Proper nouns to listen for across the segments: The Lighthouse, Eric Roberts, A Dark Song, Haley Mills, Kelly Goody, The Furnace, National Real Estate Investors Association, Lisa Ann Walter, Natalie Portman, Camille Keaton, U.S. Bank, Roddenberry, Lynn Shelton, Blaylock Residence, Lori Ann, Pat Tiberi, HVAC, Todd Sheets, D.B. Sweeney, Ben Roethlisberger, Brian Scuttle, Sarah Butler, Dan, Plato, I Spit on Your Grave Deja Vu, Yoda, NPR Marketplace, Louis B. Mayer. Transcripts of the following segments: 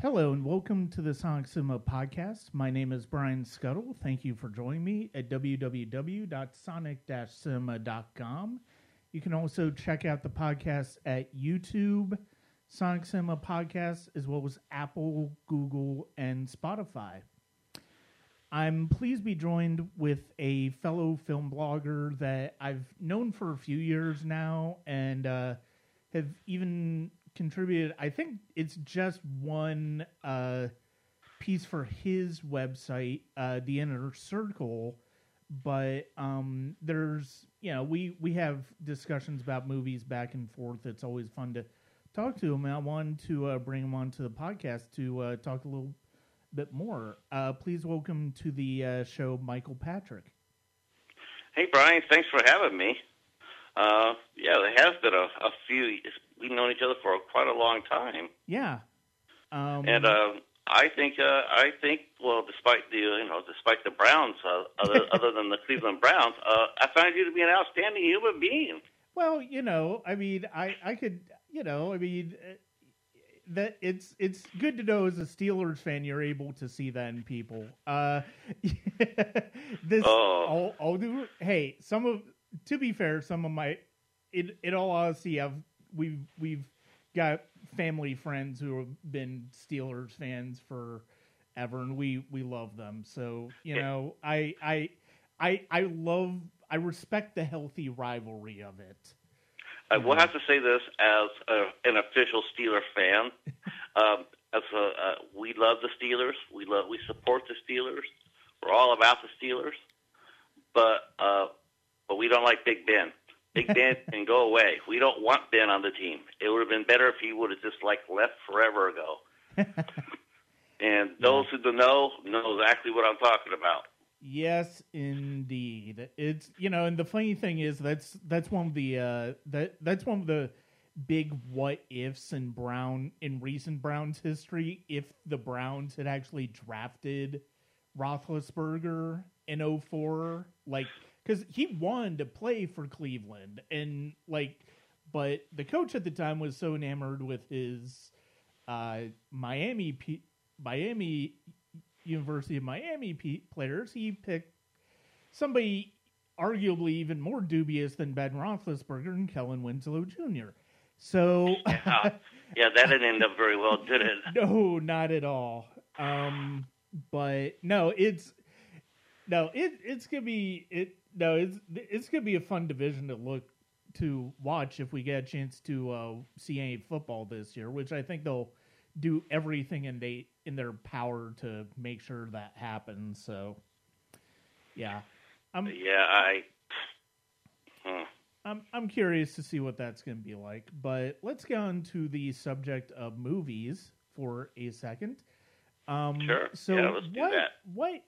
Hello and welcome to the Sonic Cinema Podcast. My name is Brian Scuttle. Thank you for joining me at www.sonic-cinema.com. You can also check out the podcast at YouTube, Sonic Cinema Podcast, as well as Apple, Google, and Spotify. I'm pleased to be joined with a fellow film blogger that I've known for a few years now and have even contributed, I think it's just one piece for his website, The Inner Circle, but there's, you know, we have discussions about movies back and forth. It's always fun to talk to him, and I wanted to bring him onto the podcast to talk a little bit more. Please welcome to the show, Michael Patrick. Hey, Brian. Thanks for having me. Yeah, there has been a few. We've known each other for quite a long time. Yeah. And I think, despite the, despite the Browns, other than the Cleveland Browns, I find you to be an outstanding human being. Well, that it's good to know as a Steelers fan you're able to see that in people. To be fair, some of my, in all honesty, we've got family friends who have been Steelers fans forever, and we love them. So I respect the healthy rivalry of it. I will have to say this as an official Steelers fan. We love the Steelers. We support the Steelers. We're all about the Steelers, but we don't like Big Ben. Big Ben can go away. We don't want Ben on the team. It would have been better if he would have just left forever ago. And those who don't know exactly what I'm talking about. Yes, indeed. It's and the funny thing is that's one of the big what ifs in recent Browns history. If the Browns had actually drafted Roethlisberger in 2004, because he wanted to play for Cleveland, and but the coach at the time was so enamored with his Miami. University of Miami players, he picked somebody arguably even more dubious than Ben Roethlisberger and Kellen Winslow Jr. So, yeah, that didn't end up very well, did it? No, not at all. It's gonna be a fun division to watch if we get a chance to see any football this year, which I think they'll do everything in their power to make sure that happens. So, yeah. I'm curious to see what that's going to be like, but let's get on to the subject of movies for a second. Sure. So yeah, let's do that. What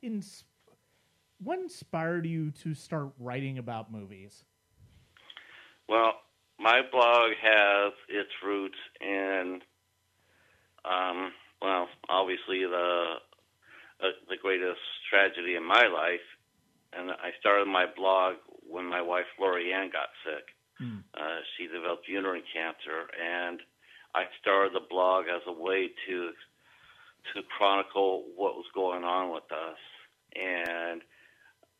inspired you to start writing about movies? Well, my blog has its roots in, well, obviously the greatest tragedy in my life, and I started my blog when my wife Lori Ann got sick. Mm. She developed uterine cancer, and I started the blog as a way to chronicle what was going on with us. And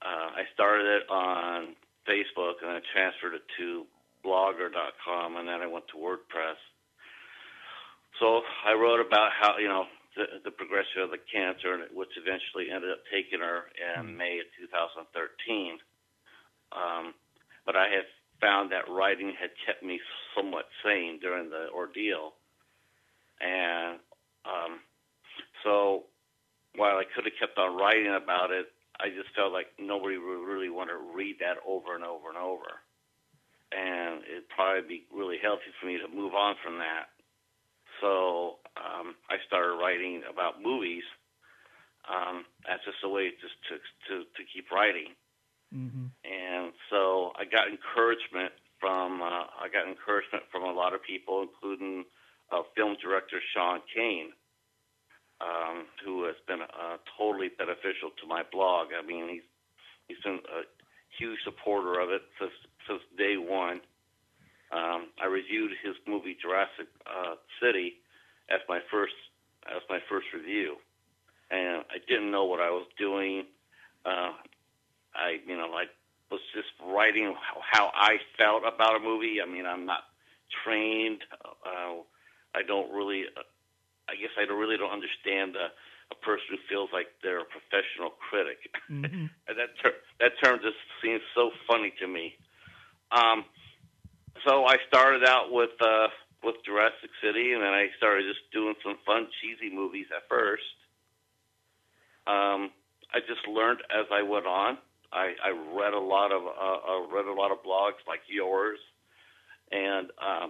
I started it on Facebook, and I transferred it to blogger.com, and then I went to WordPress. So I wrote about how, the progression of the cancer, which eventually ended up taking her in May of 2013. But I had found that writing had kept me somewhat sane during the ordeal. And so while I could have kept on writing about it, I just felt like nobody would really want to read that over and over and over. And it'd probably be really healthy for me to move on from that. So I started writing about movies. That's just a way just to keep writing. Mm-hmm. And so I got encouragement from a lot of people, including film director Sean Kane, who has been totally beneficial to my blog. I mean, he's been a huge supporter of it since day one. I reviewed his movie Jurassic City as my first That was my first review, and I didn't know what I was doing. I was just writing how I felt about a movie. I mean, I'm not trained. I don't really understand a person who feels like they're a professional critic. Mm-hmm. And that term just seems so funny to me. So I started out with Jurassic City, and then I started just doing some fun, cheesy movies at first. I just learned as I went on. I read a lot of blogs like yours, and I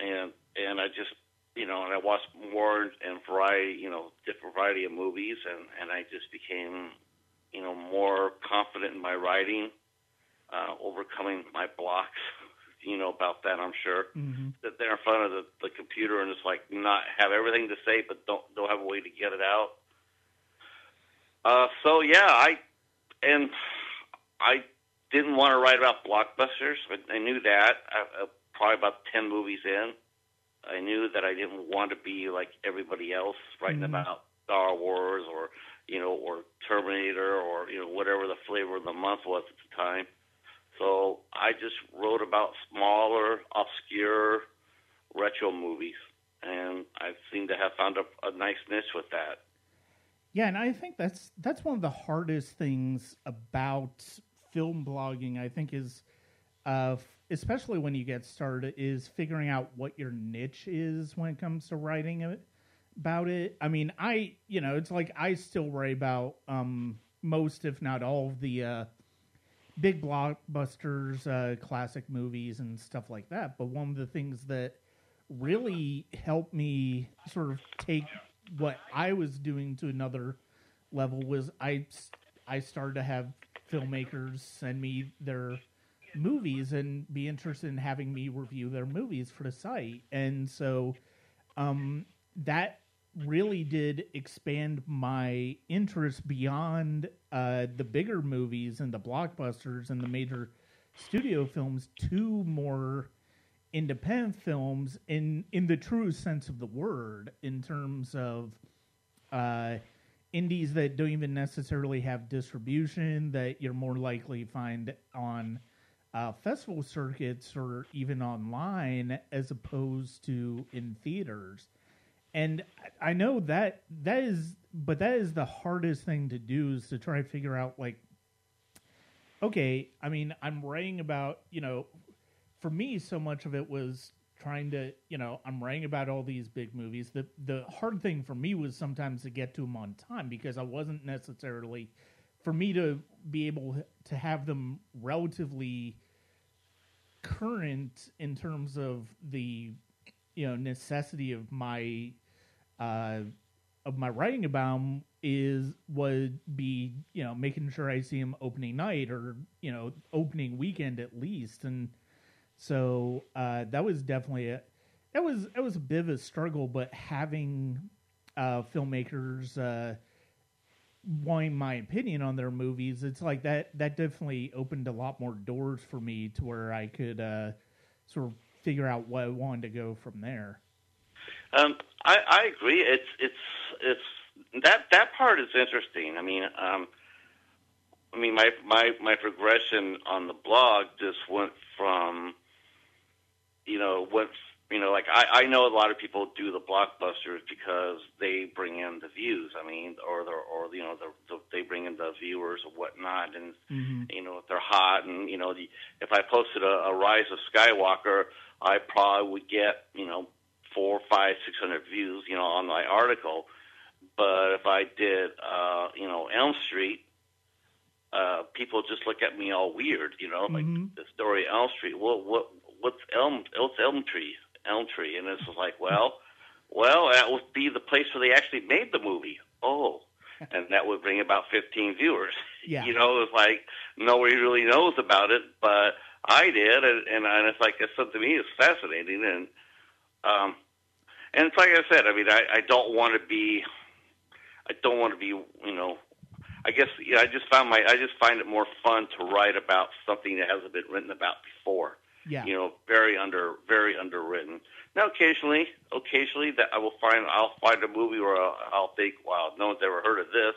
just and I watched more and variety, different variety of movies, and I just became more confident in my writing, overcoming my blocks. You know about that, I'm sure. Mm-hmm. Sit there in front of the computer and just like not have everything to say, but don't have a way to get it out. I didn't want to write about blockbusters. I knew that. Probably about 10 movies in, I knew that I didn't want to be like everybody else writing mm-hmm. about Star Wars or Terminator or whatever the flavor of the month was at the time. So I just wrote about smaller, obscure, retro movies, and I seem to have found a nice niche with that. Yeah, and I think that's one of the hardest things about film blogging, I think, is, especially when you get started, is figuring out what your niche is when it comes to writing about it. I mean, it's like I still worry about most, if not all, of the... big blockbusters, classic movies and stuff like that. But one of the things that really helped me sort of take what I was doing to another level was I started to have filmmakers send me their movies and be interested in having me review their movies for the site. And so that really did expand my interest beyond the bigger movies and the blockbusters and the major studio films to more independent films in the true sense of the word, in terms of indies that don't even necessarily have distribution, that you're more likely to find on festival circuits or even online as opposed to in theaters. And I know that is the hardest thing to do, is to try to figure out, like, okay, I mean, I'm writing about, for me, so much of it was trying to, I'm writing about all these big movies. The hard thing for me was sometimes to get to them on time, because I wasn't necessarily, for me to be able to have them relatively current in terms of the, necessity of my writing about them would be making sure I see them opening night or opening weekend at least. And so that was definitely that was a bit of a struggle. But having filmmakers wanting my opinion on their movies, it's like that definitely opened a lot more doors for me, to where I could sort of figure out what I wanted to go from there. I agree. It's that part is interesting. I mean, my progression on the blog just went from, like I know a lot of people do the blockbusters because they bring in the views. I mean, they bring in the viewers or whatnot, and mm-hmm. If they're hot, and if I posted a Rise of Skywalker, I probably would get 400, 500, 600 views, on my article. But if I did, Elm Street, people just look at me all weird, mm-hmm. like the story of Elm Street. What's Elm Tree? And it's like, well, that would be the place where they actually made the movie. Oh, and that would bring about 15 viewers. Yeah. It's like nobody really knows about it, but I did, and it's like it's something to me is fascinating. And and it's like I said, I mean, I don't want to be, I guess I just find it more fun to write about something that hasn't been written about before. Yeah. You know, very underwritten. Now, occasionally that I'll find a movie where I'll think, wow, no one's ever heard of this,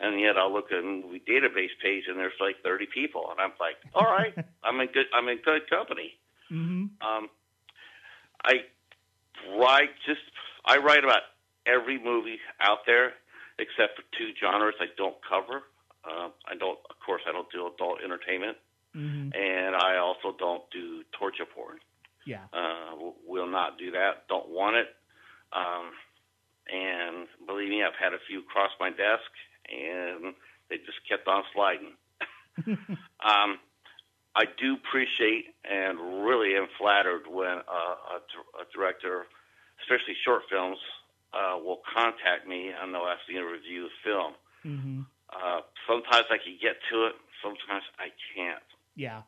and yet I'll look at a movie database page and there's like 30 people, and I'm like, all right, I'm in good company. Mm-hmm. I write about every movie out there except for two genres I don't cover. I don't do adult entertainment. Mm-hmm. And I also don't do torture porn. Yeah. Will not do that. Don't want it. And believe me, I've had a few cross my desk, and they just kept on sliding. I do appreciate and really am flattered when a director, especially short films, will contact me and they'll ask me to review the film. Mm-hmm. Sometimes I can get to it. Sometimes I can't. Yeah.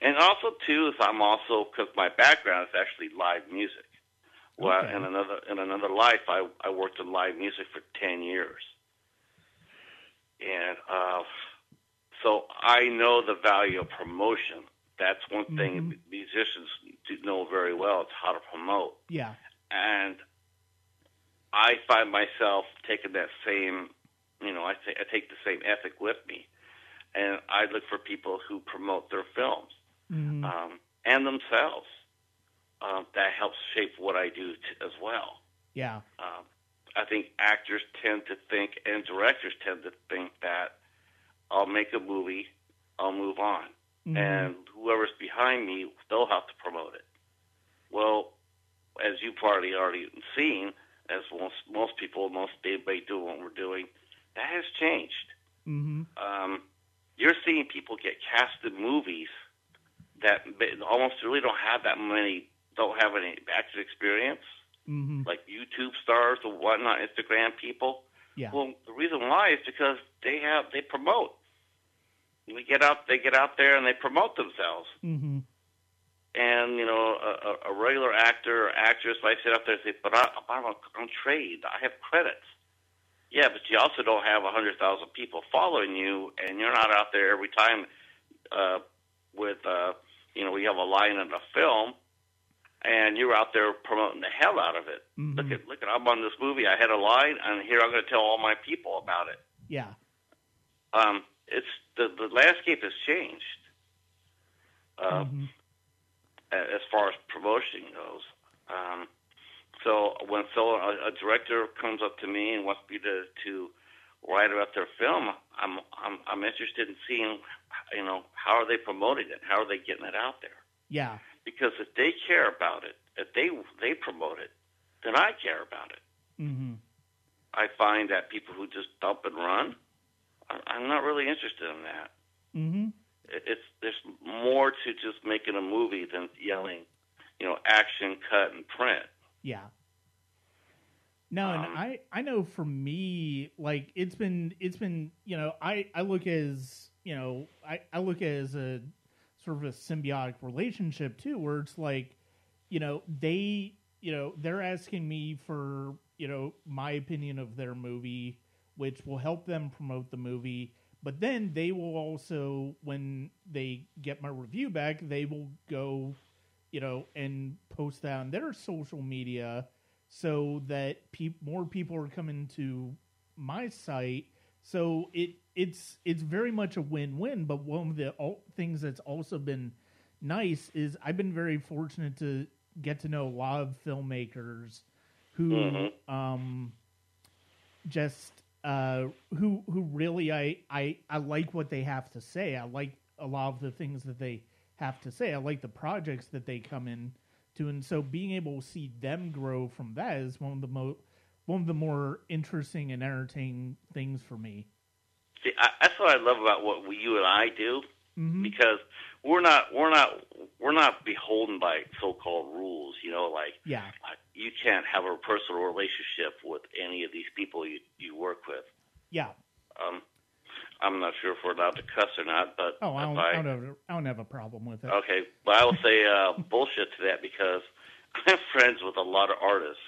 And also, too, is I'm also, because my background is actually live music. Well, okay. in another life, I worked in live music for 10 years. And so I know the value of promotion. That's one mm-hmm. thing musicians know very well. It's how to promote. Yeah. And I find myself taking that same, you know, I take the same ethic with me. And I look for people who promote their films mm-hmm. And themselves. That helps shape what I do as well. Yeah. I think actors tend to think and directors tend to think that I'll make a movie, I'll move on. Mm-hmm. And whoever's behind me, they'll have to promote it. Well, as you've probably already seen, as most people, most anybody do what we're doing, that has changed. Mm-hmm. You're seeing people get cast in movies that almost really don't have any acting experience, mm-hmm. like YouTube stars or whatnot, Instagram people. Yeah. Well, the reason why is because they promote. They get out there and they promote themselves. Mm-hmm. And you know, a regular actor or actress might sit up there and say, "But I'm trade. I have credits." Yeah, but you also don't have 100,000 people following you, and you're not out there every time we have a line in a film, and you're out there promoting the hell out of it. Mm-hmm. Look at, I'm on this movie. I had a line, and here I'm going to tell all my people about it. Yeah. It's the landscape has changed mm-hmm. as far as promotion goes. So when a director comes up to me and wants me to write about their film, I'm interested in seeing, you know, how are they promoting it? How are they getting it out there? Yeah. Because if they care about it, if they promote it, then I care about it. Mm-hmm. I find that people who just dump and run, I'm not really interested in that. Mm-hmm. There's more to just making a movie than yelling, you know, action, cut, and print. Yeah. No, and I know for me, like it's been, you know, I look at it as a sort of a symbiotic relationship too, where it's like, you know, they, you know, they're asking me for, you know, my opinion of their movie, which will help them promote the movie. But then they will also, when they get my review back, they will go, you know, and post that on their social media so that more people are coming to my site. So it's very much a win-win. But one of the things that's also been nice is I've been very fortunate to get to know a lot of filmmakers who mm-hmm. Who really I like what they have to say. I like a lot of the things that they have to say. I like the projects that they come in to, and so being able to see them grow from that is one of the more interesting and entertaining things for me. See, that's what I love about what you and I do, mm-hmm. because we're not beholden by so-called rules. You know, like yeah. You can't have a personal relationship with any of these people you work with. Yeah. I'm not sure if we're allowed to cuss or not, but I don't have a problem with it. Okay, but I will say bullshit to that, because I'm friends with a lot of artists,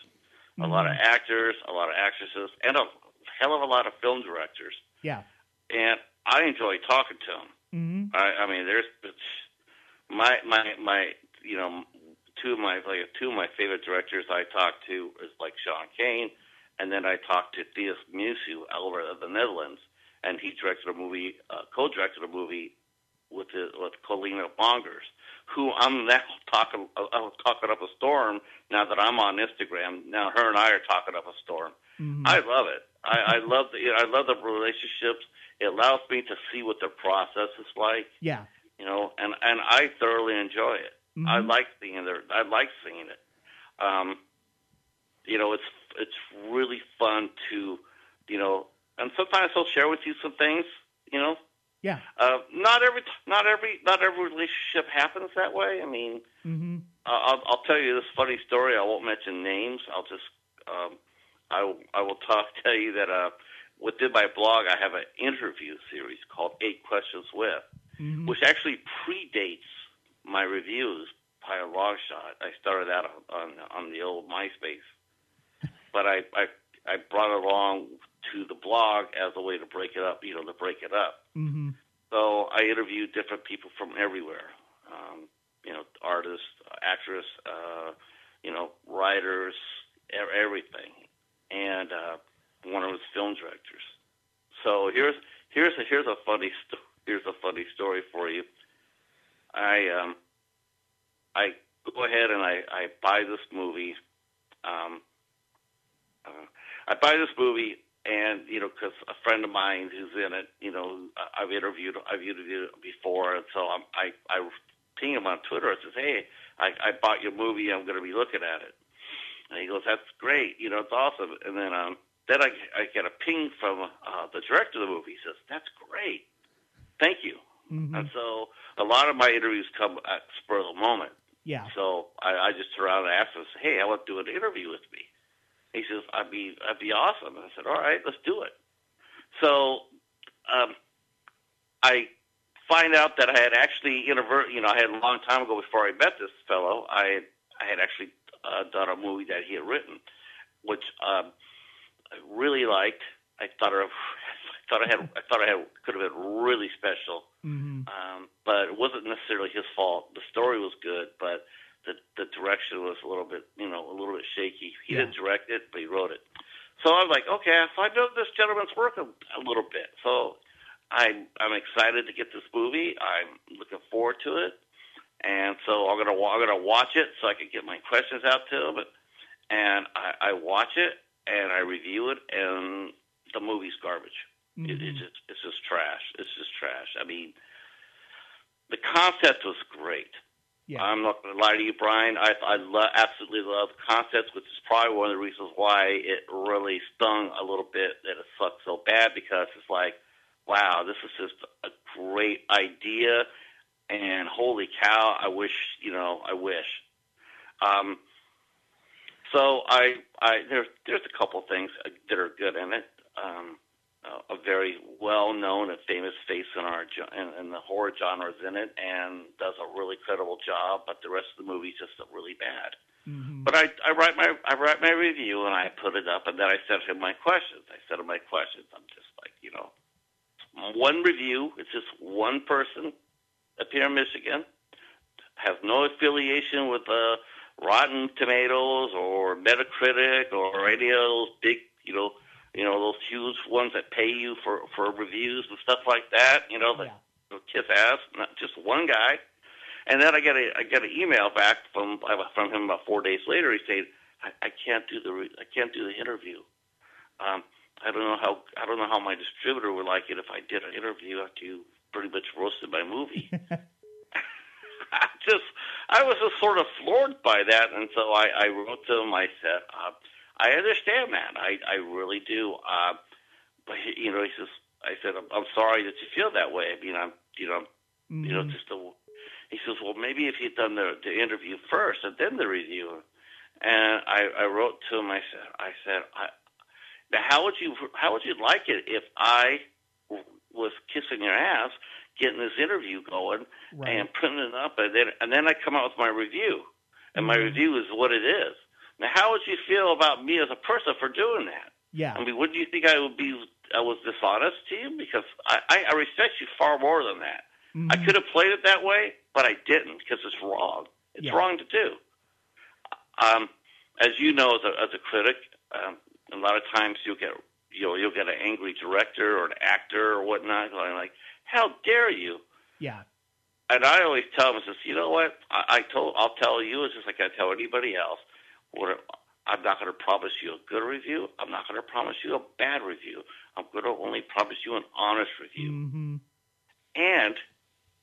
a mm-hmm. lot of actors, a lot of actresses, and a hell of a lot of film directors. Yeah, and I enjoy talking to them. Mm-hmm. I mean, there's two of my favorite directors I talked to is like Sean Kane, and then I talked to Theus Musu over of the Netherlands, and he directed a movie, co-directed a movie with Colina Bongers, who I'm now talking up a storm now that I'm on Instagram. Now her and I are talking up a storm. Mm-hmm. I love it. I love the relationships. It allows me to see what the process is like. Yeah. You know, and I thoroughly enjoy it. Mm-hmm. I like seeing it. You know, it's really fun to, you know, and sometimes I'll share with you some things, you know. Yeah. Not every relationship happens that way. I mean, mm-hmm. I'll tell you this funny story. I won't mention names. I'll just I will tell you that within my blog I have an interview series called 8 Questions With, mm-hmm. which actually predates my reviews by a long shot. I started out on the old MySpace, but I brought it along to the blog as a way to break it up, Mm-hmm. So I interviewed different people from everywhere, you know, artists, actress, you know, writers, everything, and one of his film directors. So here's a funny story for you. I go ahead and I buy this movie. And, you know, because a friend of mine who's in it, you know, I've interviewed him before, and so I ping him on Twitter. I says, hey, I bought your movie. I'm going to be looking at it. And he goes, that's great. You know, it's awesome. And then I get a ping from the director of the movie. He says, that's great. Thank you. Mm-hmm. And so a lot of my interviews come at spur of the moment. Yeah. So I just turn around and ask him, hey, I want to do an interview with me. He says, I'd be awesome. And I said, all right, let's do it. So I find out that I had actually, I had a long time ago before I met this fellow, I had actually done a movie that he had written, which I really liked. I thought could have been really special, mm-hmm. But it wasn't necessarily his fault. The story was good, but the direction was a little bit shaky. He didn't direct it, but he wrote it. So I was like, okay, so I know this gentleman's work a little bit. So I'm excited to get this movie. I'm looking forward to it, and so I'm gonna watch it so I can get my questions out to him. And I watch it and I review it, and the movie's garbage. Mm-hmm. It's just trash. It's just trash. I mean, the concept was great. Yeah. I'm not going to lie to you, Brian. I absolutely love concepts, which is probably one of the reasons why it really stung a little bit that it sucked so bad, because it's like, wow, this is just a great idea, and holy cow, I wish. So there's a couple things that are good in it. A very well-known and famous face in the horror genre is in it and does a really credible job, but the rest of the movie is just really bad. Mm-hmm. But I write my review and I put it up, and then I sent him my questions. I'm just like, you know, one review. It's just one person up here in Michigan, has no affiliation with Rotten Tomatoes or Metacritic or any of those big, you know, those huge ones that pay you for reviews and stuff like that, you know, that kiss ass, not just one guy. And then I get an email back from him about 4 days later. He said, I can't do the interview. I don't know how my distributor would like it if I did an interview after you pretty much roasted my movie. I was just sort of floored by that, and so I wrote to him. I said, I understand that. I really do. But you know, he says, I said, I'm sorry that you feel that way. I mean, mm-hmm. you know, he says, well, maybe if you'd done the interview first and then the review. And I wrote to him. I said, now how would you like it if I was kissing your ass, getting this interview going, right, and printing it up, and then I come out with my review, and my review is what it is. Now, how would you feel about me as a person for doing that? Yeah. I mean, wouldn't you think I was dishonest to you? Because I respect you far more than that. Mm-hmm. I could have played it that way, but I didn't because it's wrong. It's wrong to do. As you know, as a critic, a lot of times you'll get an angry director or an actor or whatnot going like, "How dare you!" Yeah. And I always tell them, I says, "You know what? I'll tell you. It's just like I tell anybody else. I'm not going to promise you a good review. I'm not going to promise you a bad review. I'm going to only promise you an honest review." Mm-hmm. And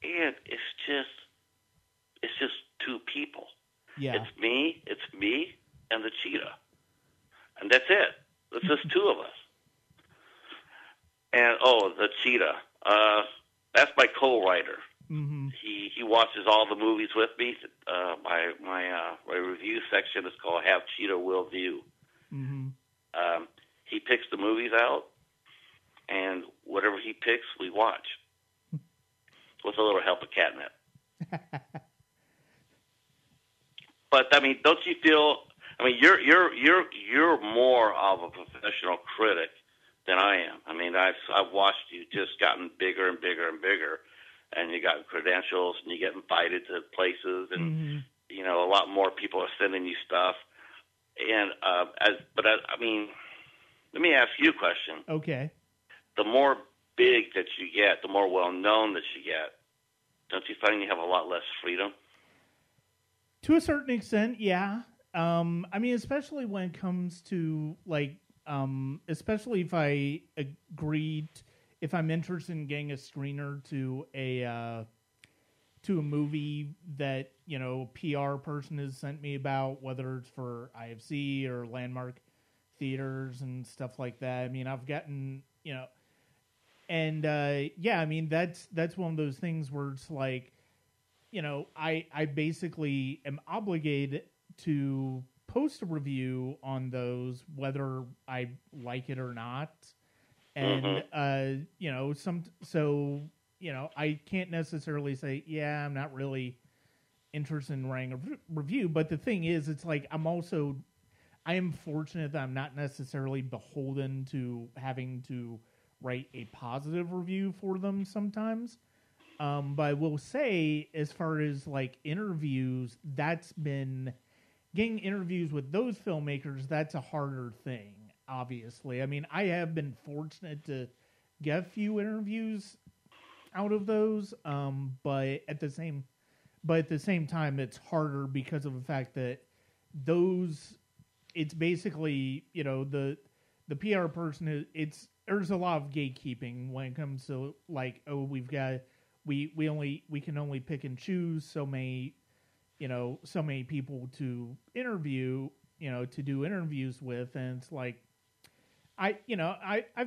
it's just two people. Yeah. It's me, and the cheetah, and that's it. It's just two of us. And the cheetah. That's my co-writer. Mm-hmm. He watches all the movies with me. My review section is called Have Cheetah Will View. Mm-hmm. He picks the movies out, and whatever he picks, we watch with a little help of catnip. But I mean, don't you feel? I mean, you're more of a professional critic than I am. I mean, I've watched you just gotten bigger and bigger and bigger. And you got credentials, and you get invited to places, and you know a lot more people are sending you stuff. And let me ask you a question. Okay. The more big that you get, the more well known that you get, don't you find you have a lot less freedom? To a certain extent, yeah. I mean, especially when it comes to like, especially if I agreed. If I'm interested in getting a screener to a movie that, you know, a PR person has sent me about, whether it's for IFC or Landmark Theaters and stuff like that. I mean, I've gotten, you know, and yeah, I mean, that's one of those things where it's like, you know, I basically am obligated to post a review on those, whether I like it or not. And, you know, so, you know, I can't necessarily say, yeah, I'm not really interested in writing a review. But the thing is, it's like I am fortunate that I'm not necessarily beholden to having to write a positive review for them sometimes. But I will say, as far as like interviews, that's been getting interviews with those filmmakers. That's a harder thing. Obviously, I mean, I have been fortunate to get a few interviews out of those, but at the same time, it's harder because of the fact that it's basically, you know, the PR person. There's a lot of gatekeeping when it comes to like, we can only pick and choose so many people to interview, you know, to do interviews with, and it's like. I've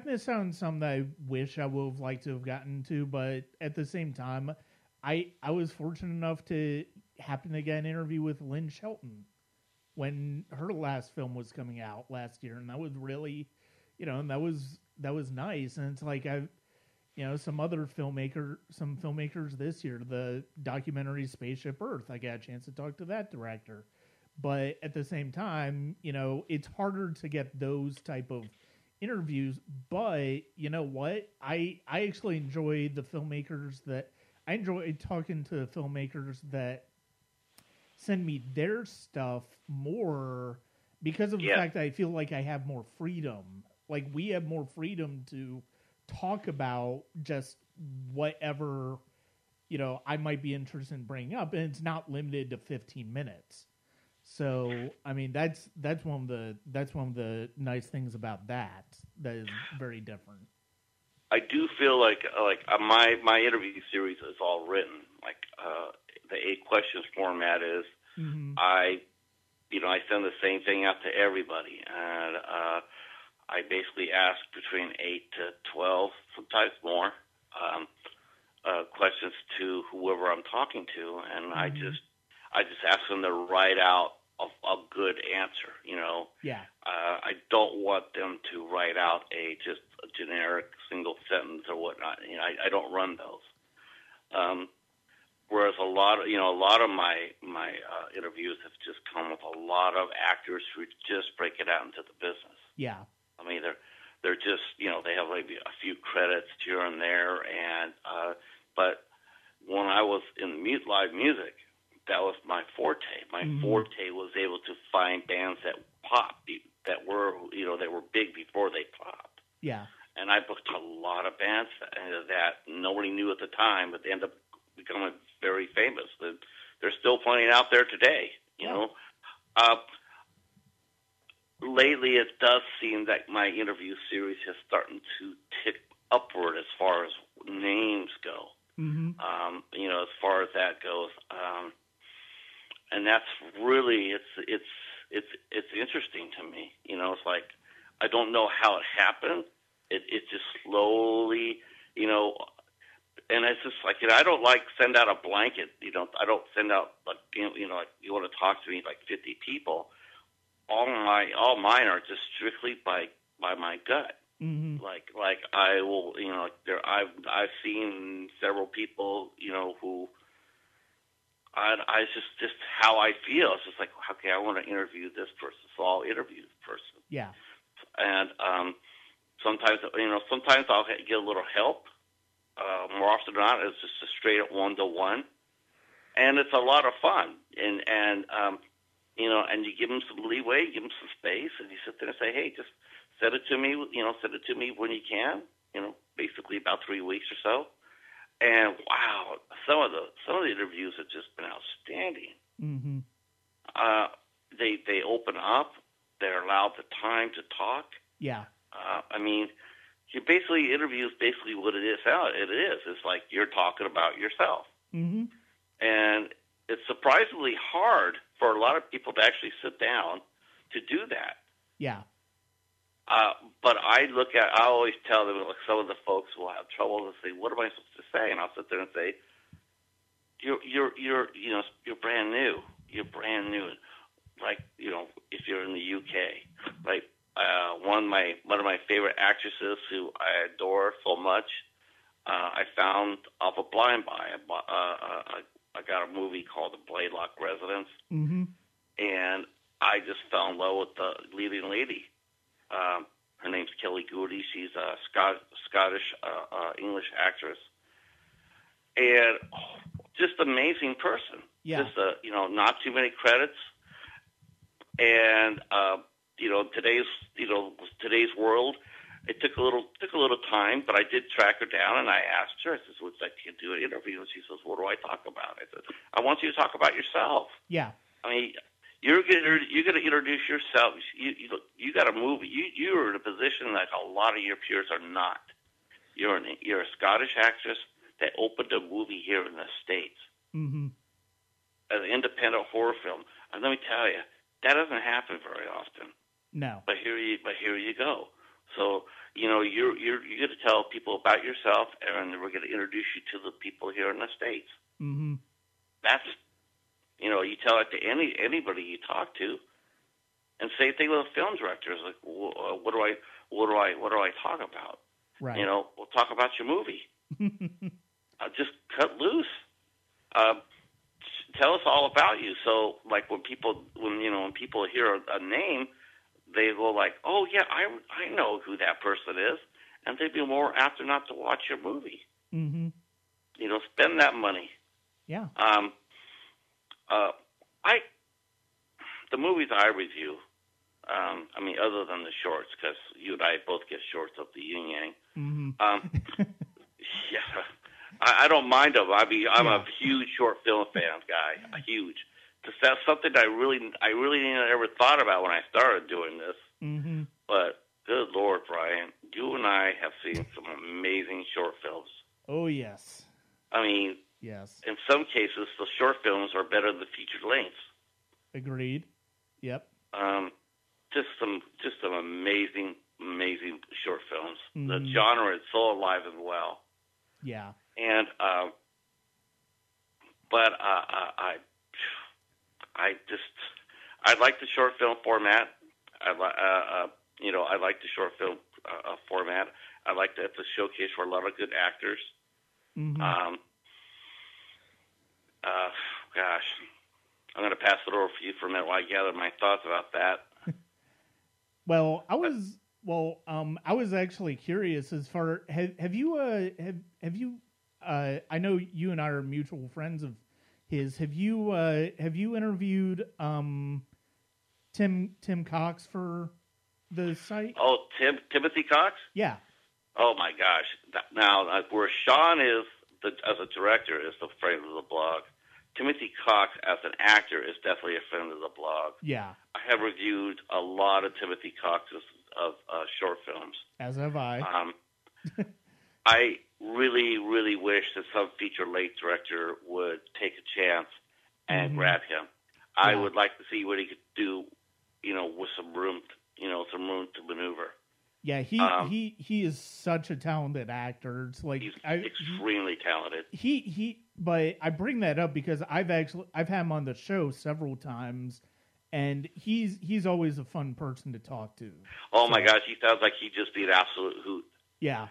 missed out on some that I wish I would have liked to have gotten to, but at the same time, I was fortunate enough to happen to get an interview with Lynn Shelton when her last film was coming out last year, and that was really, you know, and that was nice. And it's like some filmmakers this year, the documentary Spaceship Earth, I got a chance to talk to that director, but at the same time, you know, it's harder to get those type of interviews, but you know what? I actually enjoy the filmmakers that I enjoy talking to the filmmakers that send me their stuff more because of the fact that I feel like I have more freedom. Like we have more freedom to talk about just whatever, you know, I might be interested in bringing up, and it's not limited to 15 minutes. So I mean that's one of the nice things about that is very different. I do feel like my interview series is all written. Like the 8 questions format is I send the same thing out to everybody, and I basically ask between 8 to 12, sometimes more, questions to whoever I'm talking to, and I just ask them to write out a good answer, you know. Yeah. I don't want them to write out a generic single sentence or whatnot. You know, I don't run those. Whereas a lot of my interviews have just come with a lot of actors who just break it out into the business. Yeah. I mean, they're just, you know, they have maybe a few credits here and there, and but live music. That was my forte. My forte was able to find bands that popped, that were, you know, that were big before they popped. Yeah. And I booked a lot of bands that nobody knew at the time, but they ended up becoming very famous. They're still playing out there today, you know. Lately, it does seem that my interview series is starting to tick upward as far as names go. You know, as far as that goes, and that's really it's interesting to me. You know, it's like I don't know how it happened. It just slowly, you know, and it's just like, you know, I don't like send out a blanket. You know, I don't send out like, you know, like you want to talk to me like 50 people. All mine are just strictly by my gut. Like I will, you know, there I've seen several people, you know, who I just how I feel. It's just like, okay, I want to interview this person, so I'll interview this person. Yeah. And sometimes I'll get a little help. More often than not, it's just a straight up 1-to-1, and it's a lot of fun. And you know, and you give them some leeway, give them some space, and you sit there and say, hey, just. Send it to me, you know, send it to me when you can, you know, basically about 3 weeks or so. And wow, some of the interviews have just been outstanding. They open up, they're allowed the time to talk. Yeah. I mean, you basically interviews basically what it is, how it is. It's like you're talking about yourself. And it's surprisingly hard for a lot of people to actually sit down to do that. Yeah. But I always tell them, like, some of the folks will have trouble and say, what am I supposed to say? And I'll sit there and say, you're brand new. You're brand new. Like, you know, if you're in the UK, like, one of my favorite actresses who I adore so much, I found off of Blind Buy. I got a movie called The Blaylock Residence. And I just fell in love with the leading lady. Her name's Kelly Goody. She's a Scottish English actress, and just amazing person. Yeah. Just you know, not too many credits, and you know, today's world. It took a little time, but I did track her down, and I asked her. I said, "Would you like to do an interview?" And she says, "What do I talk about?" I said, "I want you to talk about yourself." Yeah. I mean. You're gonna introduce yourself. You got a movie. You're in a position like a lot of your peers are not. You're a Scottish actress that opened a movie here in the States, an independent horror film. And let me tell you, that doesn't happen very often. No. But here you go. So you know you're gonna tell people about yourself, and we're gonna introduce you to the people here in the States. That's. You know, you tell it to anybody you talk to, and same thing with a film director. It's like, what do I talk about? Right. You know, we'll talk about your movie. Just cut loose. Tell us all about you. So, like when people hear a name, they go like, oh yeah, I know who that person is, and they'd be more apt not to watch your movie. You know, spend that money. Yeah. The movies I review, I mean, other than the shorts, because you and I both get shorts of the yin yang. Yeah, I don't mind them. I mean, I'm a huge short film fan guy, huge. Because that's something I really never thought about when I started doing this. But good Lord, Brian, you and I have seen some amazing short films. Oh yes. I mean. Yes. In some cases, the short films are better than feature lengths. Agreed. Yep. Just some amazing short films. The genre is so alive and well. Yeah. And I like the short film format. I like the short film format. I like that it's a showcase for a lot of good actors. Gosh, I'm going to pass it over for you for a minute while I gather my thoughts about that. I was actually curious as far have you I know you and I are mutual friends of his. Have you interviewed Tim Cox for the site? Oh, Timothy Cox? Yeah. Oh my gosh! Now where Sean is as a director is the friend of the blog. Timothy Cox as an actor is definitely a friend of the blog. Yeah, I have reviewed a lot of Timothy Cox's short films. As have I. I really wish that some feature-length director would take a chance and grab him. Yeah. I would like to see what he could do, with some room to maneuver. Yeah, he is such a talented actor. It's like extremely talented. But I bring that up because I've had him on the show several times, and he's always a fun person to talk to. Oh my gosh, he sounds like he'd just be an absolute hoot. Yeah.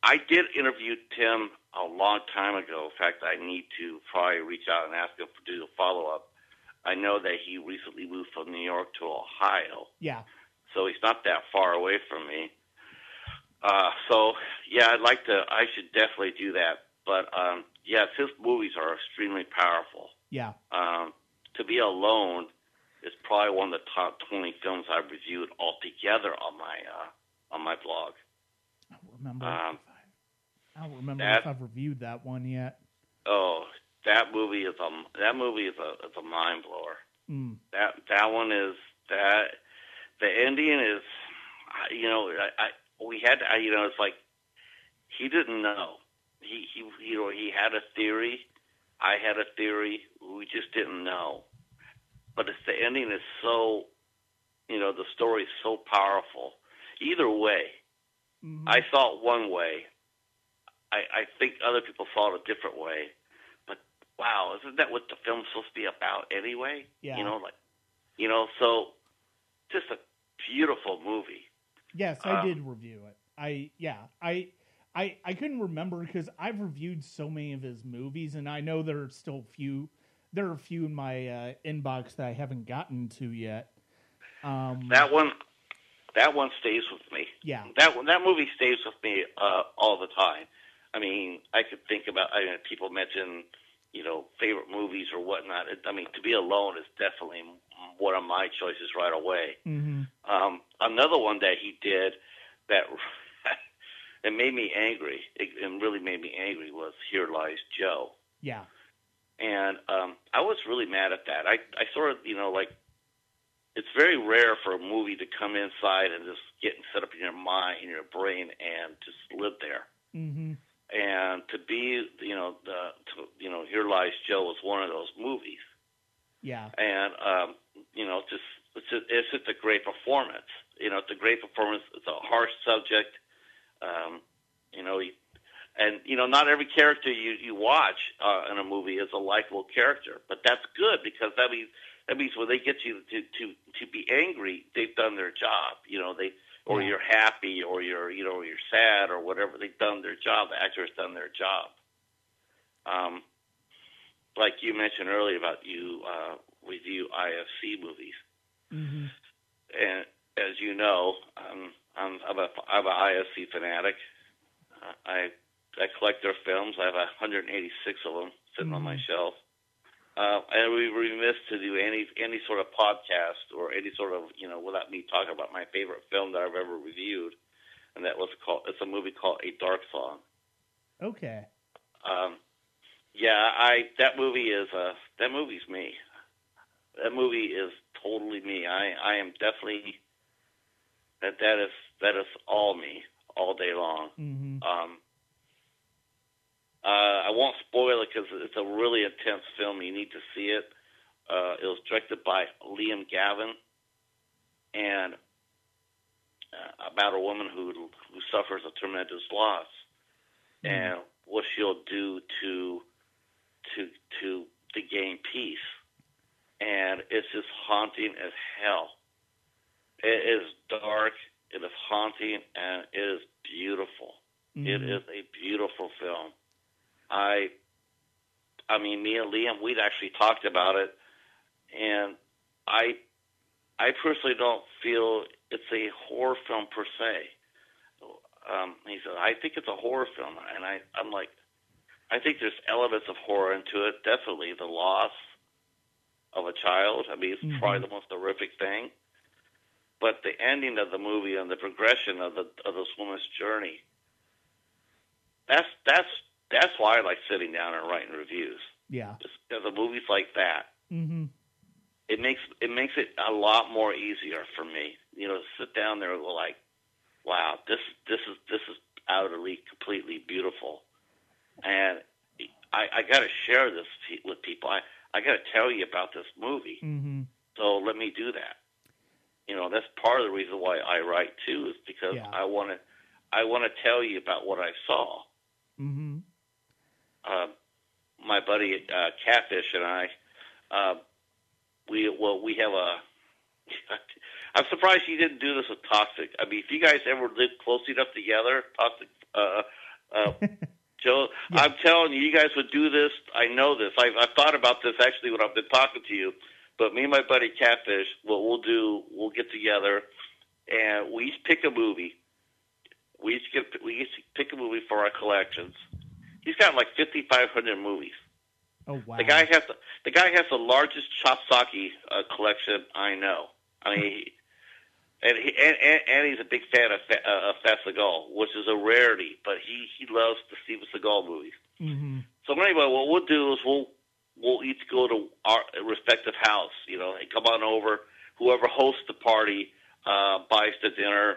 I did interview Tim a long time ago. In fact, I need to probably reach out and ask him to do a follow-up. I know that he recently moved from New York to Ohio. Yeah. So he's not that far away from me. I should definitely do that. But, yes, his movies are extremely powerful. Yeah. To Be Alone is probably one of the top 20 films I've reviewed altogether on my blog. I don't remember. If I've reviewed that one yet. Oh, that movie is a mind blower. Mm. That one is the ending is, it's like he didn't know. He had a theory. I had a theory. We just didn't know. But it's the ending is so, the story is so powerful. Either way. Mm-hmm. I saw it one way. I think other people saw it a different way. But wow, isn't that what the film's supposed to be about anyway? Yeah. So just a beautiful movie. Yes, I did review it. I couldn't remember because I've reviewed so many of his movies, and I know there are still few. There are a few in my inbox that I haven't gotten to yet. That one. That one stays with me. Yeah. That movie stays with me all the time. I mean, I could think about. I mean, people mention, favorite movies or whatnot. To Be Alone is definitely one of my choices right away. Mm-hmm. Another one that he did that it made me angry. It really made me angry was Here Lies Joe. Yeah. And I was really mad at that. I sort of it's very rare for a movie to come inside and just get set up in your mind, in your brain, and just live there. Mm-hmm. And to be, Here Lies Joe was one of those movies. Yeah. And it's just a great performance. It's a great performance. It's a harsh subject. Not every character you watch in a movie is a likable character, but that's good because that means. That means when they get you to be angry, they've done their job. You're happy, or you're sad, or whatever. They've done their job. The actor's done their job. Like you mentioned earlier about you review IFC movies, mm-hmm. and as you know, I'm an IFC fanatic. I collect their films. I have 186 of them sitting mm-hmm. on my shelf. And we were remiss to do any sort of podcast or any sort of without me talking about my favorite film that I've ever reviewed, and that was it's a movie called A Dark Song. Okay. That movie's me. That movie is totally me. I am definitely that is all me all day long. Mm-hmm. I won't spoil it because it's a really intense film. You need to see it. It was directed by Liam Gavin, and about a woman who suffers a tremendous loss, mm-hmm. and what she'll do to gain peace. And it's just haunting as hell. It is dark. It is haunting, and it is beautiful. Mm-hmm. It is a beautiful film. Me and Liam, we'd actually talked about it, and I personally don't feel it's a horror film per se. He said, I think it's a horror film, and I'm like, I think there's elements of horror into it. Definitely the loss of a child. I mean, it's probably the most horrific thing. But the ending of the movie and the progression of this woman's journey, that's why I like sitting down and writing reviews. Yeah, just because of movies like that. Mm-hmm. It makes it a lot more easier for me. You know, sit down there and go like, wow, this is utterly, completely beautiful. And I got to share this with people. I got to tell you about this movie. Mm-hmm. So let me do that. You know, that's part of the reason why I write too, is because I want to tell you about what I saw. Mm-hmm. My buddy Catfish and I, we have a. I'm surprised you didn't do this with Toxic. I mean, if you guys ever lived close enough together, Toxic Joe, yeah. I'm telling you, you guys would do this. I know this. I've thought about this actually when I've been talking to you. But me and my buddy Catfish, what we'll do, we'll get together, and we each pick a movie. We each pick a movie for our collections. He's got like 5,500 movies. Oh wow! The guy has the largest chopsaki collection I know. I mean, and he's a big fan of Fat Seagal, which is a rarity. But he loves the Steven Seagal movies. Mm-hmm. So anyway, what we'll do is we'll each go to our respective house, you know, and come on over. Whoever hosts the party buys the dinner.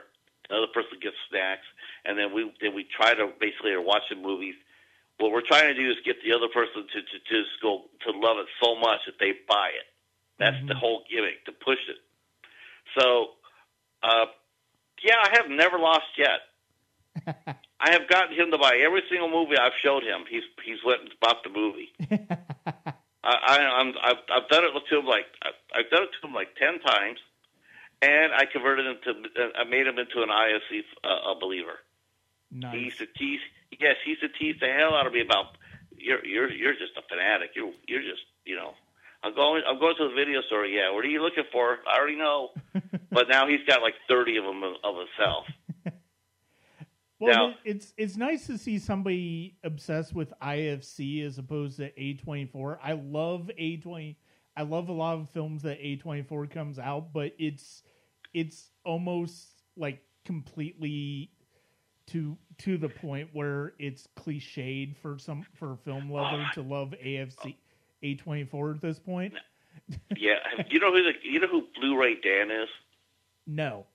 Another person gets snacks, and then we try to basically are watching movies. What we're trying to do is get the other person to just go to love it so much that they buy it. That's the whole gimmick, to push it. So, I have never lost yet. I have gotten him to buy every single movie I've showed him. He's went and bought the movie. I've done it to him like 10 times, and I converted him I made him into an IFC a believer. Nice. He used to tease the hell out of me about you're just a fanatic. You're just, you know. I'm going to the video store. Yeah, what are you looking for? I already know. But now he's got like 30 of them of himself. Well, now, it's nice to see somebody obsessed with IFC as opposed to A24. I love a lot of films that A24 comes out, but it's almost like completely to the point where it's cliched for a film lover to love A24 at this point. Yeah, you know who Blu-ray Dan is? No.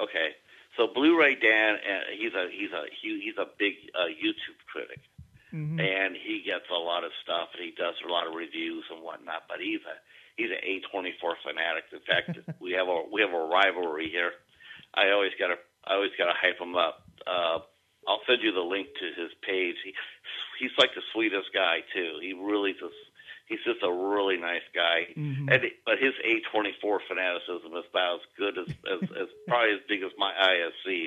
Okay. So Blu-ray Dan, he's a big YouTube critic, and he gets a lot of stuff, and he does a lot of reviews and whatnot. But he's an A24 fanatic. In fact, we have a rivalry here. I always gotta hype him up. I'll send you the link to his page. He's like the sweetest guy too. He's just a really nice guy, but his A24 fanaticism is about as good as probably as big as my IFC.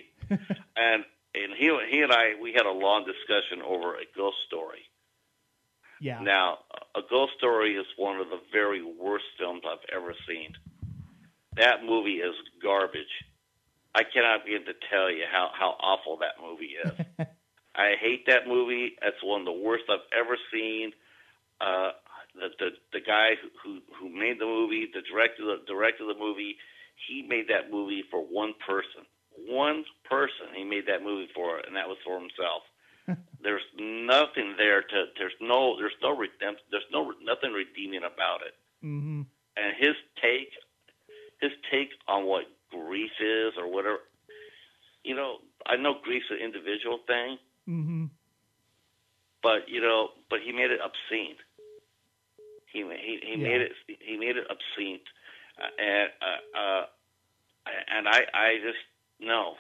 And he and I, we had a long discussion over A Ghost Story. Yeah. Now, A Ghost Story is one of the very worst films I've ever seen. That movie is garbage. I cannot begin to tell you how awful that movie is. I hate that movie. That's one of the worst I've ever seen. The guy who made the movie, the director of the movie, he made that movie for one person. One person he made that movie for, and that was for himself. There's nothing there to. There's no redemption. There's no nothing redeeming about it. Mm-hmm. And his take on what grief is, or whatever. You know, I know grief's an individual thing, but he made it obscene. He made it. He made it obscene, and I just no.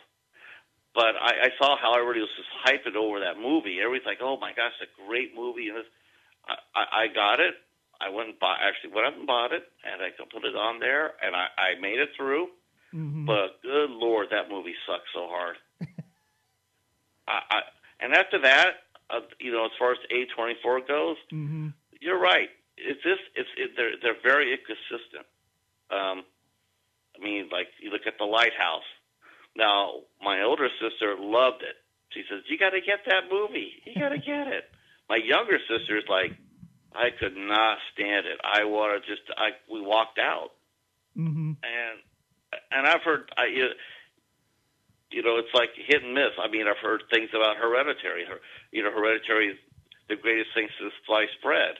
But I saw how everybody was just hyping over that movie. Everybody's like, "Oh my gosh, a great movie!" And I got it. I went and went up and bought it, and I put it on there, and I made it through. Mm-hmm. But good Lord, that movie sucked so hard. And after that, as far as A24 goes, you're right. They're very inconsistent. I mean, like you look at The Lighthouse. Now, my older sister loved it. She says, "You got to get that movie. You got to get it." my younger sister's like, I could not stand it. I wanted just, we walked out. Mm-hmm. And I've heard, you know, it's like hit and miss. I mean, I've heard things about Hereditary. You know, Hereditary is the greatest thing since sliced bread.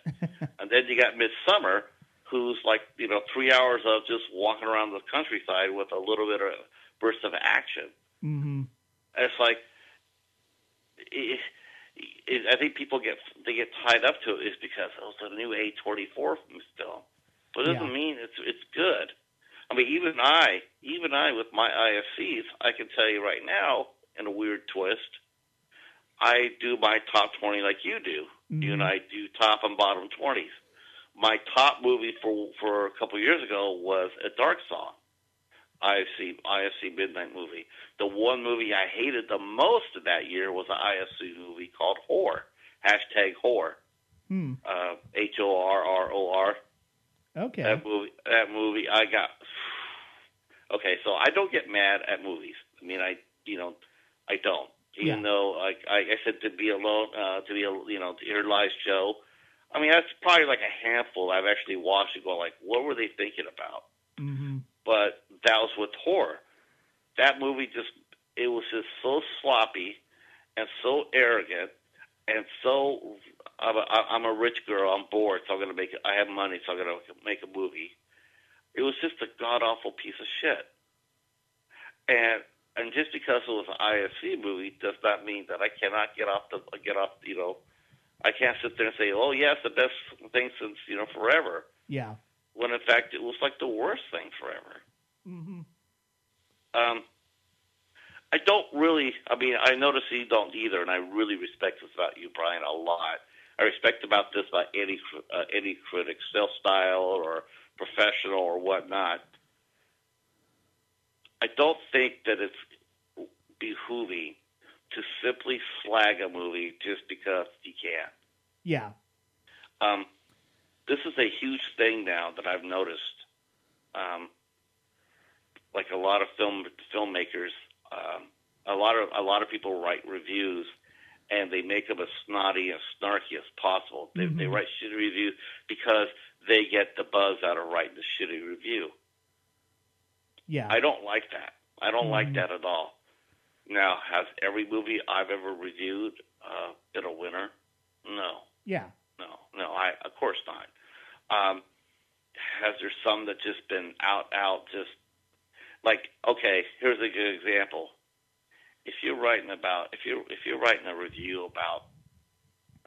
And then you got Midsommar, who's like, you know, 3 hours of just walking around the countryside with a little bit of burst of action. Mm-hmm. And it's like, I think people get tied up to it is because it's a new A24 film, but it doesn't mean it's good. I mean, even I with my IFCs, I can tell you right now, in a weird twist, I do my top 20 like you do. Mm-hmm. You and I do top and bottom 20s. My top movie for a couple of years ago was A Dark Song, IFC Midnight movie. The one movie I hated the most that year was an IFC movie called Whore, #Whore, H-O-R-R-O-R. Okay. That movie, I got. Okay, so I don't get mad at movies. I mean, I don't. Even though I said To Be Alone, Here Lies Joe. I mean, that's probably like a handful I've actually watched and go like, what were they thinking about? Mm-hmm. But that was with Horror. That movie it was just so sloppy and so arrogant and so I'm a rich girl. I'm bored, so I'm gonna make. I have money, so I'm gonna make a movie. It was just a god awful piece of shit. And just because it was an IFC movie does not mean that I cannot get off. You know, I can't sit there and say, oh yeah, it's the best thing since forever. Yeah. When in fact it was like the worst thing forever. Mm-hmm. I don't really. I mean, I notice you don't either, and I really respect this about you, Brian, a lot. I respect about this about any critic, self-style or professional or whatnot. I don't think that it's behooving to simply slag a movie just because you can. Yeah. This is a huge thing now that I've noticed. Like a lot of filmmakers, a lot of people write reviews. And they make them as snotty and snarky as possible. They, mm-hmm. they write shitty reviews because they get the buzz out of writing the shitty review. Yeah, I don't like that. I don't like that at all. Now, has every movie I've ever reviewed been a winner? No. Yeah. No. I of course not. Has there some that just been out just like okay? Here's a good example. If you're writing a review about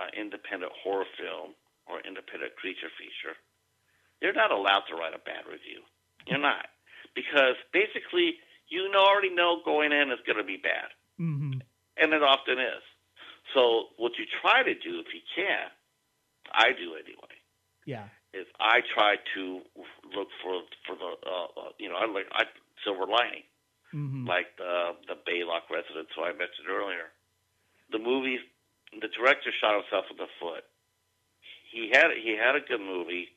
an independent horror film or independent creature feature, you're not allowed to write a bad review. You're not, because basically you already know going in it's going to be bad, mm-hmm. and it often is. So what you try to do, if you can, I do anyway. Yeah, is I try to look for the silver lining. Mm-hmm. Like the Baylock residence who I mentioned earlier. The movie, the director shot himself in the foot. He had a good movie,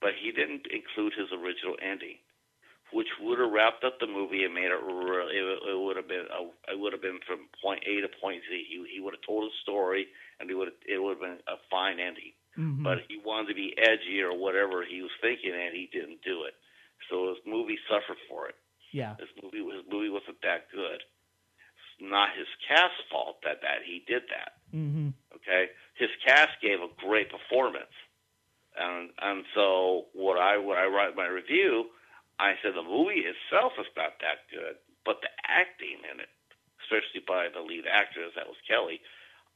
but he didn't include his original ending, which would have wrapped up the movie and made it really. It would have been from point A to point Z. He would have told his story, and it would have been a fine ending. Mm-hmm. But he wanted to be edgy or whatever he was thinking, and he didn't do it. So his movie suffered for it. Yeah, his movie wasn't that good. It's not his cast's fault that he did that. Mm-hmm. Okay, his cast gave a great performance, and so when I write my review, I said the movie itself is not that good, but the acting in it, especially by the lead actress that was Kelly,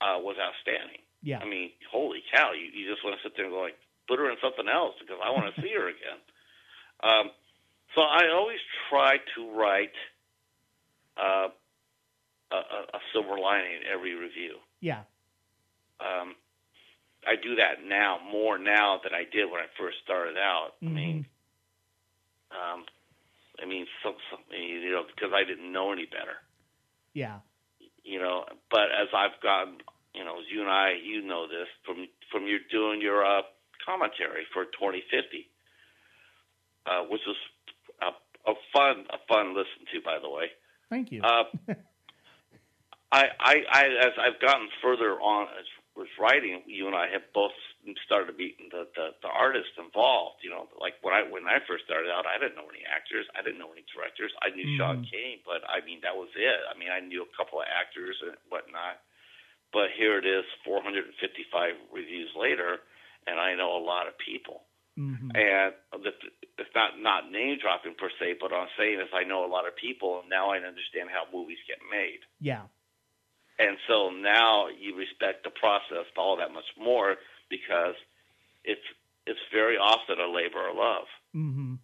was outstanding. Yeah, I mean, holy cow! You just want to sit there and go like, put her in something else because I want to see her again. So I always try to write a silver lining in every review. Yeah. I do that now, more now than I did when I first started out. Mm-hmm. I mean, because I didn't know any better. Yeah. You know, but as I've gotten, as you and I, you know this, from your doing your commentary for 2050, which was a fun listen to, by the way. Thank you. As I've gotten further on was writing, you and I have both started meeting the artists involved. You know, like when I first started out, I didn't know any actors, I didn't know any directors. I knew Sean Kane, but I mean that was it. I mean I knew a couple of actors and whatnot. But here it is, 455 reviews later, and I know a lot of people. Mm-hmm. And it's not name dropping per se, but I'm saying is I know a lot of people, and now I understand how movies get made. Yeah. And so now you respect the process all that much more because it's very often a labor of love. Mm-hmm.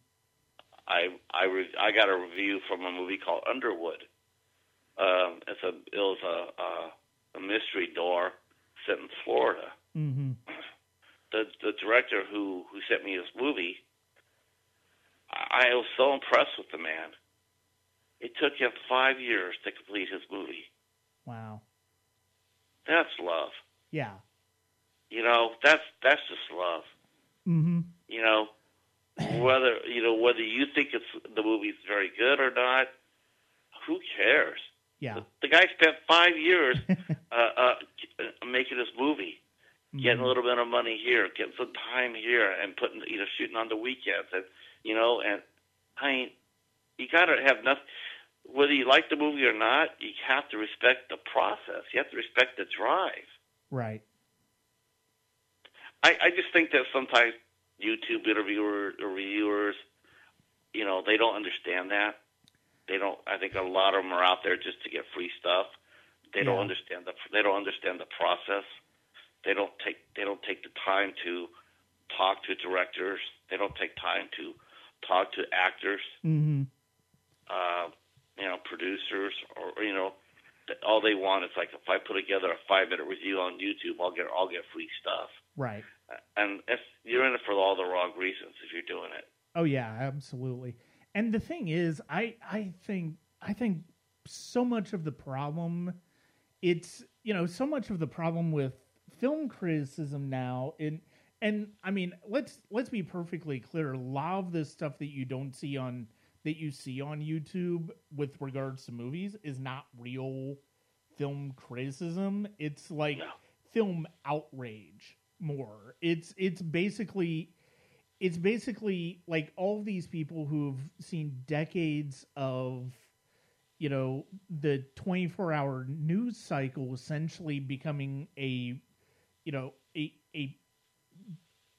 I got a review from a movie called Underwood. It was a mystery door set in Florida. Mm-hmm. The director who sent me this movie, I was so impressed with the man. It took him 5 years to complete his movie. Wow. That's love. Yeah. You know, that's just love. Mm-hmm. You know, whether you think the movie's very good or not, who cares? Yeah. The guy spent 5 years making this movie, getting a little bit of money here, getting some time here, and putting shooting on the weekends, and I mean, you gotta have nothing. Whether you like the movie or not, you have to respect the process. You have to respect the drive. Right. I just think that sometimes YouTube reviewers, they don't understand that. They don't. I think a lot of them are out there just to get free stuff. They don't understand They don't understand the process. They don't take the time to talk to directors. They don't take time to talk to actors. Mm-hmm. Producers, or all they want is like, if I put together a 5-minute review on YouTube, I'll get free stuff. Right. And you're in it for all the wrong reasons if you're doing it. Oh yeah, absolutely. And the thing is, I think so much of the problem, so much of the problem with film criticism now, and I mean, let's be perfectly clear. A lot of this stuff that you don't see on. That you see on YouTube with regards to movies is not real film criticism. It's like film outrage more. It's basically like all these people who've seen decades of, the 24-hour news cycle essentially becoming a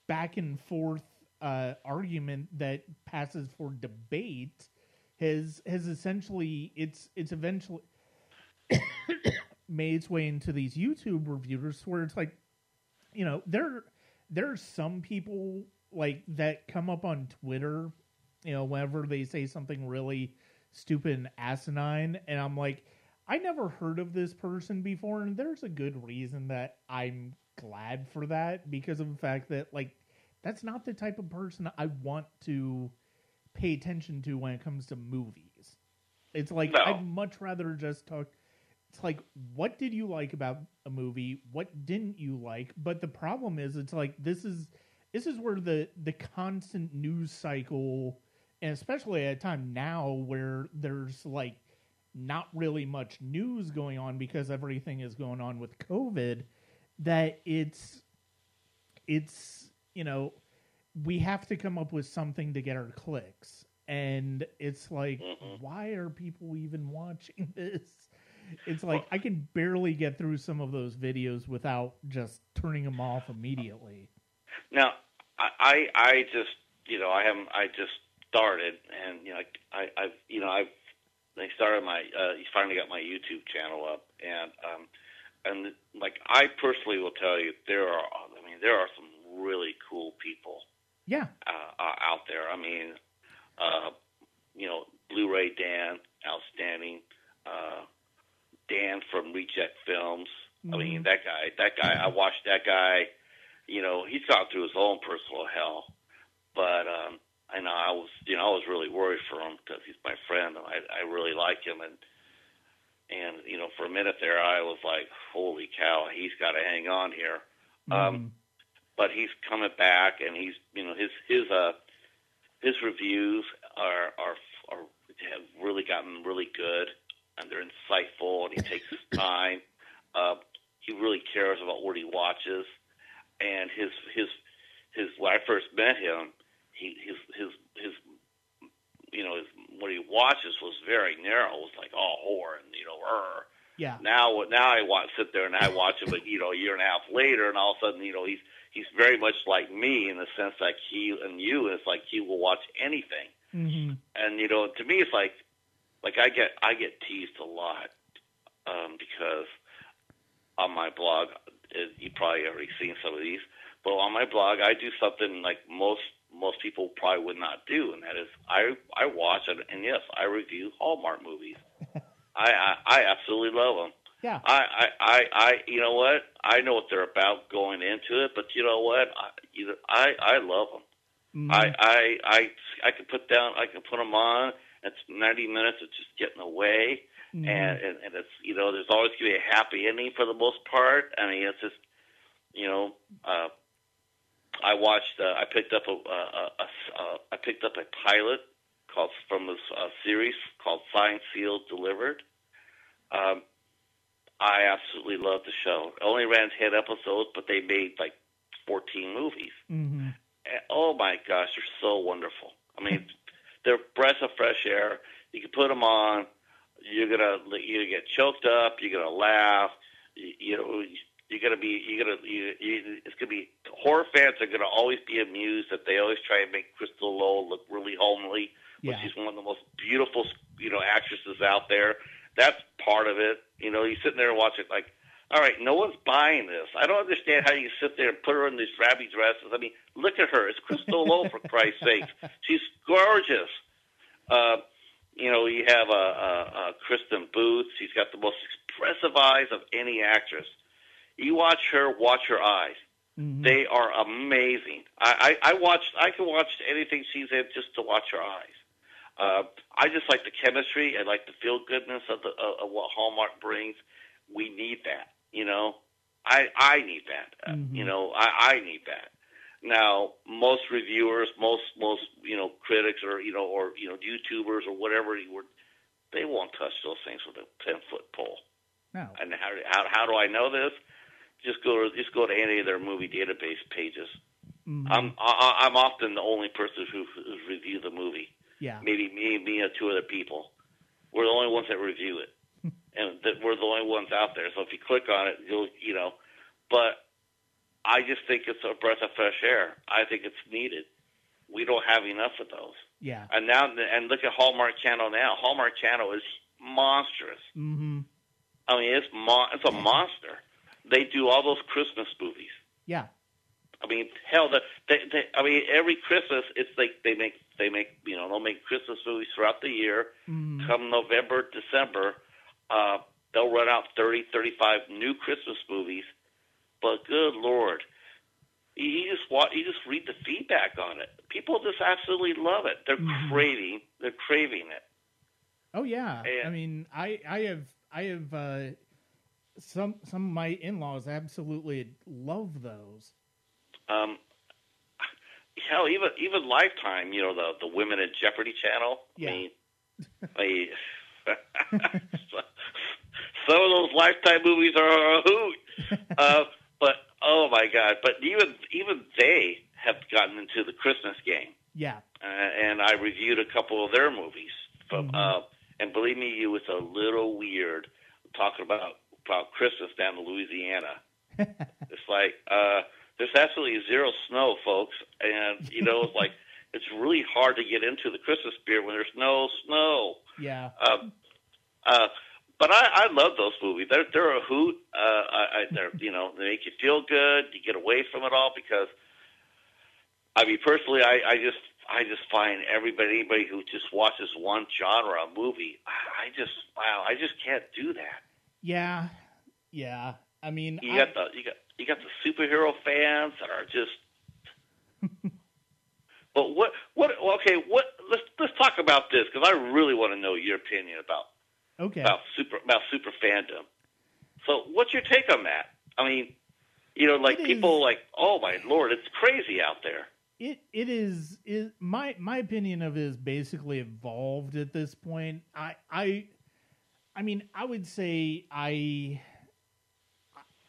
back and forth argument that passes for debate has essentially it's eventually made its way into these YouTube reviewers where it's like, there are some people like that come up on Twitter, whenever they say something really stupid and asinine, and I'm like, I never heard of this person before, and there's a good reason that I'm glad for that, because of the fact that that's not the type of person I want to pay attention to when it comes to movies. It's like, no. I'd much rather just talk. It's like, what did you like about a movie? What didn't you like? But the problem is, it's like, this is where the constant news cycle, and especially at a time now where there's like not really much news going on because everything is going on with COVID, that it's we have to come up with something to get our clicks. And it's like, why are people even watching this? It's like, I can barely get through some of those videos without just turning them off immediately. Now, I just started, and I started my, finally got my YouTube channel up, and like, I personally will tell you, there are some really cool people out there. I mean, Blu-ray Dan, outstanding. Dan from Reject Films. Mm-hmm. I mean, that guy, I watched that guy, he's gone through his own personal hell, but I was really worried for him because he's my friend and I really like him. And, for a minute there, I was like, holy cow, he's got to hang on here. Mm-hmm. But he's coming back, and he's his reviews are have really gotten really good, and they're insightful, and he takes his time. He really cares about what he watches. And his when I first met him, his what he watches was very narrow. It was like all horror and Yeah. Now I sit there and I watch him, but a year and a half later, and all of a sudden, he's very much like me in the sense like he and you. It's like he will watch anything. Mm-hmm. And to me, it's like I get teased a lot because on my blog, you probably already seen some of these, but on my blog, I do something like most people probably would not do, and that is I watch and yes, I review Hallmark movies. I absolutely love them. Yeah. I you know what? I know what they're about going into it, but you know what? I love them. Mm-hmm. I can put down. I can put them on. It's 90 minutes of just getting away, mm-hmm. and it's there's always going to be a happy ending for the most part. I mean, it's just I watched. I picked up a pilot from this series called Signed, Sealed, Delivered. I absolutely loved the show. It only ran 10 episodes, but they made like 14 movies. Mm-hmm. And, oh my gosh, they're so wonderful. I mean, they're breath of fresh air. You can put them on. You're gonna get choked up. You're gonna laugh. It's gonna be horror fans are gonna always be amused that they always try and make Crystal Lowell look really homely. Yeah. She's one of the most beautiful, actresses out there. That's part of it. You're sitting there and watching, like, all right, no one's buying this. I don't understand how you sit there and put her in these rabbit dresses. I mean, look at her. It's Crystal Lowe, for Christ's sake. She's gorgeous. You have Kristen Booth. She's got the most expressive eyes of any actress. You watch her eyes. Mm-hmm. They are amazing. I can watch anything she's in just to watch her eyes. I just like the chemistry. I like the feel goodness of what Hallmark brings. We need that, I need that, mm-hmm. I need that. Now, most reviewers, most critics or YouTubers or whatever they won't touch those things with a 10-foot pole. No. And how do I know this? Just go to any of their movie database pages. Mm-hmm. I'm often the only person who's reviewed the movie. Yeah. Maybe me or two other people. We're the only ones that review it, and we're the only ones out there. So if you click on it, you'll. But I just think it's a breath of fresh air. I think it's needed. We don't have enough of those. Yeah. And look at Hallmark Channel now. Hallmark Channel is monstrous. Mm-hmm. I mean, it's a monster. They do all those Christmas movies. Yeah. I mean, hell, every Christmas, it's like they'll make Christmas movies throughout the year. Mm. Come November, December, they'll run out 30, 35 new Christmas movies. But good Lord, you just read the feedback on it. People just absolutely love it. They're craving it. Oh yeah. And, I have. Some of my in-laws absolutely love those. Hell, even Lifetime, the Women in Jeopardy channel. Yeah. I mean some of those Lifetime movies are a hoot. But oh my God! But even they have gotten into the Christmas game. Yeah. And I reviewed a couple of their movies from, and believe me, it was a little weird talking about Christmas down in Louisiana. It's like there's absolutely zero snow, folks, and it's like it's really hard to get into the Christmas spirit when there's no snow. Yeah. But I love those movies. They're a hoot. They make you feel good. You get away from it all because, I mean, personally, I just find anybody who just watches one genre of movie, I just can't do that. Yeah. I mean, you got the superhero fans that are just. But what? Okay, what? Let's talk about this because I really want to know your opinion about super fandom. So, what's your take on that? I mean, oh my Lord, it's crazy out there. It is my opinion of it is basically evolved at this point. I would say I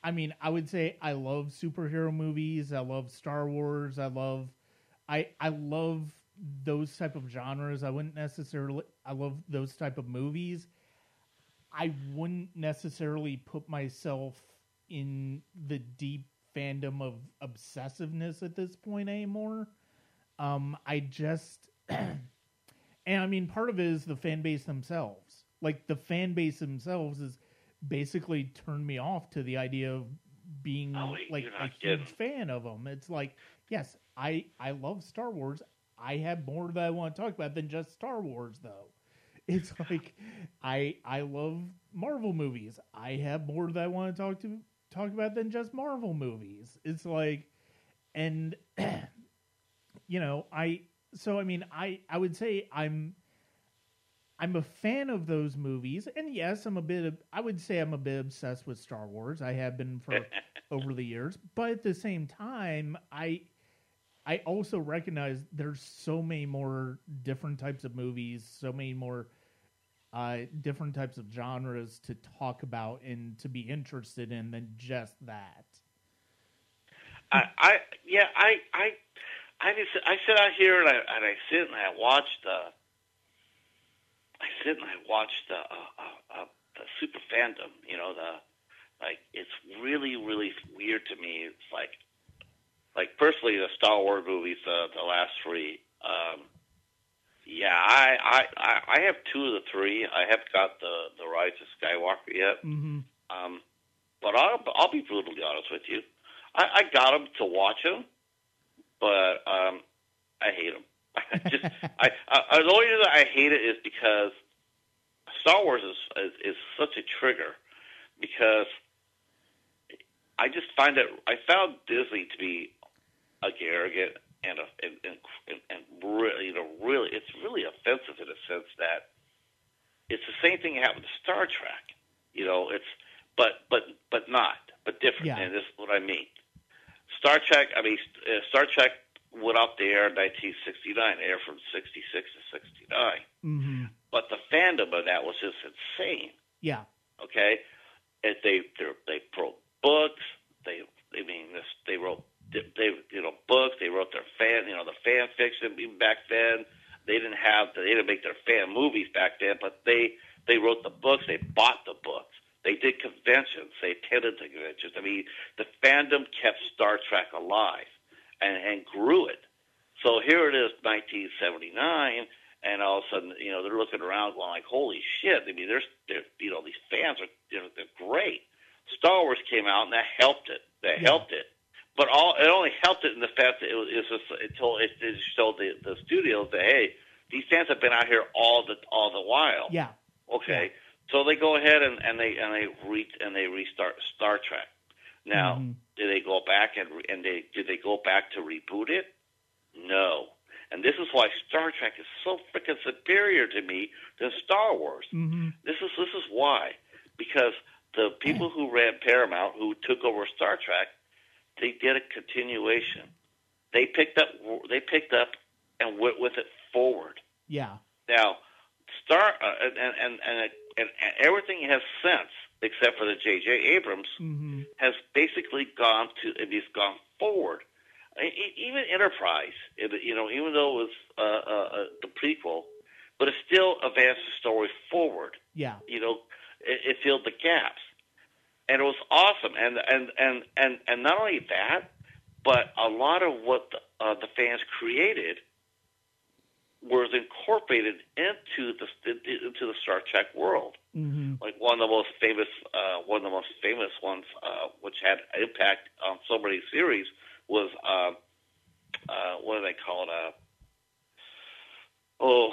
I mean, I would say I love superhero movies. I love Star Wars. I love those type of genres. I love those type of movies. I wouldn't necessarily put myself in the deep fandom of obsessiveness at this point anymore. I just... And I mean, part of it is the fan base themselves. Like, the fan base themselves is basically turned me off to the idea of being huge fan of them. It's like, yes, I love Star Wars. I have more that I want to talk about than just Star Wars, though. It's like, I love Marvel movies. I have more that I want to talk about than just Marvel movies. It's like, and you know, I would say I'm a fan of those movies, and yes, I'm a bit obsessed with Star Wars. I have been for over the years, but at the same time, I also recognize there's so many more different types of movies, so many more different types of genres to talk about and to be interested in than just that. I sit out here and I sit and I watch the super fandom, you know, it's really, really weird to me. It's like personally, the Star Wars movies, the last three, I have two of the three. I haven't got the Rise of Skywalker yet. Mm-hmm. But I'll be brutally honest with you. I got them to watch them. But I hate them. The only reason I hate it is because Star Wars is such a trigger. Because I found Disney to be arrogant and really, you know, really, it's really offensive in a sense that it's the same thing that happened to Star Trek. You know, it's but different. Yeah. And this is what I mean. Star Trek went out there in 1969, aired from 66 to 69. Mm-hmm. But the fandom of that was just insane. Yeah. Okay? And they wrote books. They wrote their fan, you know, the fan fiction even back then. They didn't make their fan movies back then, but they wrote the books. They bought the books. They did conventions. They attended the conventions. I mean, the fandom kept Star Trek alive and grew it. So here it is, 1979, and all of a sudden, you know, they're looking around going like, holy shit. I mean, there's you know, these fans are, you know, they're great. Star Wars came out, and that helped it. That helped it. But it only helped it in the fact that it showed the studios that, hey, these fans have been out here all the while. Yeah. Okay. Yeah. So they go ahead and they restart Star Trek. Now, mm-hmm. Do they go back and go back to reboot it? No. And this is why Star Trek is so freaking superior to me than Star Wars. Mm-hmm. This is why, because the people who ran Paramount, who took over Star Trek, they did a continuation. They picked up and went with it forward. Yeah. Now, and everything has since, except for the J.J. Abrams, mm-hmm. has basically gone forward. Even Enterprise, you know, even though it was the prequel, but it still advanced the story forward. Yeah, you know, it filled the gaps, and it was awesome. And not only that, but a lot of what the fans created was incorporated into the Star Trek world. Mm-hmm. Like one of the most famous ones, which had impact on so many series, was what do they call it?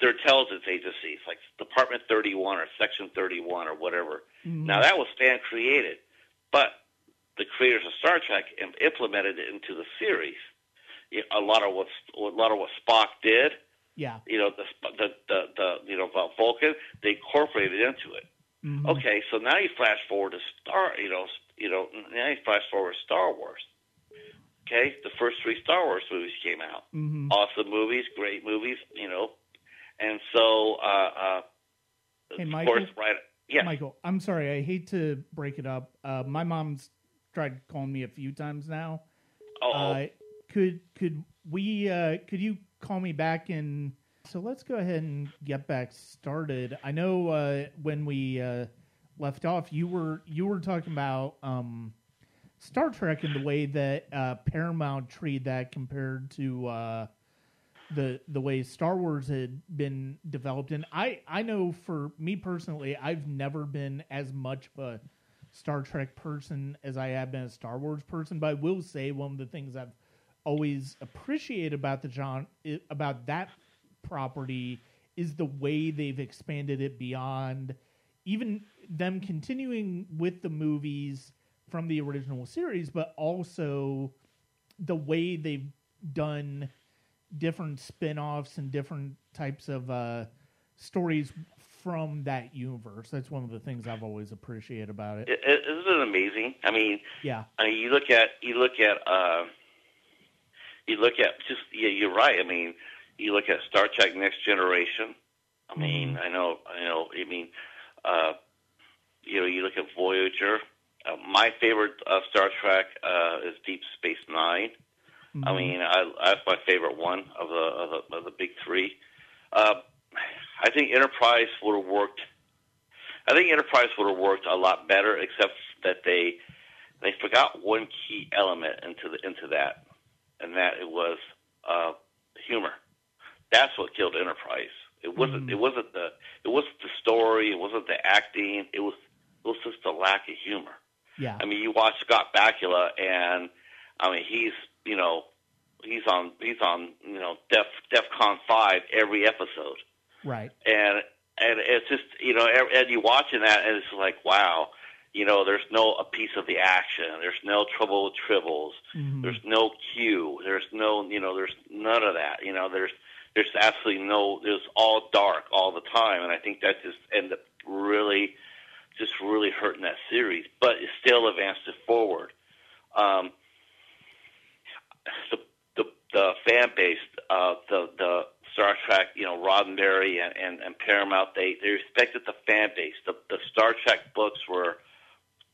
Their intelligence agencies, like Department 31 or Section 31 or whatever. Mm-hmm. Now that was fan created, but the creators of Star Trek implemented it into the series. A lot of what Spock did, yeah, you know, the you know, about Vulcan, they incorporated into it. Mm-hmm. Okay, so now you flash forward to Star Wars. Okay, the first three Star Wars movies came out, mm-hmm. awesome movies, great movies, you know, and so of course, right. Yeah. Michael, I'm sorry. I hate to break it up. My mom's tried calling me a few times now. Oh. Could you call me back in? So let's go ahead and get back started. I know when we left off, you were talking about Star Trek and the way that Paramount treated that compared to the way Star Wars had been developed. And I know for me personally, I've never been as much of a Star Trek person as I have been a Star Wars person. But I will say one of the things I've always appreciated about the genre, about that property, is the way they've expanded it beyond even them continuing with the movies from the original series, but also the way they've done different spin-offs and different types of stories from that universe. That's one of the things I've always appreciated about it. Isn't it amazing? I mean, yeah. I mean, you're right. I mean, you look at Star Trek Next Generation. I mean, mm-hmm. I know. I mean, you look at Voyager. My favorite Star Trek is Deep Space Nine. Mm-hmm. I mean, that's my favorite one of the big three. I think Enterprise would have worked. I think Enterprise would have worked a lot better, except that they forgot one key element into that, and that it was humor. That's what killed Enterprise. It wasn't. Mm-hmm. It wasn't the story. It wasn't the acting. It was just the lack of humor. Yeah. I mean, you watch Scott Bakula, and I mean, he's on DEFCON 5 every episode. Right. And it's just, you know, and you watching that, and it's like, wow, you know, there's no a piece of the action. There's no trouble with tribbles. Mm-hmm. There's no cue. There's no, you know, there's none of that. You know, there's absolutely no, it's all dark all the time. And I think that just ended up really hurting that series, but it still advanced it forward. The fan base, the Star Trek, you know, Roddenberry and Paramount, they respected the fan base. The Star Trek books were,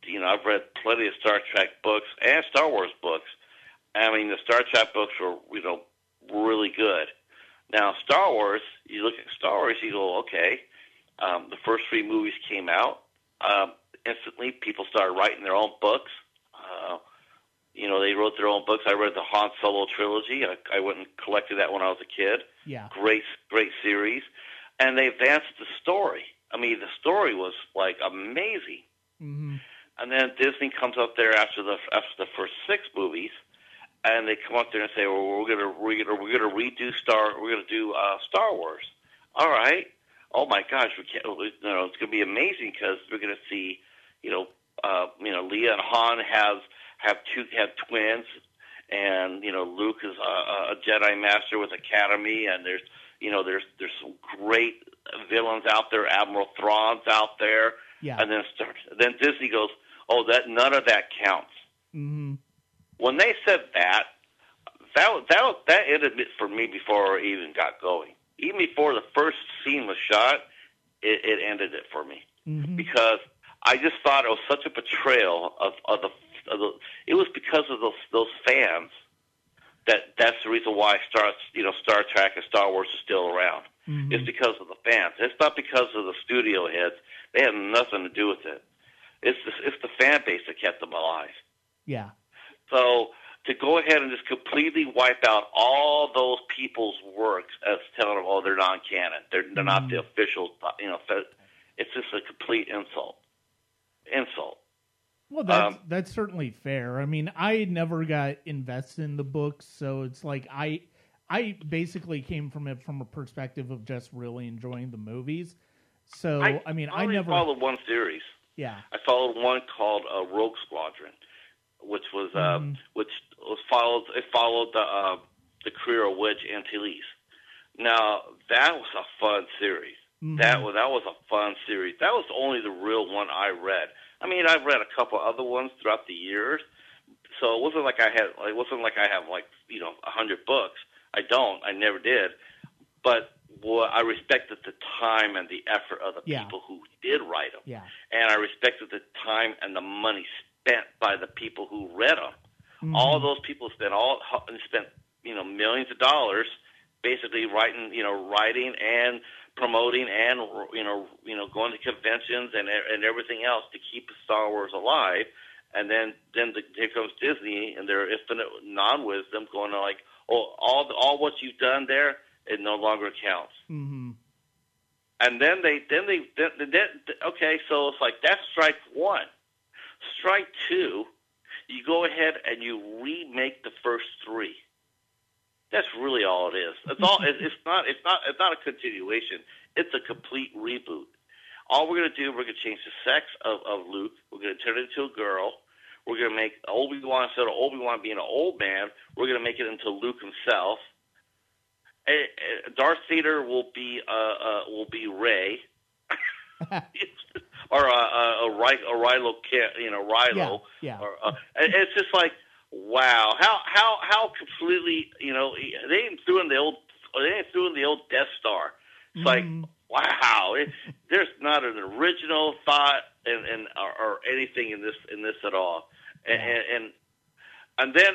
you know, I've read plenty of Star Trek books and Star Wars books. I mean, the Star Trek books were, you know, really good. Now, Star Wars, you look at Star Wars, you go, okay, the first three movies came out. Instantly, people started writing their own books. You know, they wrote their own books. I read the Han Solo trilogy. I went and collected that when I was a kid. Yeah. Great series. And they advanced the story. I mean, the story was, like, amazing. Mm-hmm. And then Disney comes up there after the first six movies, and they come up there and say, "Well, we're gonna redo Star Wars." All right. Oh my gosh, it's going to be amazing because we're going to see, Leia and Han have twins, and you know, Luke is a Jedi Master with Academy, and there's some great villains out there, Admiral Thrawn's out there, yeah. And then Disney goes, "Oh, that none of that counts." Mm-hmm. When they said that ended it for me before it even got going. Even before the first scene was shot, it ended it for me. Mm-hmm. Because I just thought it was such a betrayal of the it was because of those fans that's the reason why Star Trek and Star Wars are still around. Mm-hmm. It's because of the fans. It's not because of the studio heads. They had nothing to do with it. It's the fan base that kept them alive. Yeah. So to go ahead and just completely wipe out all those people's works as telling them, oh, they're non-canon, they're not the official, you know, it's just a complete insult. Well, that's certainly fair. I mean, I never got invested in the books, so it's like I basically came from it from a perspective of just really enjoying the movies. So, I followed one series. Yeah. I followed one called Rogue Squadron, which followed the career of Wedge Antilles. Now that was a fun series. Mm-hmm. That was a fun series. That was only the real one I read. I mean, I've read a couple other ones throughout the years, so it wasn't like I have 100 books. I never did. But I respected the time and the effort of the people who did write them. Yeah. And I respected the time and the money spent by the people who read them. Mm-hmm. All those people spent millions of dollars basically writing and promoting and going to conventions and everything else to keep Star Wars alive. And then here comes Disney and their infinite non-wisdom going on like, oh, all what you've done there, it no longer counts. Mm-hmm. And so it's like that's strike one. Strike two, you go ahead and you remake the first three. That's really all it is. It's not a continuation. It's a complete reboot. All we're gonna do, we're gonna change the sex of Luke. We're gonna turn it into a girl. We're gonna make Obi-Wan, instead of Obi-Wan being an old man, we're gonna make it into Luke himself. Darth Vader will be Rey, or a Rilo, Rilo. Yeah, yeah. It's just like, wow, how completely they threw in the old Death Star. It's like, wow, there's not an original thought or anything in this at all, and then.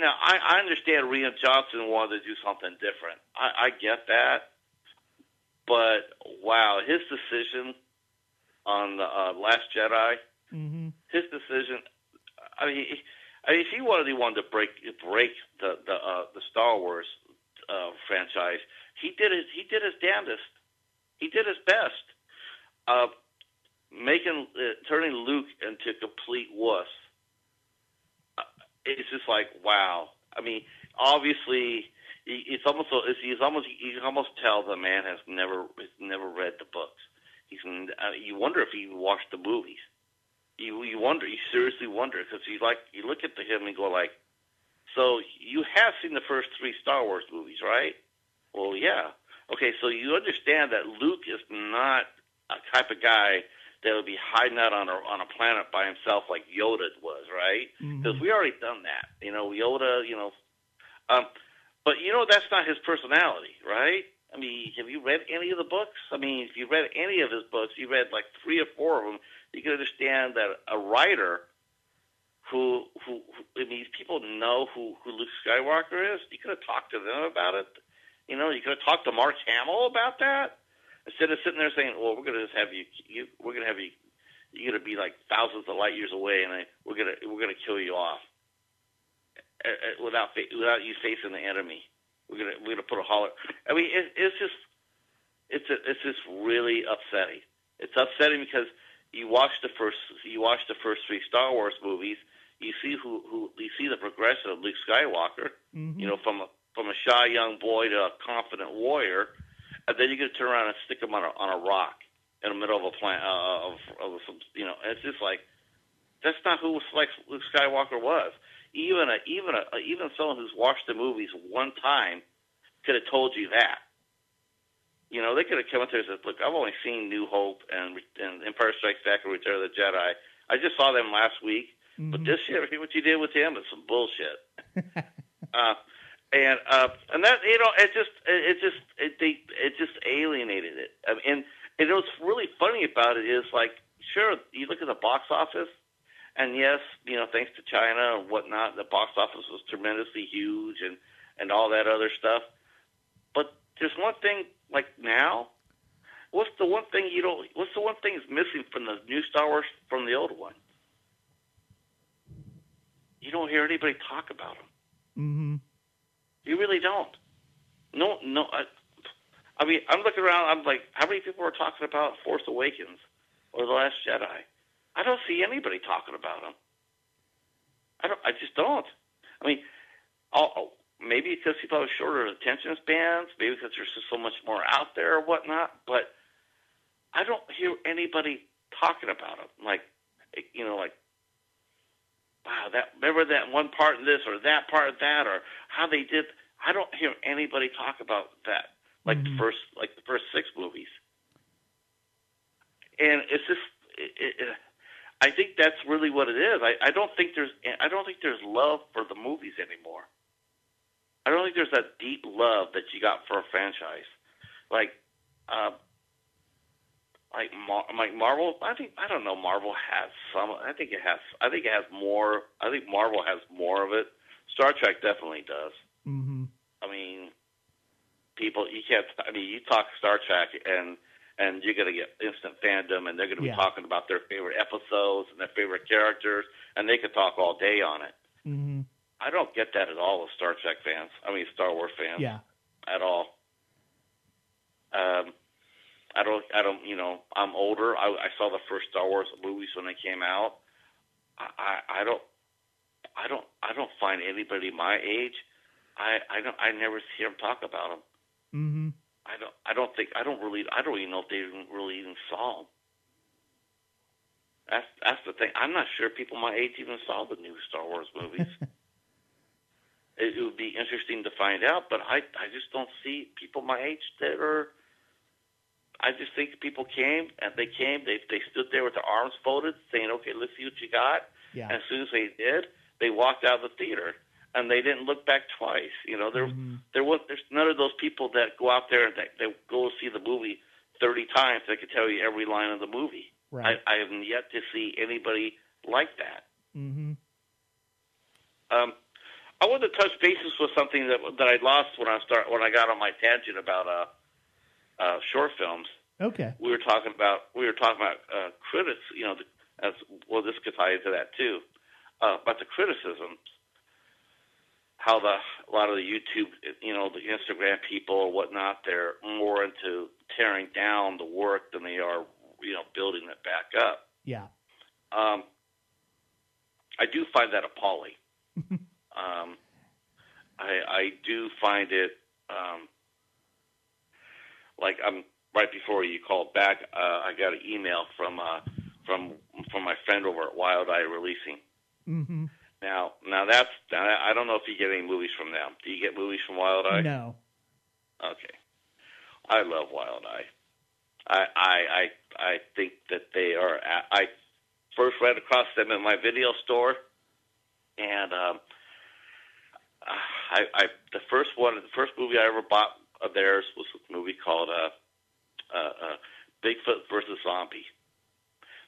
Now, I understand Rian Johnson wanted to do something different. I get that. But, wow, his decision on The Last Jedi, his decision, I mean, if he wanted to break the Star Wars franchise, he did his damnedest. He did his best. Turning Luke into a complete wuss. It's just like, wow. I mean, obviously, you can almost tell the man has never read the books. You wonder if he watched the movies. You seriously wonder, because you look at him and go like, so you have seen the first three Star Wars movies, right? Well, yeah. Okay, so you understand that Luke is not a type of guy that would be hiding out on a planet by himself like Yoda was, right? Because we already done that. Yoda, but that's not his personality, right? I mean, have you read any of the books? I mean, if you read any of his books, you read like three or four of them, you can understand that a writer who these people know who Luke Skywalker is. You could have talked to them about it. You could have talked to Mark Hamill about that. Instead of sitting there saying, "Well, we're gonna just have you we're gonna have you, you're gonna be like thousands of light years away, and we're gonna kill you off without you facing the enemy. We're gonna put a holler." I mean, it's just really upsetting. It's upsetting because you watch the first three Star Wars movies, you see you see the progression of Luke Skywalker, from a shy young boy to a confident warrior. And then you get to turn around and stick him on a rock in the middle of a plant of some. It's just like that's not who Luke Skywalker was. Even someone who's watched the movies one time could have told you that. They could have come up there and said, "Look, I've only seen New Hope and Empire Strikes Back and Return of the Jedi. I just saw them last week, but this year, what you did with him is some bullshit." And that it just alienated it. I mean, and what's really funny about it is like, sure, you look at the box office, and yes, thanks to China and whatnot, the box office was tremendously huge and all that other stuff. But there's one thing like now, what's the one thing that's missing from the new Star Wars from the old one? You don't hear anybody talk about them. Mm-hmm. You really don't. No. I mean, I'm looking around. I'm like, how many people are talking about Force Awakens or The Last Jedi? I don't see anybody talking about them. I just don't. I mean, maybe because people have shorter attention spans. Maybe because there's just so much more out there or whatnot. But I don't hear anybody talking about them. Like. Wow, remember that one part in this or that part of that or how they did. I don't hear anybody talk about that like the first six movies. And it's just, I think that's really what it is. I don't think there's love for the movies anymore. I don't think there's that deep love that you got for a franchise. Like Marvel, I don't know. Marvel has some. I think it has more. I think Marvel has more of it. Star Trek definitely does. Mm-hmm. I mean, people, you can't. I mean, you talk Star Trek, and you're gonna get instant fandom, and they're gonna be talking about their favorite episodes and their favorite characters, and they could talk all day on it. Mm-hmm. I don't get that at all with Star Trek fans. I mean, Star Wars fans. Yeah. At all. I don't. You know, I'm older. I saw the first Star Wars movies when they came out. I don't find anybody my age. I never hear them talk about them. Mm-hmm. I don't even know if they even saw them. That's the thing. I'm not sure people my age even saw the new Star Wars movies. It would be interesting to find out, but I just don't see people my age that are. I just think people came, and they came. They stood there with their arms folded, saying, "Okay, let's see what you got." Yeah. And as soon as they did, they walked out of the theater, and they didn't look back twice. You know, there's none of those people that go out there and they go see the movie 30 times. They can tell you every line of the movie. Right. I have yet to see anybody like that. Mm-hmm. I wanted to touch bases with something that I lost when I got on my tangent about short films. Okay. We were talking about critics. You know, this could tie into that too. But the criticisms, how a lot of the YouTube, you know, the Instagram people or whatnot, they're more into tearing down the work than they are, you know, building it back up. Yeah. I do find that appalling. I do find it. Like right before you called back, I got an email from my friend over at Wild Eye Releasing. Mm-hmm. Now I don't know if you get any movies from them. Do you get movies from Wild Eye? No. Okay. I love Wild Eye. I think that they are. I first ran across them in my video store, and the first movie I ever bought of theirs was a movie called Bigfoot vs. Zombie.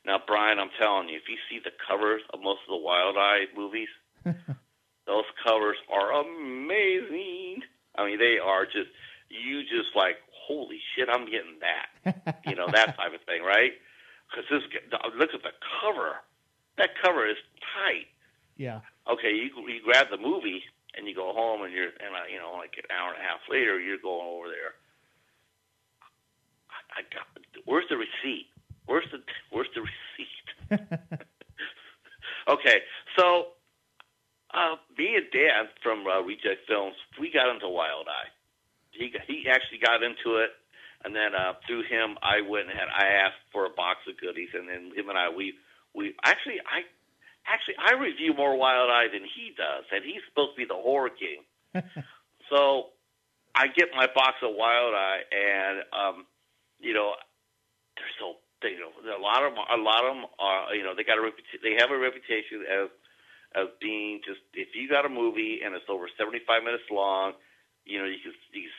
Now, Brian, I'm telling you, if you see the covers of most of the Wild Eye movies, those covers are amazing. I mean, they are just like, holy shit, I'm getting that. You know, that type of thing, right? Because look at the cover. That cover is tight. Yeah. Okay, you grab the movie, and you go home, and like an hour and a half later, you're going over there. Where's the receipt? Where's the receipt? Okay, so me and Dan from Reject Films, we got into Wild Eye. He actually got into it, and then through him, I went and I asked for a box of goodies, and then him and I I review more Wild Eye than he does, and he's supposed to be the horror king. So I get my box of Wild Eye, and you know, they're so big. You know, a lot of them are. You know, they have a reputation as being just, if you got a movie and it's over 75 minutes long, you know, you can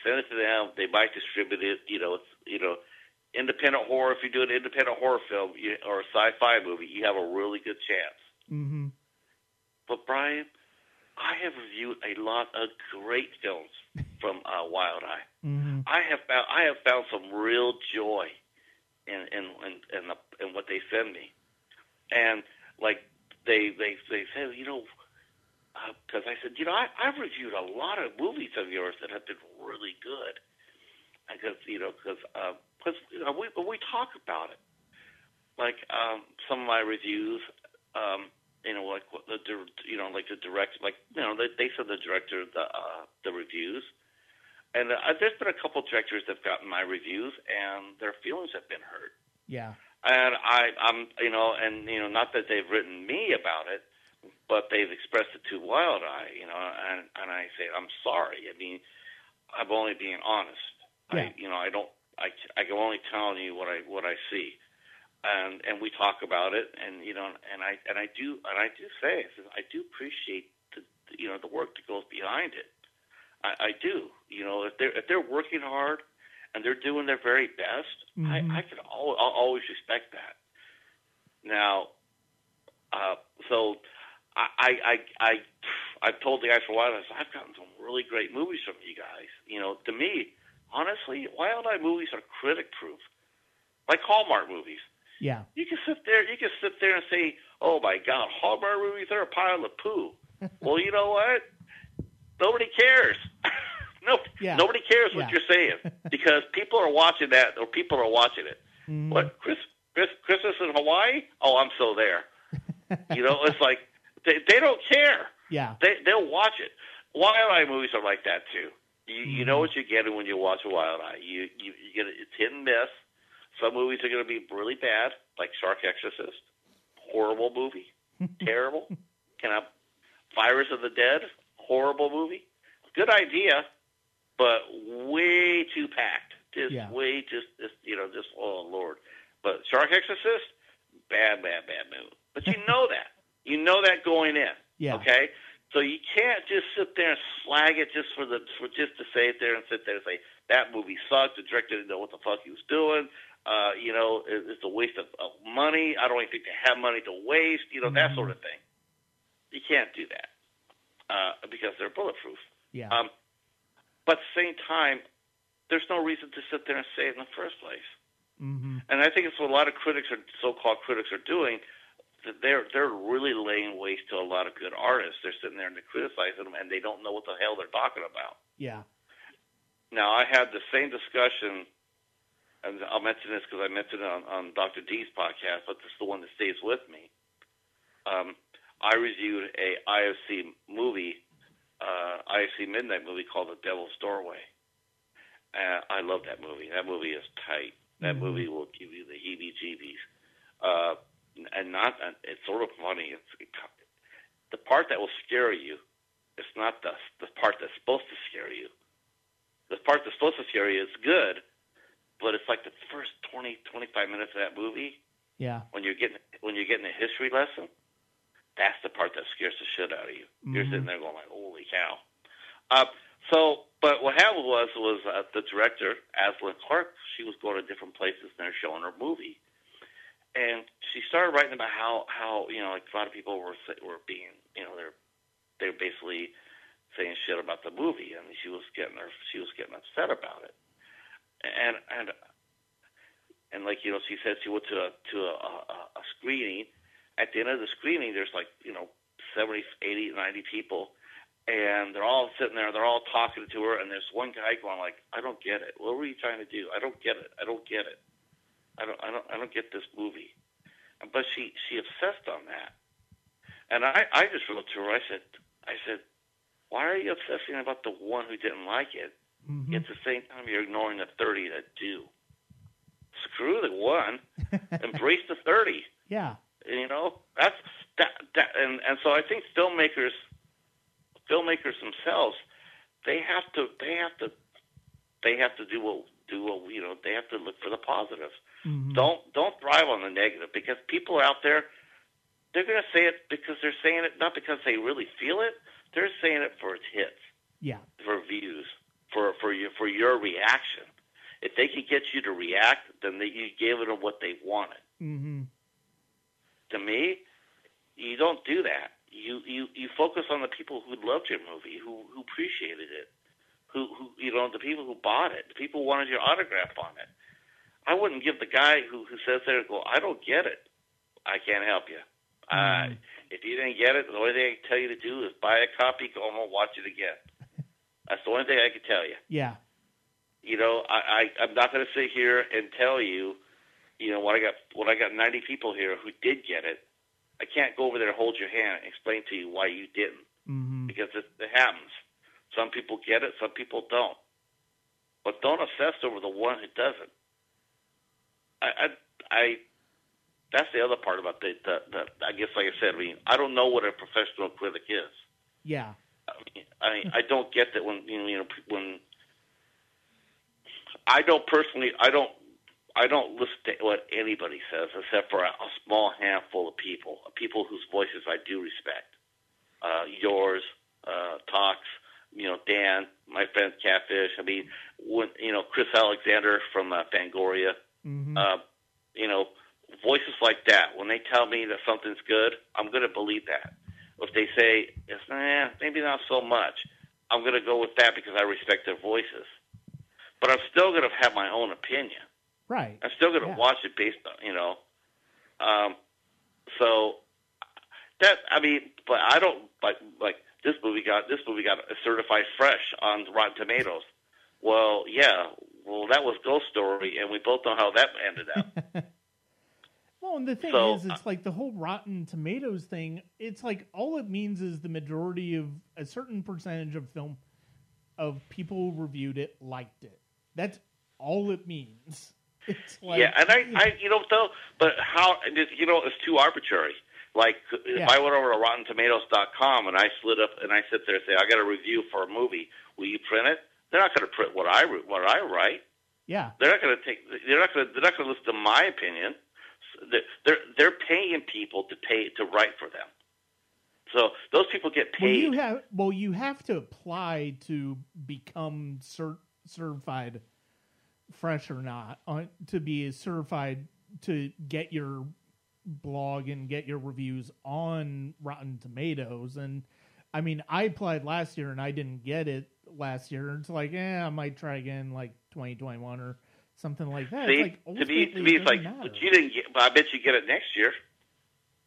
send it to them. They might distribute it. You know, it's, you know, independent horror. If you do an independent horror film or a sci-fi movie, you have a really good chance. Mm-hmm. But Brian, I have reviewed a lot of great films from Wild Eye. Mm-hmm. I have found some real joy in what they send me, and like they said, you know, because I said, you know, I've reviewed a lot of movies of yours that have been really good, because you know, we talk about it, like some of my reviews. You know, like the director, like, you know, they said the director of the reviews, and there's been a couple of directors that've gotten my reviews, and their feelings have been hurt. Yeah, and I'm not that they've written me about it, but they've expressed it to Wild Eye, you know, and I say I'm sorry. I mean, I'm only being honest. Yeah. I can only tell you what I see. And we talk about it, and you know, and I do say I do appreciate the work that goes behind it. I do. You know, if they're working hard and they're doing their very best, mm-hmm. I can always respect that. Now, so I've told the guys for a while, I've gotten some really great movies from you guys. You know, to me, honestly, Wild Eye movies are critic-proof, like Hallmark movies. Yeah, you can sit there and say, "Oh my God, Hallmark movies—they're a pile of poo." Well, you know what? Nobody cares. Nobody cares what you're saying, because people are watching that, or people are watching it. Mm. What Christmas in Hawaii? Oh, I'm so there. You know, it's like they don't care. Yeah, they'll watch it. Wild Eye movies are like that too. You know what you're getting when you watch a Wild Eye. You get it's hit and miss. Some movies are going to be really bad, like Shark Exorcist. Horrible movie. Terrible. Virus of the Dead. Horrible movie. Good idea, but way too packed. Just oh, Lord. But Shark Exorcist, bad movie. But you know that. You know that going in. Yeah. Okay? So you can't just sit there and slag it just to say it there and sit there and say, that movie sucked. The director didn't know what the fuck he was doing. You know, it's a waste of money. I don't even think they have money to waste, you know, that sort of thing. You can't do that because they're bulletproof. Yeah. But at the same time, there's no reason to sit there and say it in the first place. Mm-hmm. And I think it's what a lot of so-called critics are doing. They're really laying waste to a lot of good artists. They're sitting there and they're criticizing them, and they don't know what the hell they're talking about. Yeah. Now, I had the same discussion. And I'll mention this because I mentioned it on Dr. D's podcast, but this is the one that stays with me. I reviewed a IFC movie, IFC Midnight movie called The Devil's Doorway. I love that movie. That movie is tight. That movie will give you the heebie-jeebies. It's sort of funny. The part that will scare you, it's not the part that's supposed to scare you. The part that's supposed to scare you is good. But it's like the first 20, 25 minutes of that movie. Yeah. When you're getting a history lesson, that's the part that scares the shit out of you. Mm-hmm. You're sitting there going like, "Holy cow!" But what happened was the director, Aslan Clark, she was going to different places and they're showing her movie, and she started writing about how you know, like a lot of people were being, you know, they're basically saying shit about the movie, and she was getting upset about it. And like, you know, she said she went to a screening. At the end of the screening, there's like, you know, 70, 80, 90 people, and they're all sitting there. They're all talking to her, and there's one guy going like, "I don't get it. What were you trying to do? I don't get it. I don't get it. I don't get this movie." But she obsessed on that, and I just wrote to her. I said, "Why are you obsessing about the one who didn't like it? Mm-hmm. At the same time, you're ignoring the 30 that do. Screw the one, embrace the 30. Yeah, and, you know, that's that. And so I think filmmakers themselves, they have to do what you know. They have to look for the positives. Mm-hmm. Don't thrive on the negative, because people out there, they're going to say it because they're saying it, not because they really feel it. They're saying it for its hits. Yeah, for views. For your reaction. If they could get you to react, then you gave them what they wanted. Mm-hmm. To me, you don't do that. You focus on the people who loved your movie, who appreciated it, who you know, the people who bought it, the people who wanted your autograph on it. I wouldn't give the guy who says there, "Go, I don't get it. I can't help you. Mm-hmm. If you didn't get it, the only thing I can tell you to do is buy a copy, go home, and watch it again." That's the only thing I can tell you. Yeah. You know, I'm not going to sit here and tell you, you know, when I got 90 people here who did get it, I can't go over there and hold your hand and explain to you why you didn't. Mm-hmm. Because it happens. Some people get it, some people don't. But don't obsess over the one who doesn't. That's the other part about I guess, like I said, I mean, I don't know what a professional critic is. Yeah. I mean, I don't get that when I don't listen to what anybody says except for a small handful of people whose voices I do respect. Yours, Talks, you know, Dan, my friend Catfish. I mean, when, you know, Chris Alexander from Fangoria. Mm-hmm. You know, voices like that. When they tell me that something's good, I'm going to believe that. If they say, it's, nah, maybe not so much, I'm going to go with that because I respect their voices. But I'm still going to have my own opinion. Right. I'm still going to watch it based on, you know. So that, I mean, but I don't, like this movie got certified fresh on Rotten Tomatoes. Well, yeah. Well, that was Ghost Story, and we both know how that ended up. Well, and the thing is, it's like the whole Rotten Tomatoes thing. It's like all it means is the majority of a certain percentage of film of people who reviewed it liked it. That's all it means. It's like, yeah, and I you know, though, but how, you know, it's too arbitrary. Like if I went over to RottenTomatoes.com and I slid up and I sit there and say, I got a review for a movie. Will you print it? They're not going to print what I write. Yeah, they're not going to take. They're not going to listen to my opinion. They're paying people to write for them. So those people get paid. You have to apply to become certified fresh or not to be certified to get your blog and get your reviews on Rotten Tomatoes. And I mean, I applied last year and I didn't get it last year. It's like, I might try again, like 2021 or something like that. See, it's like, to me, it's like, but you didn't get. But I bet you get it next year.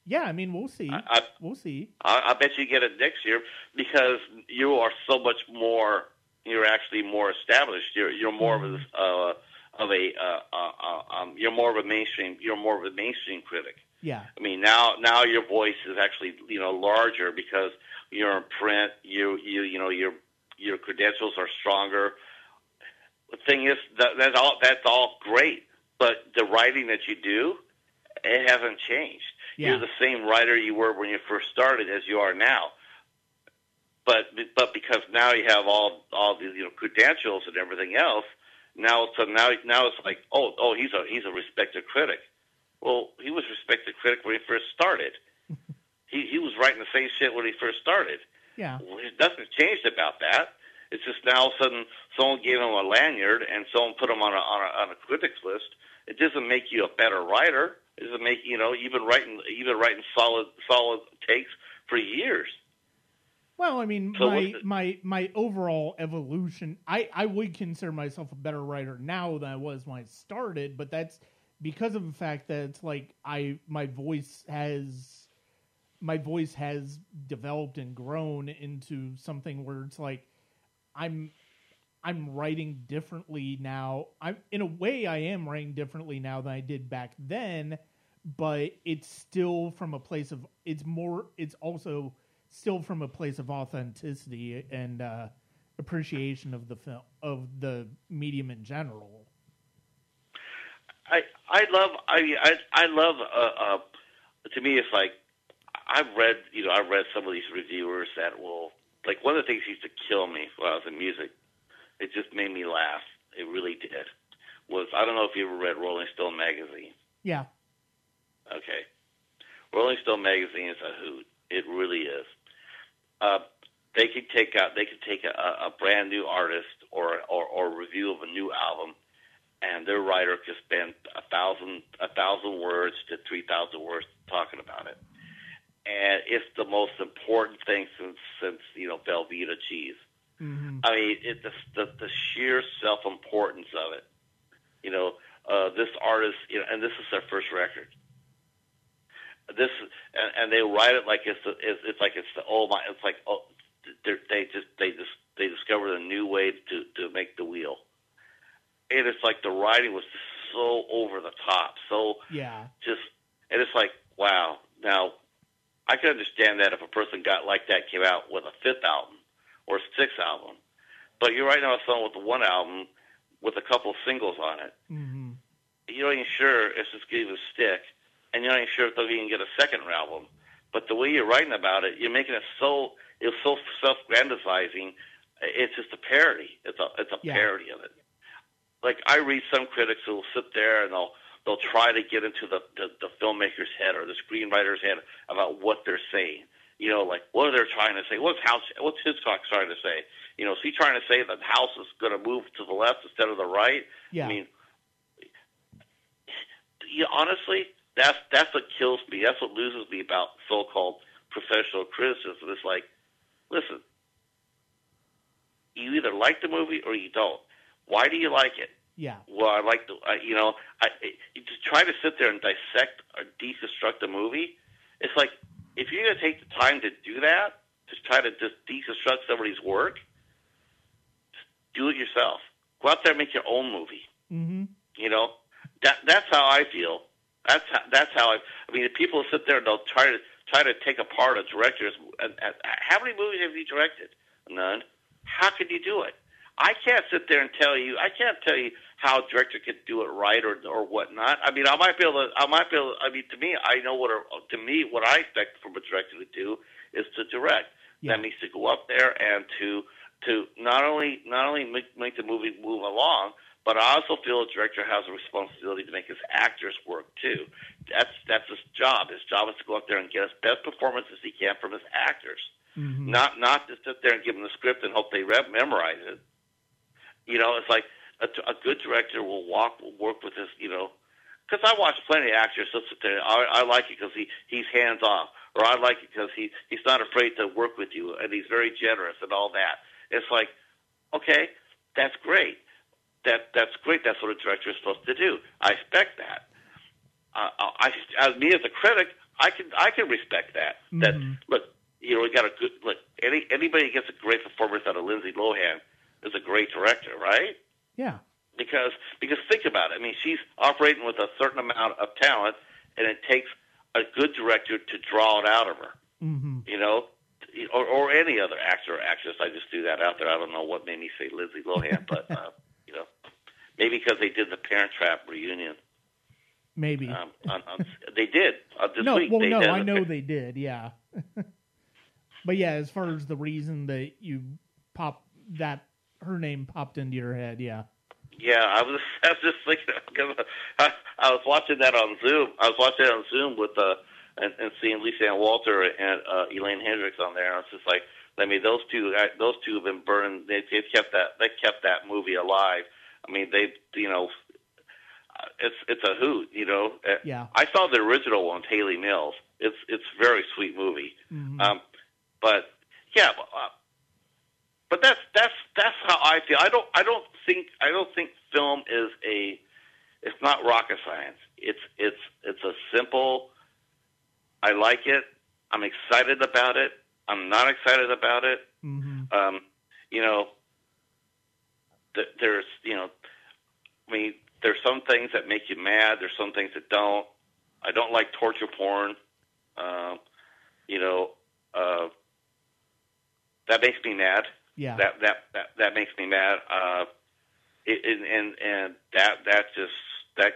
Yeah, I mean, we'll see. We'll see. I bet you get it next year because you are so much more. You're actually more established. You're more You're more of a mainstream critic. Yeah. I mean, now your voice is actually, you know, larger because you're in print. Your credentials are stronger. The thing is, that's all great, but the writing that you do, it hasn't changed. Yeah. You're the same writer you were when you first started as you are now. But because now you have all the, you know, credentials and everything else, now it's like, oh, he's a respected critic. Well, he was respected critic when he first started. he was writing the same shit when he first started. Yeah. Well, nothing's changed about that. It's just now all of a sudden someone gave him a lanyard and someone put him on a critics list. It doesn't make you a better writer. It doesn't make, you know, even writing solid takes for years. Well, I mean, so my overall evolution, I would consider myself a better writer now than I was when I started, but that's because of the fact that it's like my voice has developed and grown into something where it's like I'm writing differently now. I am writing differently now than I did back then, but it's still from a place of it's also still from a place of authenticity and appreciation of the film, of the medium in general. I love to me, it's like I've read some of these reviewers that will, like, one of the things used to kill me when I was in music, it just made me laugh. It really did. Was, I don't know if you ever read Rolling Stone magazine. Yeah. Okay. Rolling Stone magazine is a hoot. It really is. They could take a brand new artist or review of a new album, and their writer could spend 1,000 words to 3,000 words talking about it. And it's the most important thing since you know, Velveeta cheese. Mm-hmm. I mean, the sheer self-importance of it. You know, this artist, you know, and this is their first record. This and they write it like they discovered a new way to make the wheel. And it's like the writing was just so over the top, so and it's like, wow. Now, I can understand that if a person got like that, came out with a fifth album or sixth album, but you're right now with someone with one album with a couple of singles on it. Mm-hmm. You're not even sure if it's going to stick, and you're not even sure if they'll even get a second album. But the way you're writing about it, you're making it so self-grandizing. It's just a parody. It's a parody of it. Like, I read some critics who will sit there and they'll try to get into the filmmaker's head or the screenwriter's head about what they're saying. you know, like what are they trying to say? What's Hitchcock trying to say? You know, is he trying to say that the house is going to move to the left instead of the right? Yeah. I mean, you know, honestly, that's what kills me. That's what loses me about so-called professional criticism. It's like, listen, you either like the movie or you don't. Why do you like it? Yeah. Well, I like the, you know, you just try to sit there and dissect or deconstruct a movie. It's like, if you're going to take the time to do that, to try to just deconstruct somebody's work, just do it yourself. Go out there and make your own movie. Mm-hmm. You know, that's how I feel. That's how I mean, if people sit there and they'll try to take apart a director's, how many movies have you directed? None. How could you do it? I can't sit there and tell you. I can't tell you how a director could do it right or whatnot. I mean, I might be able to, I mean, to me, I know what I expect from a director to do is to direct. Yeah. That means to go up there and to not only make the movie move along, but I also feel a director has a responsibility to make his actors work too. That's his job. His job is to go up there and get as best performances he can from his actors. Mm-hmm. Not to sit there and give them the script and hope they memorize it. You know, it's like a good director will work with his, you know, because I watch plenty of actors. I like it because he's hands off, or I like it because he's not afraid to work with you, and he's very generous and all that. It's like, okay, that's great. That's great. That's what a director is supposed to do. I expect that. Me as a critic, I can respect that. Mm-hmm. That look, you know, we got a good look. Anybody gets a great performance out of Lindsay Lohan is a great director, right? Yeah. Because think about it. I mean, she's operating with a certain amount of talent, and it takes a good director to draw it out of her, mm-hmm. you know, or any other actor or actress. I just threw that out there. I don't know what made me say Lindsay Lohan, but, you know, maybe because they did the Parent Trap reunion. Maybe. They did. This week. Well, I know they did, yeah. But, yeah, as far as the reason that you popped that, her name popped into your head, yeah. Yeah, I was just thinking because I was watching that on Zoom. I was watching it on Zoom with and seeing Lisa Ann Walter and Elaine Hendricks on there. And I was just like, I mean, those two have been burning. They've kept that movie alive. I mean, it's a hoot, you know. Yeah. I saw the original one, Haley Mills. It's a very sweet movie. Mm-hmm. But yeah. But that's how I feel. I don't think film is it's not rocket science. It's a simple. I like it. I'm excited about it. I'm not excited about it. Mm-hmm. You know, there's you know, I mean, there's some things that make you mad. There's some things that don't. I don't like torture porn. You know, that makes me mad. Yeah. That makes me mad. That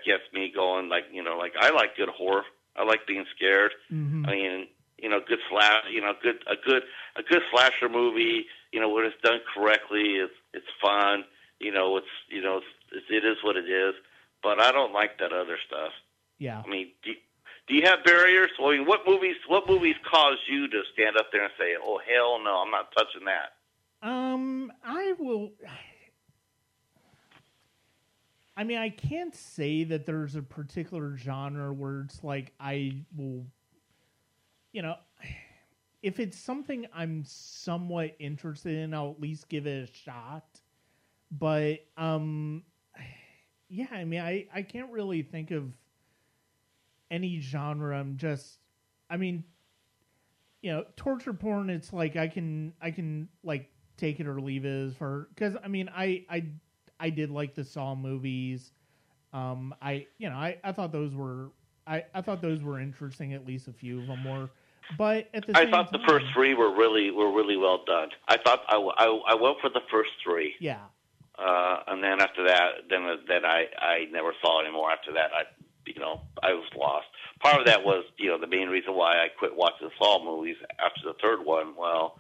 gets me going. Like, you know, like I like good horror. I like being scared. Mm-hmm. I mean, you know, good slash. You know, a good slasher movie. You know, when it's done correctly, it's fun. You know, it is what it is. But I don't like that other stuff. Yeah. I mean, do you have barriers? I mean, what movies cause you to stand up there and say, "Oh hell no, I'm not touching that." I mean, I can't say that there's a particular genre where it's like I will, you know, if it's something I'm somewhat interested in, I'll at least give it a shot. But, yeah, I mean, I can't really think of any genre. You know, torture porn, it's like I can like, take it or leave it, because I mean I did like the Saw movies. I thought those were I thought those were interesting. At least a few of them were. But at the same time, I thought the first three were really well done. I thought I went for the first three. Yeah. And then after that, then I never saw it anymore. After that, I was lost. Part of that was the main reason why I quit watching the Saw movies after the third one. Well,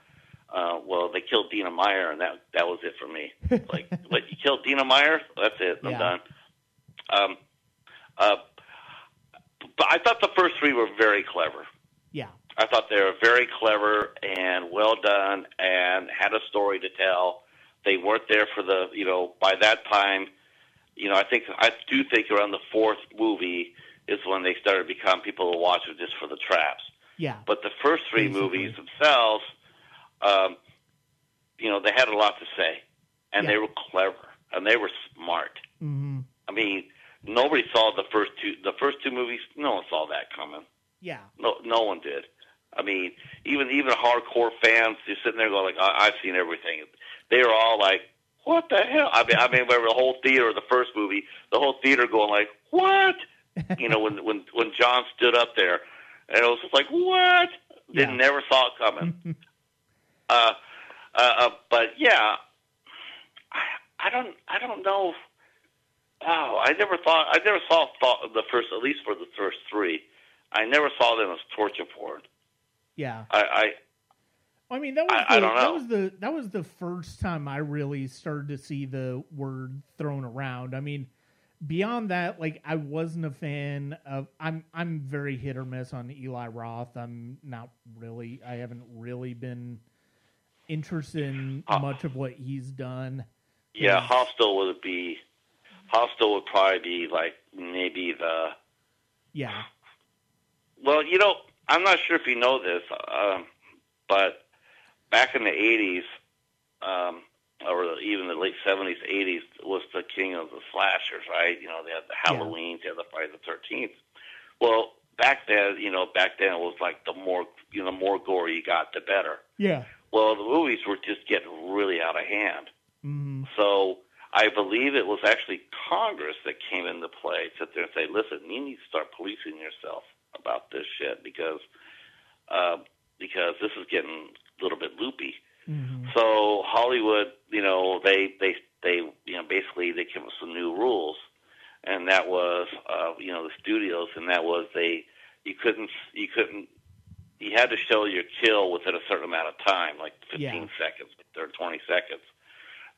they killed Dina Meyer, and that was it for me. Like, what, you killed Dina Meyer? That's it. I'm done. But I thought the first three were very clever. Yeah. I thought they were very clever and well done and had a story to tell. They weren't there for the, you know, by that time, you know, I do think around the fourth movie is when they started to become people who watch it just for the traps. Yeah. But the first three movies themselves, you know, they had a lot to say, and they were clever and they were smart. Mm-hmm. I mean, nobody saw the first two. The first two movies, no one saw that coming. Yeah. No one did. I mean, even hardcore fans, they're sitting there going, like, I've seen everything. They were all like, what the hell? I mean, remember the whole theater of the first movie, the whole theater going like, what? You know, when John stood up there, and it was just like, what? Yeah. They never saw it coming. But yeah, I don't know. Wow, I never saw the first, at least for the first three. I never saw them as torture porn. Yeah. I mean, that was the first time I really started to see the word thrown around. I mean, beyond that, like, I wasn't a fan of. I'm very hit or miss on Eli Roth. I haven't really been interested in much of what he's done. Yeah, Hostel would probably be like maybe the. Yeah. Well, you know, I'm not sure if you know this, but back in the 80s, or even the late 70s, 80s, was the king of the slashers, right? You know, they had the Halloween, they had the Friday the 13th. Well, back then it was like the more gore you got, the better. Yeah. Well, the movies were just getting really out of hand. Mm-hmm. So I believe it was actually Congress that came into play, sit there and say, listen, you need to start policing yourself about this shit because this is getting a little bit loopy. Mm-hmm. So Hollywood, you know, they you know, basically they came up with some new rules, and that was you know, the studios, and that was you couldn't you had to show your kill within a certain amount of time, like 15 seconds or 20 seconds.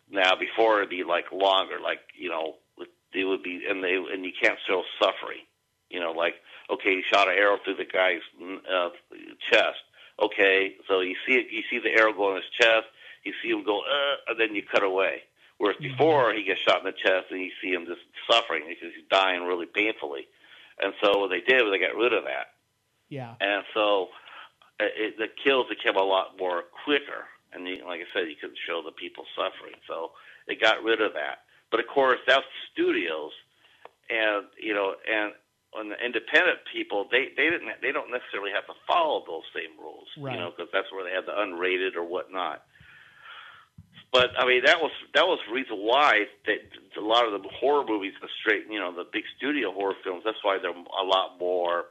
Now before it'd be like longer, like, you know, it would be, and you can't show suffering. You know, like, okay, he shot an arrow through the guy's chest. Okay, so you see the arrow go in his chest, you see him go, and then you cut away. Whereas before, he gets shot in the chest, and you see him just suffering because he's dying really painfully. And so what they did was they got rid of that. Yeah. And so the kills became a lot more quicker. And like I said, you couldn't show the people suffering. So they got rid of that. But, of course, that's studios. And, you know, and the independent people, they don't necessarily have to follow those same rules, right. You know, because that's where they have the unrated or whatnot. But I mean, that was the reason why a lot of the horror movies, you know, the big studio horror films. That's why they're a lot more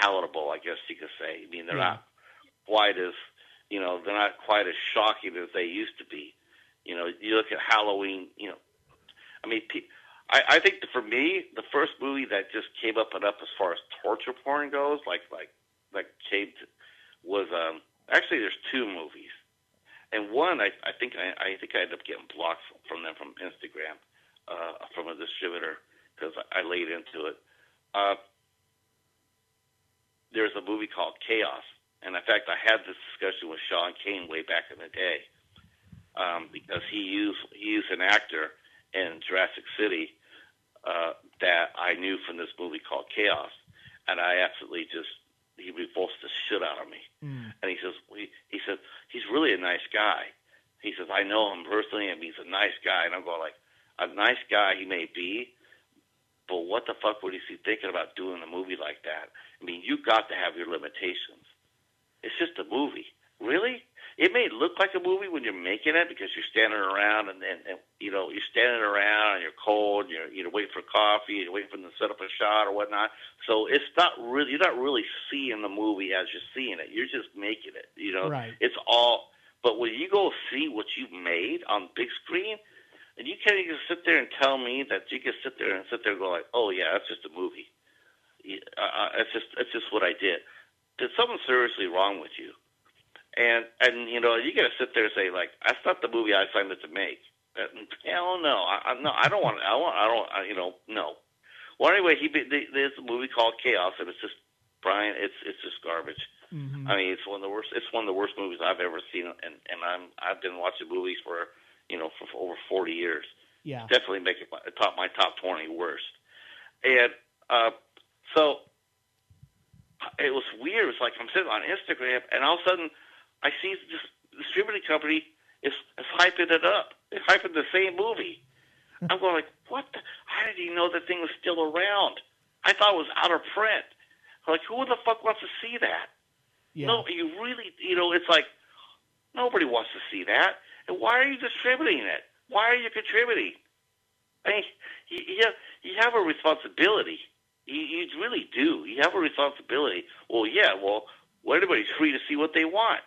palatable, I guess you could say. I mean, they're not quite as, you know, they're not quite as shocking as they used to be. You know, you look at Halloween. You know, I mean. I think that for me, the first movie that just came up as far as torture porn goes, actually there's two movies, and one I think I ended up getting blocked from them from Instagram, from a distributor because I laid into it. There's a movie called Chaos, and in fact I had this discussion with Sean Kane way back in the day, because he used an actor in Jurassic City that I knew from this movie called Chaos, and I absolutely he revulsed the shit out of me. Mm. And he says he's really a nice guy. He says, I know him personally, and he's a nice guy. And I'm going like, a nice guy he may be, but what the fuck would he be thinking about doing a movie like that? I mean, you got to have your limitations. It's just a movie. Really? It may look like a movie when you're making it because you're standing around and you know, you're standing around and you're cold, and you're waiting for coffee, you're waiting for them to set up a shot or whatnot. So it's not really, you're not really seeing the movie as you're seeing it. You're just making it, you know. Right. It's all, but when you go see what you made on big screen, and you can't even sit there and tell me that you can sit there and go like, oh yeah, that's just a movie. It's just what I did. There's something seriously wrong with you. And you know, you got to sit there and say like, that's not the movie I signed up to make. Hell no, I don't want, you know, no. Well, anyway, there's a movie called Chaos, and it's just Brian, it's just garbage. Mm-hmm. I mean, it's one of the worst. It's one of the worst movies I've ever seen, and I've been watching movies for over 40 years. Yeah, it's definitely make it my top 20 worst. And so it was weird. It's like I'm sitting on Instagram, and all of a sudden I see this distributing company is hyping it up. They're hyping the same movie. I'm going like, what? How did he know that thing was still around? I thought it was out of print. I'm like, who the fuck wants to see that? Yeah. No, you really, it's like nobody wants to see that. And why are you distributing it? Why are you contributing? I mean, you have a responsibility. You really do. You have a responsibility. Well, yeah. Well, everybody's free to see what they want.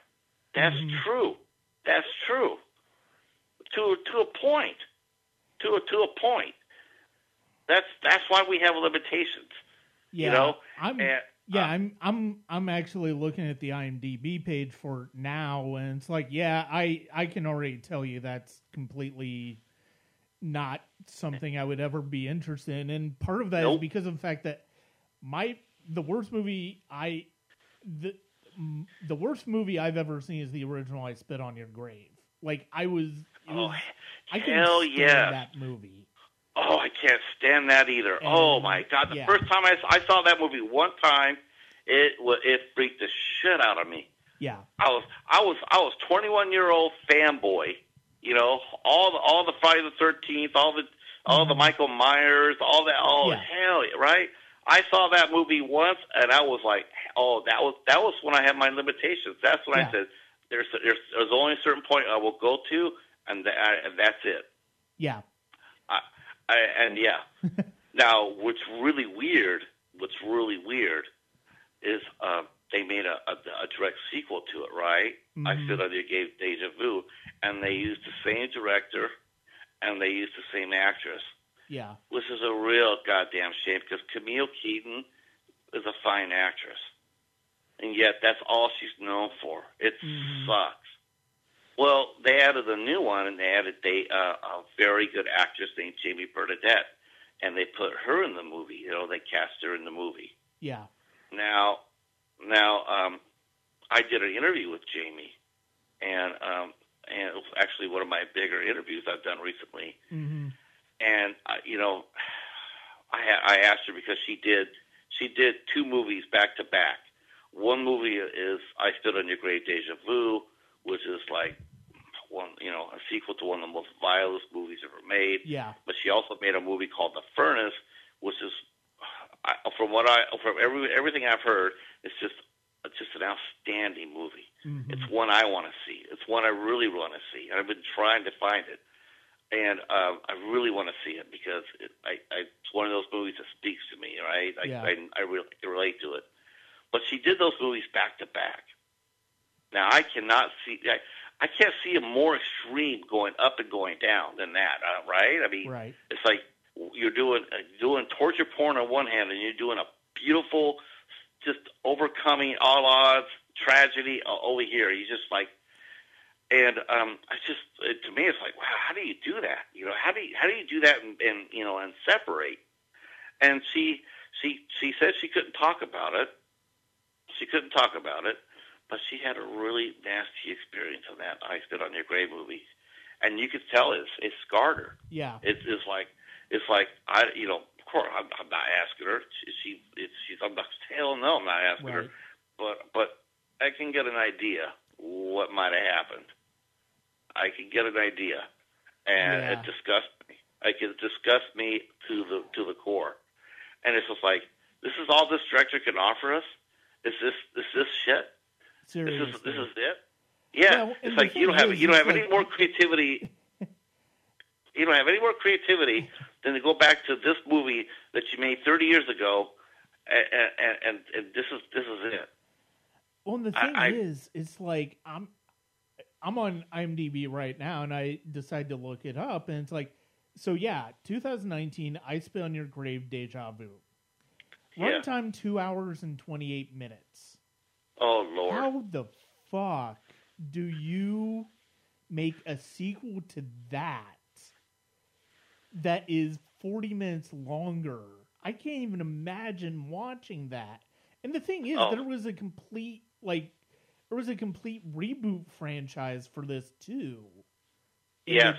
That's true. That's true. To a point. To a point. That's why we have limitations. Yeah, I'm actually looking at the IMDb page for now, and it's like, I can already tell you that's completely not something I would ever be interested in. And part of that is because of the fact that the worst movie I've ever seen is the original I Spit on Your Grave. Like I couldn't stand that movie. Oh, I can't stand that either. And, oh my God! The first time I saw that movie one time, it freaked the shit out of me. Yeah, I was 21-year-old fanboy. All the Friday the 13th, all the Michael Myers, all that. Oh hell, right! I saw that movie once, and I was like, oh, that was when I had my limitations. That's when I said, there's only a certain point I will go to, and that's it. Yeah. Now, what's really weird is they made a direct sequel to it, right? Mm-hmm. I Sit on Your Grave, Deja Vu, and they used the same director, and they used the same actress. Yeah. Which is a real goddamn shame, because Camille Keaton is a fine actress, and yet that's all she's known for. It sucks. Well, they added a new one, and they added a very good actress named Jamie Bernadette, and they put her in the movie. They cast her in the movie. Yeah. Now, I did an interview with Jamie, and it was actually one of my bigger interviews I've done recently. Mm-hmm. And I asked her because she did two movies back to back. One movie is I Stood on Your Grave, Deja Vu, which is like a sequel to one of the most violent movies ever made. Yeah. But she also made a movie called The Furnace, which is, from everything I've heard, it's just an outstanding movie. Mm-hmm. It's one I want to see. It's one I really want to see. I've been trying to find it, and I really want to see it because it's one of those movies that speaks to me. Right? I really relate to it. But she did those movies back to back. Now, I can't see a more extreme going up and going down than that, right? I mean, It's like you're doing torture porn on one hand, and you're doing a beautiful, just overcoming all odds tragedy over here. You just like, and to me, it's like, wow, how do you do that? How do you do that and separate? And she said she couldn't talk about it. But she had a really nasty experience on that I Spit on Your Grave movie, and you could tell it scarred her. Yeah, it's like of course I'm not asking her. I'm not asking her. But I can get an idea what might have happened. I can get an idea, and it disgusts me. It disgusts me to the core, and it's just like this is all this director can offer us. Is this shit? Seriously. This is it. Yeah, it's like you don't have any more creativity. You don't have any more creativity than to go back to this movie that you made 30 years ago, and this is it. Well, and the thing is, it's like I'm on IMDb right now, and I decide to look it up, and it's like, 2019, I Spit on Your Grave, Deja Vu. Runtime 2 hours and 28 minutes. Oh, Lord. How the fuck do you make a sequel to that is 40 minutes longer? I can't even imagine watching that. And the thing is, there was a complete, like, there was a complete reboot franchise for this too. Yes.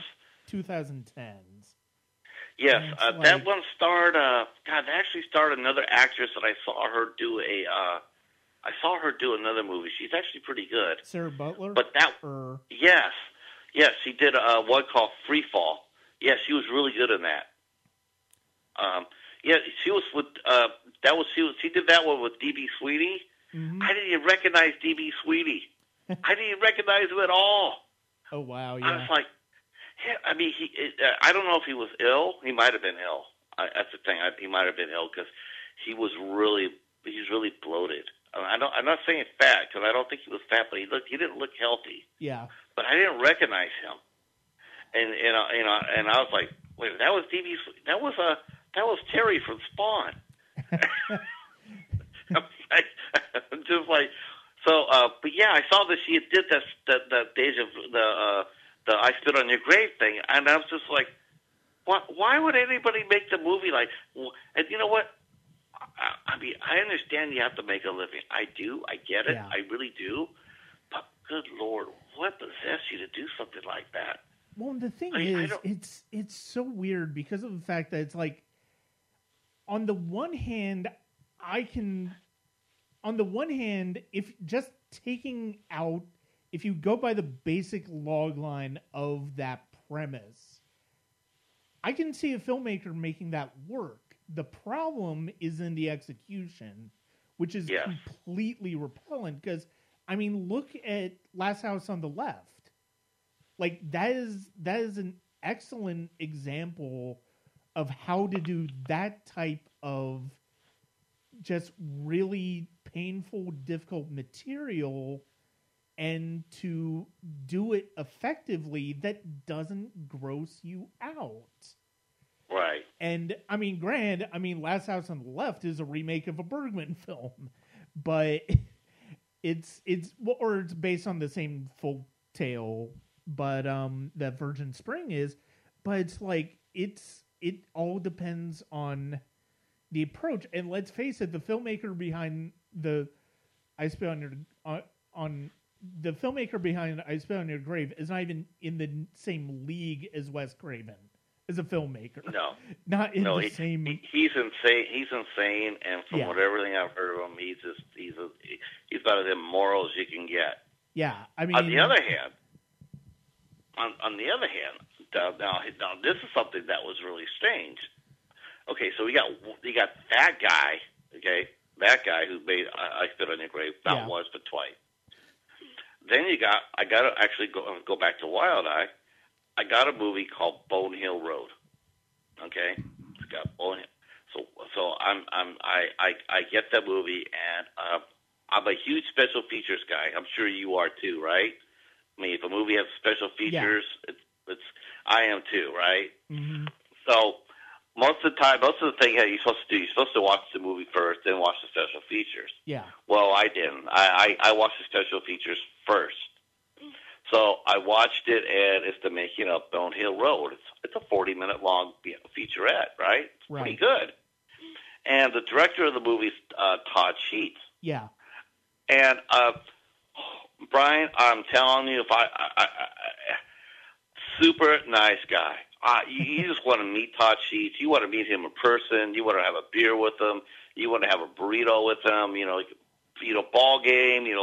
2010s. Yes, like... that one starred. God, they actually starred another actress that I saw her do a. I saw her do another movie. She's actually pretty good. Sarah Butler. But that. Or... Yes, yes, she did one called Free Fall. Yes, she was really good in that. Yeah, she was with. That was she did that one with D.B. Sweeney. Mm-hmm. I didn't even recognize D.B. Sweeney. I didn't even recognize him at all. Oh wow! Yeah. I was like. I mean, I don't know if he was ill. He might have been ill. That's the thing. He might have been ill because he's really bloated. I'm not saying fat because I don't think he was fat, but he didn't look healthy. Yeah. But I didn't recognize him, and I was like, wait, that was DB. That was Terry from Spawn. I'm just like, so. But yeah, I saw that she did that Deja the. The I Spit on Your Grave thing, and I was just like, why would anybody make the movie like, and you know what? I mean, I understand you have to make a living. I do. I get it. Yeah. I really do. But good Lord, what possessed you to do something like that? Well, the thing is, it's so weird because of the fact that it's like, on the one hand, if just taking out, if you go by the basic log line of that premise, I can see a filmmaker making that work. The problem is in the execution, which is completely repellent. Because, I mean, look at Last House on the Left. Like, that is an excellent example of how to do that type of just really painful, difficult material and to do it effectively that doesn't gross you out. Right. And, I mean, granted, Last House on the Left is a remake of a Bergman film, but it's based on the same folk tale, but that Virgin Spring is, but it's like, it all depends on the approach. And let's face it, the filmmaker behind the filmmaker behind I Spit on Your Grave is not even in the same league as Wes Craven as a filmmaker. No. Not in the same... He's insane. He's insane, and from everything I've heard of him, he's about as immoral as you can get. Yeah, I mean... On the other hand, now this is something that was really strange. Okay, so we got that guy, okay? That guy who made I Spit on Your Grave not once but twice. Then I got to actually go back to Wild Eye. I got a movie called Bone Hill Road. Okay, it's got Bone Hill. So I get that movie, and I'm a huge special features guy. I'm sure you are too, right? I mean, if a movie has special features, I am too, right? Mm-hmm. So most of the thing you're supposed to do, you're supposed to watch the movie first, then watch the special features. Yeah. Well, I didn't. I watched the special features first. So I watched it, and it's the making of Bone Hill Road. It's a 40-minute long featurette, right? It's pretty good. And the director of the movie is Todd Sheets. Yeah. And Brian, I'm telling you, if I super nice guy. You just want to meet Todd Sheets. You want to meet him in person. You want to have a beer with him. You want to have a burrito with him. You know, ball game. You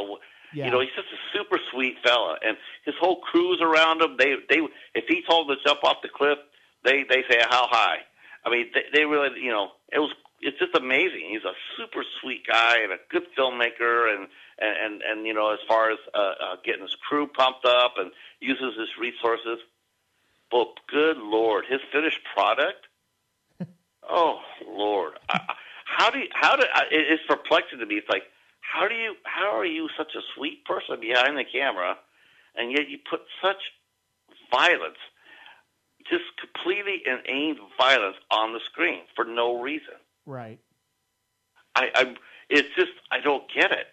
know, he's just a super sweet fella, and his whole crew's around him. They if he told them to jump off the cliff, they say how high. I mean, they really, you know, it's just amazing. He's a super sweet guy and a good filmmaker, and you know, as far as getting his crew pumped up and uses his resources. Well, good Lord, his finished product. Oh Lord, it's perplexing to me. It's like, how are you such a sweet person behind the camera, and yet you put such violence, just completely inane violence on the screen for no reason. Right. It's just I don't get it.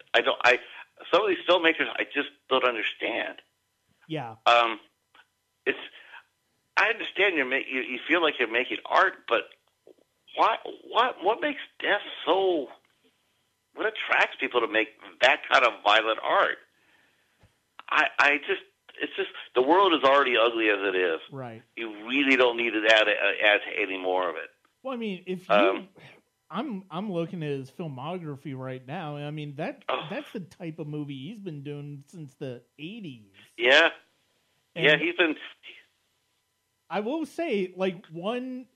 Some of these filmmakers I just don't understand. Yeah. I understand you feel like you're making art, but what makes death so what attracts people to make that kind of violent art? I just, it's just, the world is already ugly as it is. Right. You really don't need to add any more of it. Well, I mean, if you, I'm looking at his filmography right now. I mean, that's the type of movie he's been doing since the 80s. Yeah. And yeah, he's been. I will say, like, one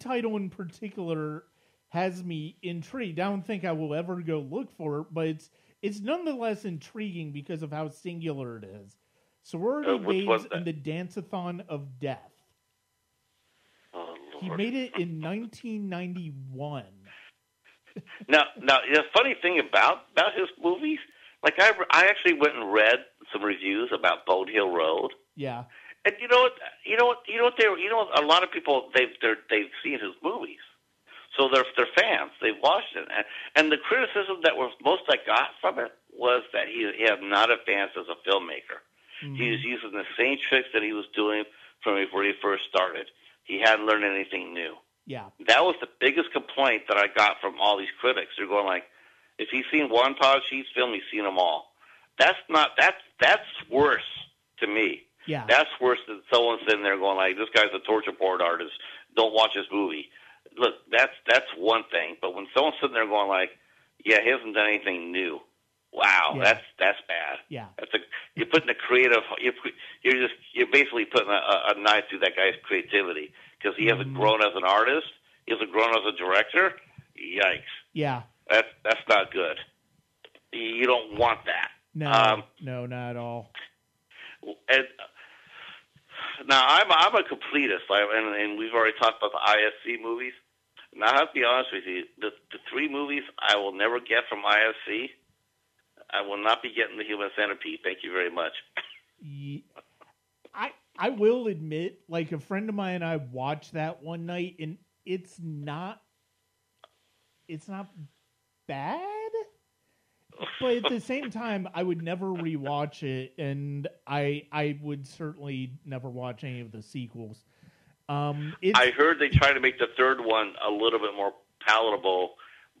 title in particular has me intrigued. I don't think I will ever go look for it, but it's nonetheless intriguing because of how singular it is. Sorority Babes and the Dance-a-thon of Death. Oh, Lord. He made it in 1991. Now, the funny thing about his movies, like I actually went and read some reviews about Bald Hill Road. Yeah. And a lot of people they've seen his movies, so they're fans. They've watched it, and the criticism that was most I got from it was that he had not advanced as a filmmaker. Mm-hmm. He was using the same tricks that he was doing from before he first started. He hadn't learned anything new. Yeah, that was the biggest complaint that I got from all these critics. They're going like, if he's seen one Todd Sheets film, he's seen them all. That's worse to me. Yeah. That's worse than someone sitting there going like, this guy's a torture porn artist, don't watch his movie. Look, that's one thing. But when someone's sitting there going like, yeah, he hasn't done anything new. Wow, yeah. That's bad. Yeah. You're putting a creative you're basically putting a knife through that guy's creativity because he hasn't grown as an artist, he hasn't grown as a director. Yikes. Yeah. That's not good. You don't want that. No. No, not at all. And now I'm a completist, and we've already talked about the IFC movies. Now I have to be honest with you: the three movies I will never get from IFC, I will not be getting The Human Centipede. Thank you very much. Yeah. I will admit, like a friend of mine and I watched that one night, and it's not bad. But at the same time, I would never rewatch it, and I would certainly never watch any of the sequels. I heard they try to make the third one a little bit more palatable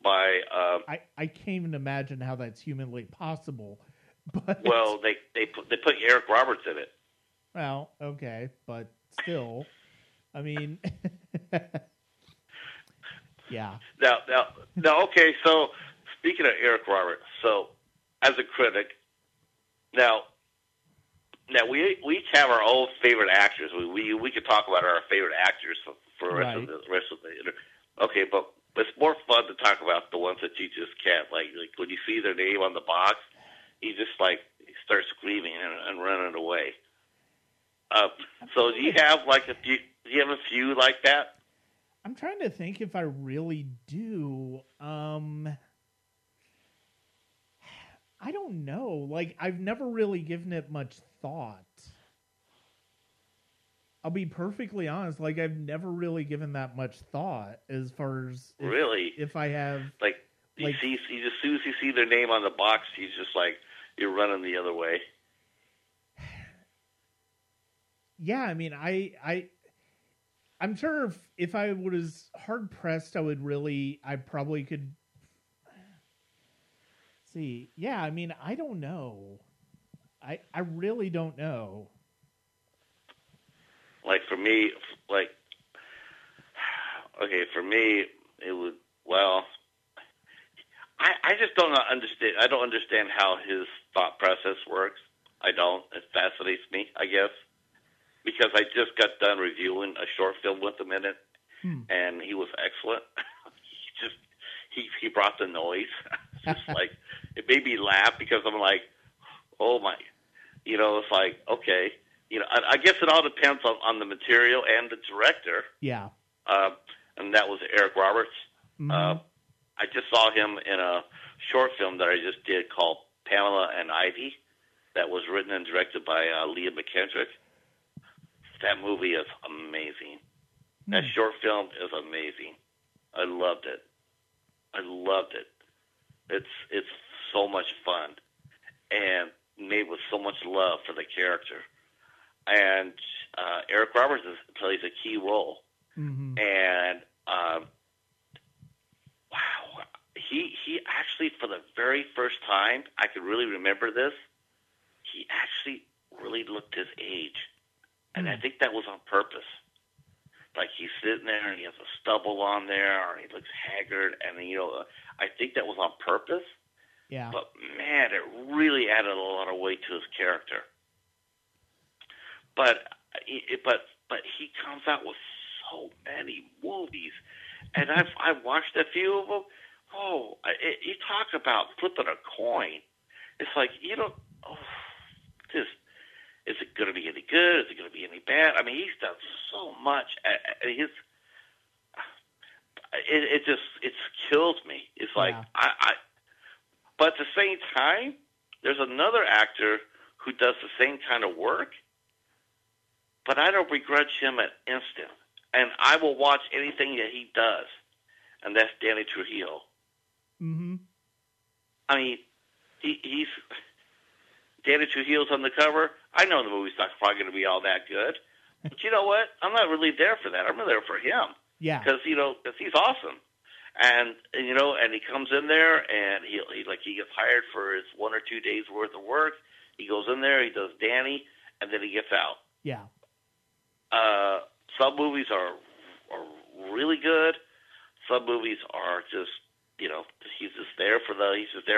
by... I can't even imagine how that's humanly possible. But, well, they put Eric Roberts in it. Well, okay, but still, I mean... yeah. Now, okay, so... Speaking of Eric Roberts, so as a critic, now we each have our own favorite actors. We could talk about our favorite actors for right. the rest of the okay, but it's more fun to talk about the ones that you just can't. Like when you see their name on the box, you just like start screaming and running away. So do you have like a few like that? I'm trying to think if I really do. I don't know. Like, I've never really given it much thought. I'll be perfectly honest. Like, I've never really given that much thought as far as... Really? If I have... Like you as soon as you see their name on the box, he's just like, you're running the other way. Yeah, I mean, I'm sure if I was hard-pressed, I probably could... See, yeah, I mean, I don't know. I really don't know. Like for me, it would. Well, I just don't understand. I don't understand how his thought process works. I don't. It fascinates me, I guess, because I just got done reviewing a short film with him in it, and he was excellent. He brought the noise. Just like it made me laugh because I'm like, oh my, it's like, okay, I guess it all depends on the material and the director. Yeah. And that was Eric Roberts. Mm-hmm. I just saw him in a short film that I just did called Pamela and Ivy that was written and directed by Leah McKendrick. That movie is amazing. Mm-hmm. That short film is amazing. I loved it. It's so much fun and made with so much love for the character. And Eric Roberts plays a key role. Mm-hmm. And wow, he actually, for the very first time, I could really remember this, he actually really looked his age. And I think that was on purpose. Like, he's sitting there and he has a stubble on there, or he looks haggard, and, you know, I think that was on purpose. Yeah. But, man, it really added a lot of weight to his character. But he comes out with so many movies, and I've watched a few of them. Oh, you talk about flipping a coin. It's like, you know, is it going to be any good? Is it going to be any bad? I mean, he's done so much. It kills me. It's like, yeah. But at the same time, there's another actor who does the same kind of work, but I don't begrudge him an instant. And I will watch anything that he does, and that's Danny Trujillo. Mm-hmm. I mean, he's Danny Trujillo's on the cover. I know the movie's not probably going to be all that good, but you know what? I'm not really there for that. I'm really there for him. Yeah, because he's awesome, and he comes in there, and he gets hired for his 1 or 2 days worth of work. He goes in there, he does Danny, and then he gets out. Yeah. Some movies are really good. Some movies are just, you know, he's just there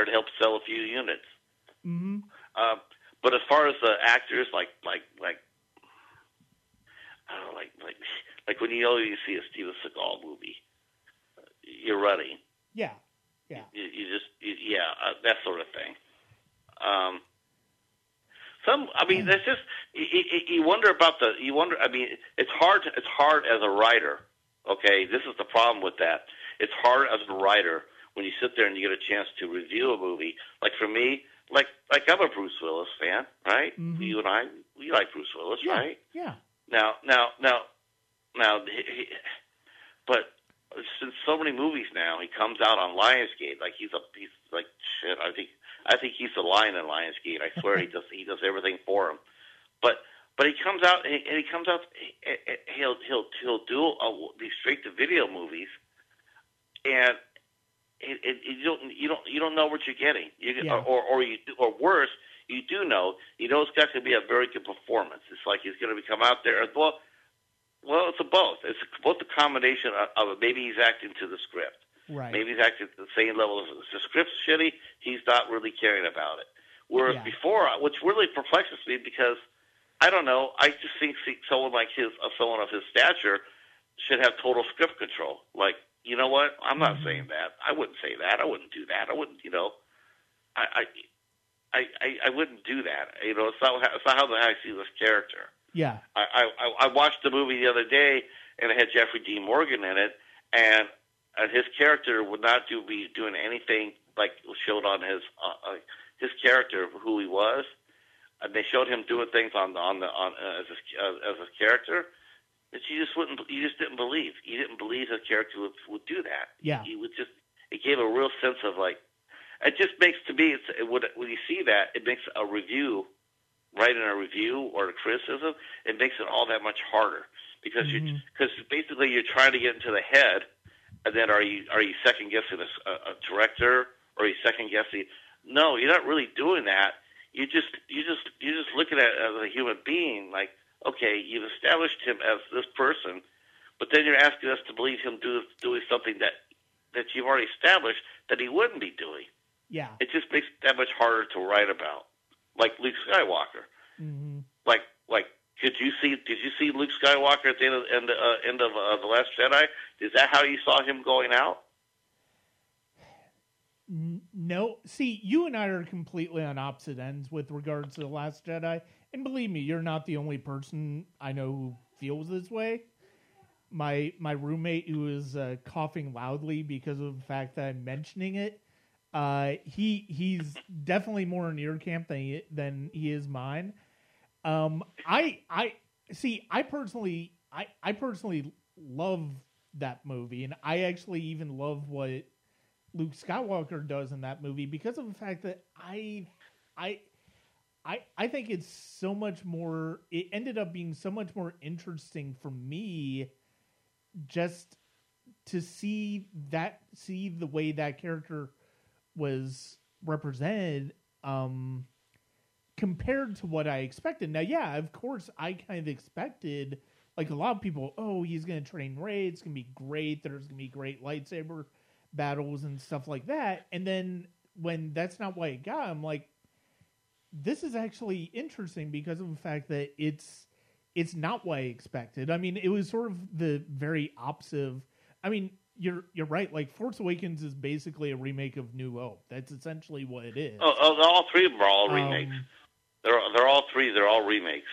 to help sell a few units. Mm-hmm. But as far as the actors, like when you see a Steven Seagal movie, you're running. Yeah, yeah. You just that sort of thing. That's just you wonder about the. You wonder. I mean, it's hard. It's hard as a writer. Okay, this is the problem with that. It's hard as a writer when you sit there and you get a chance to review a movie. Like for me, like I'm a Bruce Willis fan, right? Mm-hmm. You and I, we like Bruce Willis, yeah, right? Yeah. Now. But since so many movies now, he comes out on Lionsgate. Like he's like shit. I think he's the lion in Lionsgate. I swear he does everything for him. But he comes out and he comes out. He'll do these straight to video movies, and you don't know what you're getting. Or worse, you do know. You know it's got to be a very good performance. It's like he's going to come out there. Well, it's both. It's both the combination of maybe he's acting to the script. Right. Maybe he's acting at the same level. If the script's shitty, he's not really caring about it. Whereas before, which really perplexes me because, I don't know, I just think someone like someone of his stature should have total script control. Like, you know what? I'm not saying that. I wouldn't say that. I wouldn't do that. I wouldn't, you know, I wouldn't do that. You know, it's not how I see this character. Yeah. I watched the movie the other day, and it had Jeffrey Dean Morgan in it, and his character would not be doing anything like showed on his character who he was. And they showed him doing things as his character that you just didn't believe. You didn't believe his character would do that. Yeah, he would just. It gave a real sense of like. It just makes to me. When you see that, it makes a review, writing a review or a criticism, it makes it all that much harder because basically you're trying to get into the head. And then are you second guessing a director, or are you second guessing? No, you're not really doing that. You're just looking at it as a human being. Like, okay, you've established him as this person, but then you're asking us to believe him doing something that you've already established that he wouldn't be doing. Yeah, it just makes it that much harder to write about. Like Luke Skywalker. Mm-hmm. Like. Did you see Luke Skywalker at the end of The Last Jedi? Is that how you saw him going out? No. See, you and I are completely on opposite ends with regards to The Last Jedi. And believe me, you're not the only person I know who feels this way. My roommate, who is coughing loudly because of the fact that I'm mentioning it, he's definitely more in your camp than he is mine. I personally love that movie, and I actually even love what Luke Skywalker does in that movie because of the fact that I think it's so much more. It ended up being so much more interesting for me, just to see the way that character was represented compared to what I expected. Now, yeah, of course, I kind of expected, like a lot of people, oh, he's going to train Rey. It's going to be great. There's going to be great lightsaber battles and stuff like that. And then when that's not what it got, I'm like, this is actually interesting because of the fact that it's not what I expected. I mean, it was sort of the very opposite of, I mean, you're right. Like, Force Awakens is basically a remake of New Hope. That's essentially what it is. Oh, all three of them are all remakes. They're all three. They're all remakes.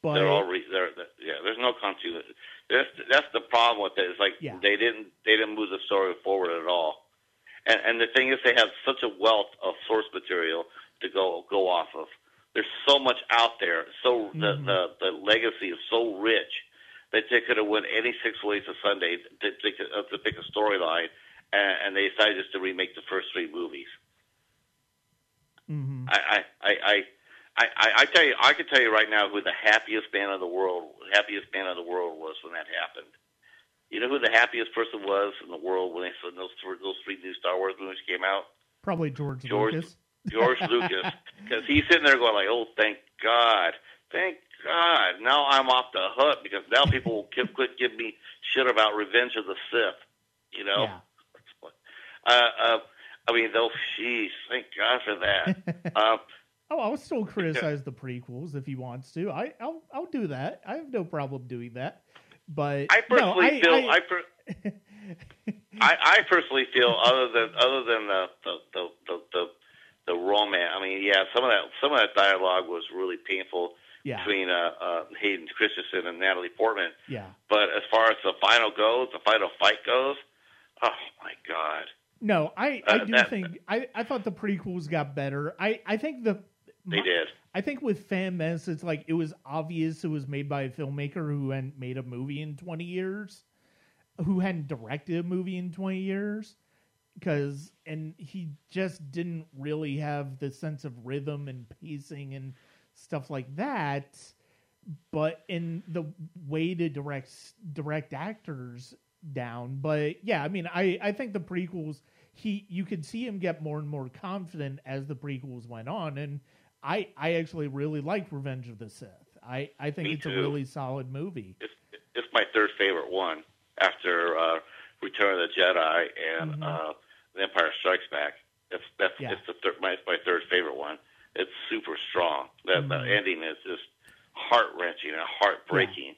But they're all there's no continuity. That's the problem with it. It's like they didn't move the story forward at all. And the thing is, they have such a wealth of source material to go off of. There's so much out there. So the legacy is so rich that they could have went any 6 ways to Sunday to pick a storyline, and they decided just to remake the first 3 movies. Mm-hmm. I tell you, I can tell you right now who the happiest man in the world was when that happened. You know who the happiest person was in the world when they said those 3 new Star Wars movies came out? Probably George Lucas. George Lucas, because he's sitting there going like, "Oh, thank God! Now I'm off the hook because now people will quit give me shit about Revenge of the Sith." You know, I mean, though, jeez, thank God for that. I'll still criticize the prequels if he wants to. I'll do that. I have no problem doing that. But I personally feel other than the romance. I mean, yeah, some of that dialogue was really painful between Hayden Christensen and Natalie Portman. Yeah. But as far as the final fight goes, oh my God. No, I thought the prequels got better. I think they did. I think with Phantom Menace, it's like it was obvious it was made by a filmmaker who hadn't made a movie in 20 years, who hadn't directed a movie in 20 years. And he just didn't really have the sense of rhythm and pacing and stuff like that. But in the way to direct actors down. But yeah, I mean, I think the prequels, you could see him get more and more confident as the prequels went on. And I actually really liked Revenge of the Sith. I think it's a really solid movie. It's my 3rd favorite one after Return of the Jedi and The Empire Strikes Back. It's my 3rd favorite one. It's super strong. The ending is just heart wrenching and heartbreaking.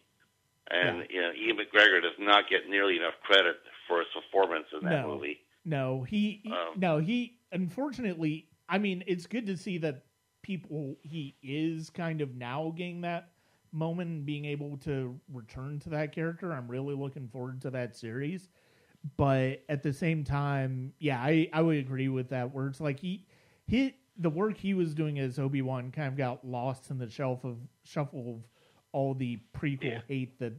Yeah. And you know, Ian McGregor does not get nearly enough credit for his performance in that movie. No, he unfortunately. I mean, it's good to see that he is kind of now getting that moment and being able to return to that character. I'm really looking forward to that series. But at the same time, yeah, I would agree with that, where it's like the work he was doing as Obi-Wan kind of got lost in the shuffle of all the prequel hate that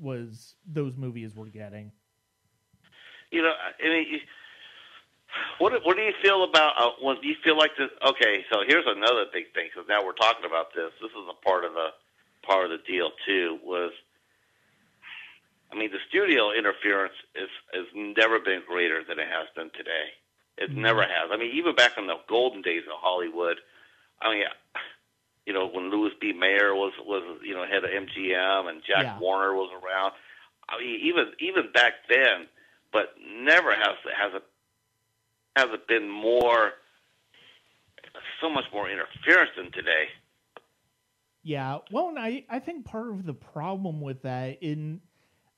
was those movies were getting. You know, I mean, what do you feel about? Do you feel like this? Okay, so here's another big thing because now we're talking about this. This is a part of the deal too. I mean, the studio interference has never been greater than it has been today. It never has. I mean, even back in the golden days of Hollywood, I mean, you know, when Louis B. Mayer was head of MGM and Jack Warner was around. I mean, even back then, but never has it been so much more interference than today. Yeah. Well, and I think part of the problem with that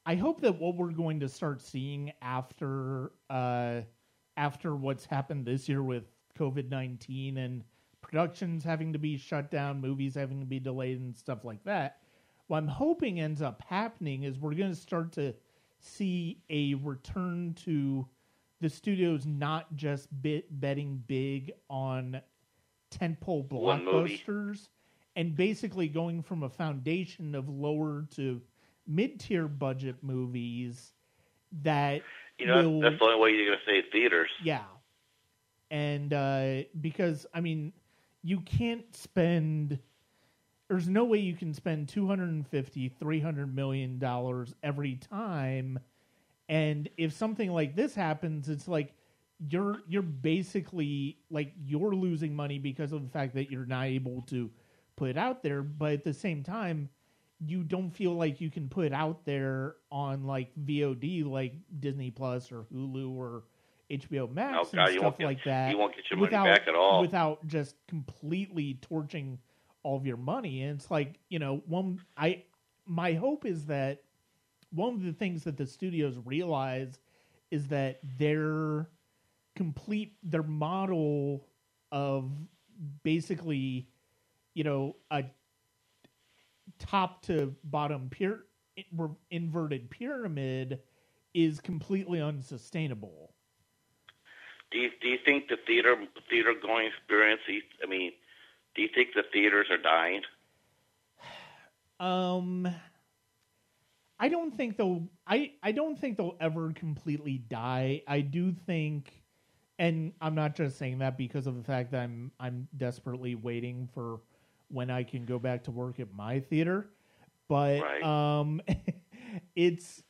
I hope that what we're going to start seeing after what's happened this year with COVID-19 and productions having to be shut down, movies having to be delayed and stuff like that, what I'm hoping ends up happening is we're going to start to see a return to the studios not just betting big on tentpole blockbusters and basically going from a foundation of lower to mid-tier budget movies that that's the only way you're going to save theaters. Yeah. And because, I mean, you can't spend... There's no way you can spend $250, $300 million every time And if something like this happens, it's like you're basically like you're losing money because of the fact that you're not able to put it out there. But at the same time, you don't feel like you can put it out there on like VOD, like Disney Plus or Hulu or HBO Max and stuff like that. You won't get your money back at all. Without just completely torching all of your money. And it's like, you know, my hope is that one of the things that the studios realize is that their model of basically, you know, a top to bottom inverted pyramid is completely unsustainable. Do you think the theater going experience? I mean, do you think the theaters are dying? I don't think they'll. I don't think they'll ever completely die. I do think, and I'm not just saying that because of the fact that I'm desperately waiting for when I can go back to work at my theater, but right. it's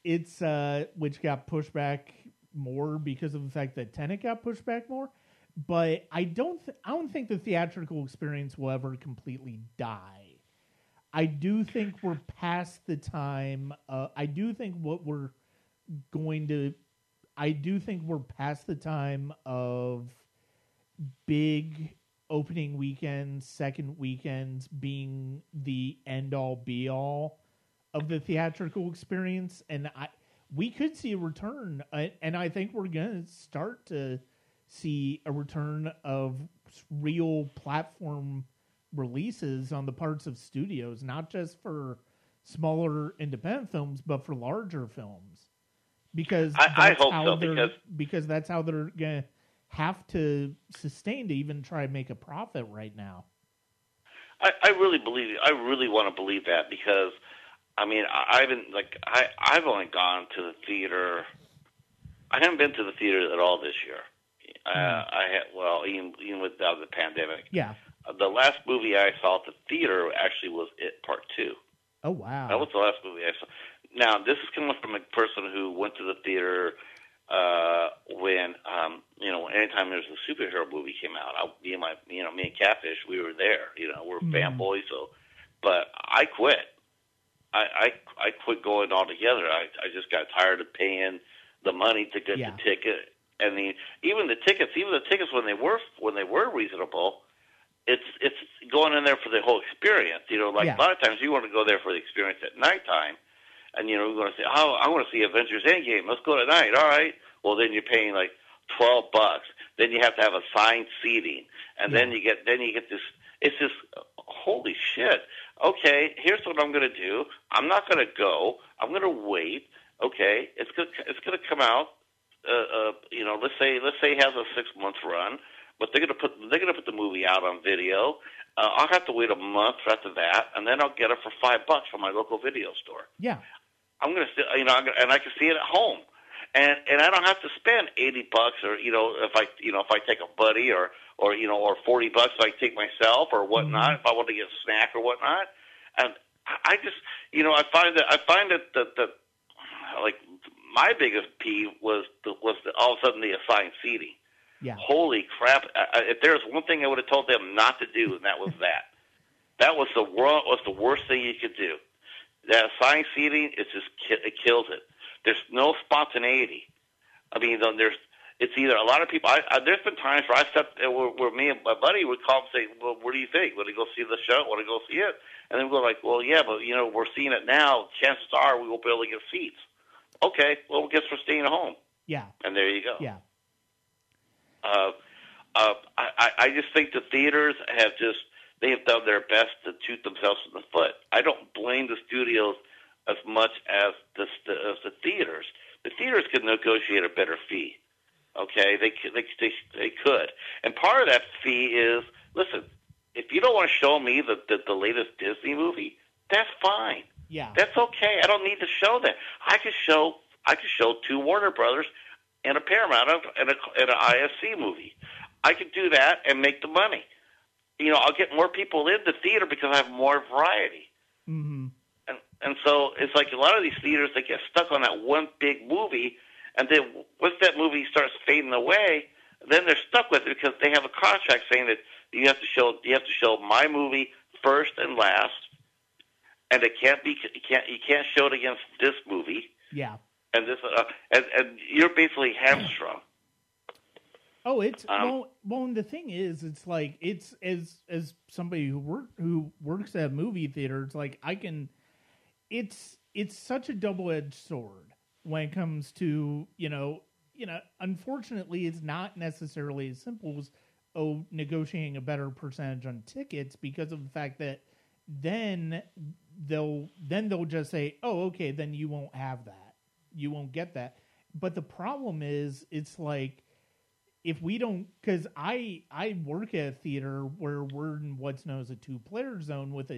which got pushed back more because of the fact that Tenet got pushed back more. But I don't think the theatrical experience will ever completely die. I do think we're past the time. I do think we're past the time of big opening weekends, second weekends being the end all be all of the theatrical experience. And we could see a return. And I think we're going to start to see a return of real platform releases on the parts of studios, not just for smaller independent films, but for larger films. Because I hope so, because that's how they're going to have to sustain to even try to make a profit right now. I really believe. I really want to believe that because, I mean, I've only gone to the theater. I haven't been to the theater at all this year. Even without the pandemic. Yeah. The last movie I saw at the theater actually was It Part 2. Oh, wow. That was the last movie I saw. Now, this is coming from a person who went to the theater anytime there was a superhero movie came out. Me and Catfish, we were there. You know, we're fanboys, so. But I quit. I quit going altogether. I just got tired of paying the money to get the ticket, and even the tickets when they were reasonable. It's going in there for the whole experience, you know. Like a lot of times, you want to go there for the experience at nighttime, and you know we're going to say, "Oh, I want to see Avengers: Endgame. Let's go tonight." All right. Well, then you're paying like $12. Then you have to have assigned seating, and then you get this. It's just holy shit. Okay, here's what I'm going to do. I'm not going to go. I'm going to wait. Okay, it's going to come out. You know, let's say it has a 6-month run. But they're gonna put the movie out on video. I'll have to wait a month after that, and then I'll get it for $5 from my local video store. Yeah, I can see it at home, and I don't have to spend $80 or if I take a buddy or $40 if I take myself or whatnot if I want to get a snack or whatnot. And I just I find that like my biggest peeve was all of a sudden the assigned seating. Yeah. Holy crap! If there's one thing I would have told them not to do, and that was that. That was the worst thing you could do. That assigned seating, it kills it. There's no spontaneity. I mean, it's either a lot of people. There's been times where I sat where me and my buddy would call and say, "Well, what do you think? Want to go see the show? Want to go see it?" And then we go like, "Well, yeah, but you know, we're seeing it now. Chances are we won't be able to get seats." Okay, well, guess we're staying at home. Yeah, and there you go. Yeah. I just think the theaters have done their best to shoot themselves in the foot. I don't blame the studios as much as the theaters. The theaters could negotiate a better fee. Okay, they could, and part of that fee is listen. If you don't want to show me the latest Disney movie, that's fine. Yeah, that's okay. I don't need to show that. I could show two Warner Brothers. And a Paramount and an IFC movie, I could do that and make the money. You know, I'll get more people in the theater because I have more variety. Mm-hmm. And And so it's like a lot of these theaters, they get stuck on that one big movie, and then once that movie starts fading away, then they're stuck with it because they have a contract saying that you have to show my movie first and last, and you can't show it against this movie. Yeah. And this and you're basically hamstrung. Oh, it's well. And the thing is, it's like it's as somebody who works at a movie theater, it's like I can. It's such a double-edged sword when it comes to you know. Unfortunately, it's not necessarily as simple as negotiating a better percentage on tickets because of the fact that then they'll just say, oh, okay, then you won't have that, you won't get that. But the problem is, it's like. If we don't, because I work at a theater where we're in what's known as a two-player zone with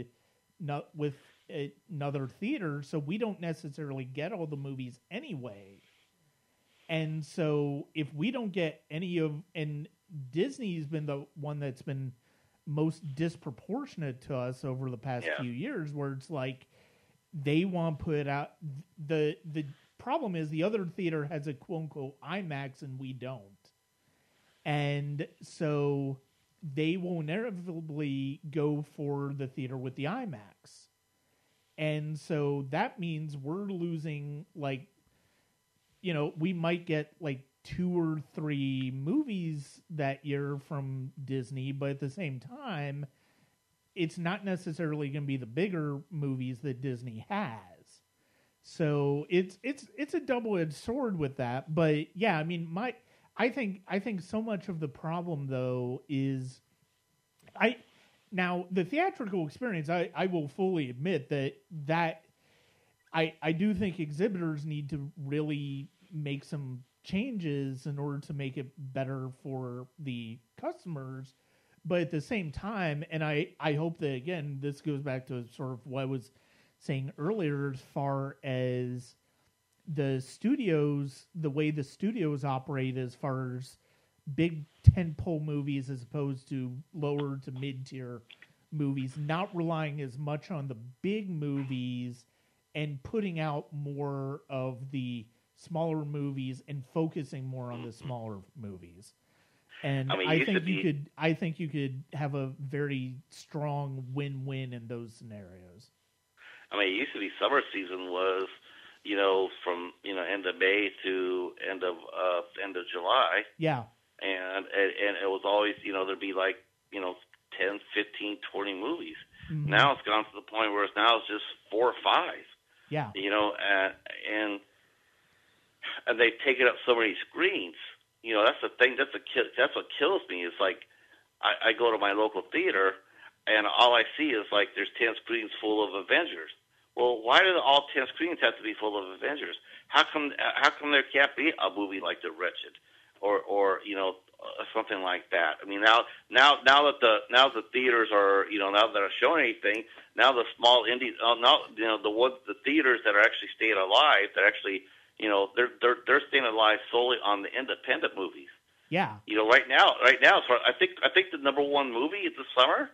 another theater, so we don't necessarily get all the movies anyway. And so if we don't get any of, and Disney's been the one that's been most disproportionate to us over the past few years, where it's like they want to put it out. The problem is the other theater has a quote-unquote IMAX and we don't. And so they will inevitably go for the theater with the IMAX. And so that means we're losing, like, you know, we might get like 2 or 3 movies that year from Disney, but at the same time, it's not necessarily going to be the bigger movies that Disney has. So it's a double-edged sword with that. But yeah, I mean, I think so much of the problem though is the theatrical experience, I will fully admit that I do think exhibitors need to really make some changes in order to make it better for the customers. But at the same time, and I hope that, again, this goes back to sort of what I was saying earlier as far as the way the studios operate as far as big tentpole movies as opposed to lower to mid-tier movies, not relying as much on the big movies and putting out more of the smaller movies and focusing more on the smaller movies. And I think you could have a very strong win-win in those scenarios. I mean, it used to be summer season was, you know, from, you know, end of May to end of July. Yeah. And it was always, you know, there'd be like, you know, 10, 15, 20 movies. Mm-hmm. Now it's gone to the point where it's just 4 or 5. Yeah. You know, and they've taken up so many screens. You know, that's the thing. That's what kills me. It's like I go to my local theater and all I see is like there's 10 screens full of Avengers. Well, why do all 10 screens have to be full of Avengers? How come there can't be a movie like The Wretched, or you know, something like that? I mean, now that the theaters are, you know, now that they're showing anything, now the small indie, now, you know, the theaters that are actually staying alive, they're actually, you know, they're staying alive solely on the independent movies. Yeah. You know, right now, so I think the number one movie this summer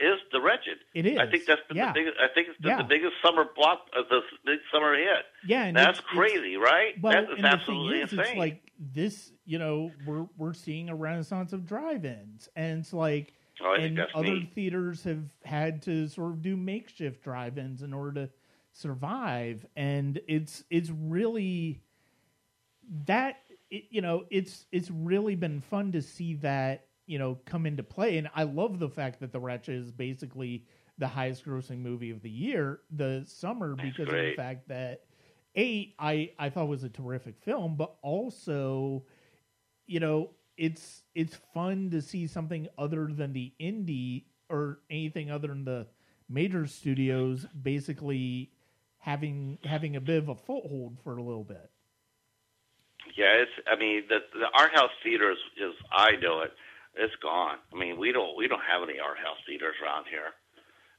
is The Wretched. It is. I think that's been the biggest. I think it's the biggest summer block, the big summer hit. Yeah, and that's crazy, right? Well, that is absolutely insane. It's like this, you know, we're seeing a renaissance of drive-ins, and it's like, and other theaters have had to sort of do makeshift drive-ins in order to survive, and it's really that you know, it's really been fun to see that, you know, come into play. And I love the fact that The Wretched is basically the highest grossing movie of the year, the summer, because of the fact that, I thought was a terrific film, but also, you know, it's fun to see something other than the indie or anything other than the major studios basically having a bit of a foothold for a little bit. Yeah, the art house theater is I know it. It's gone. I mean, we don't have any art house theaters around here.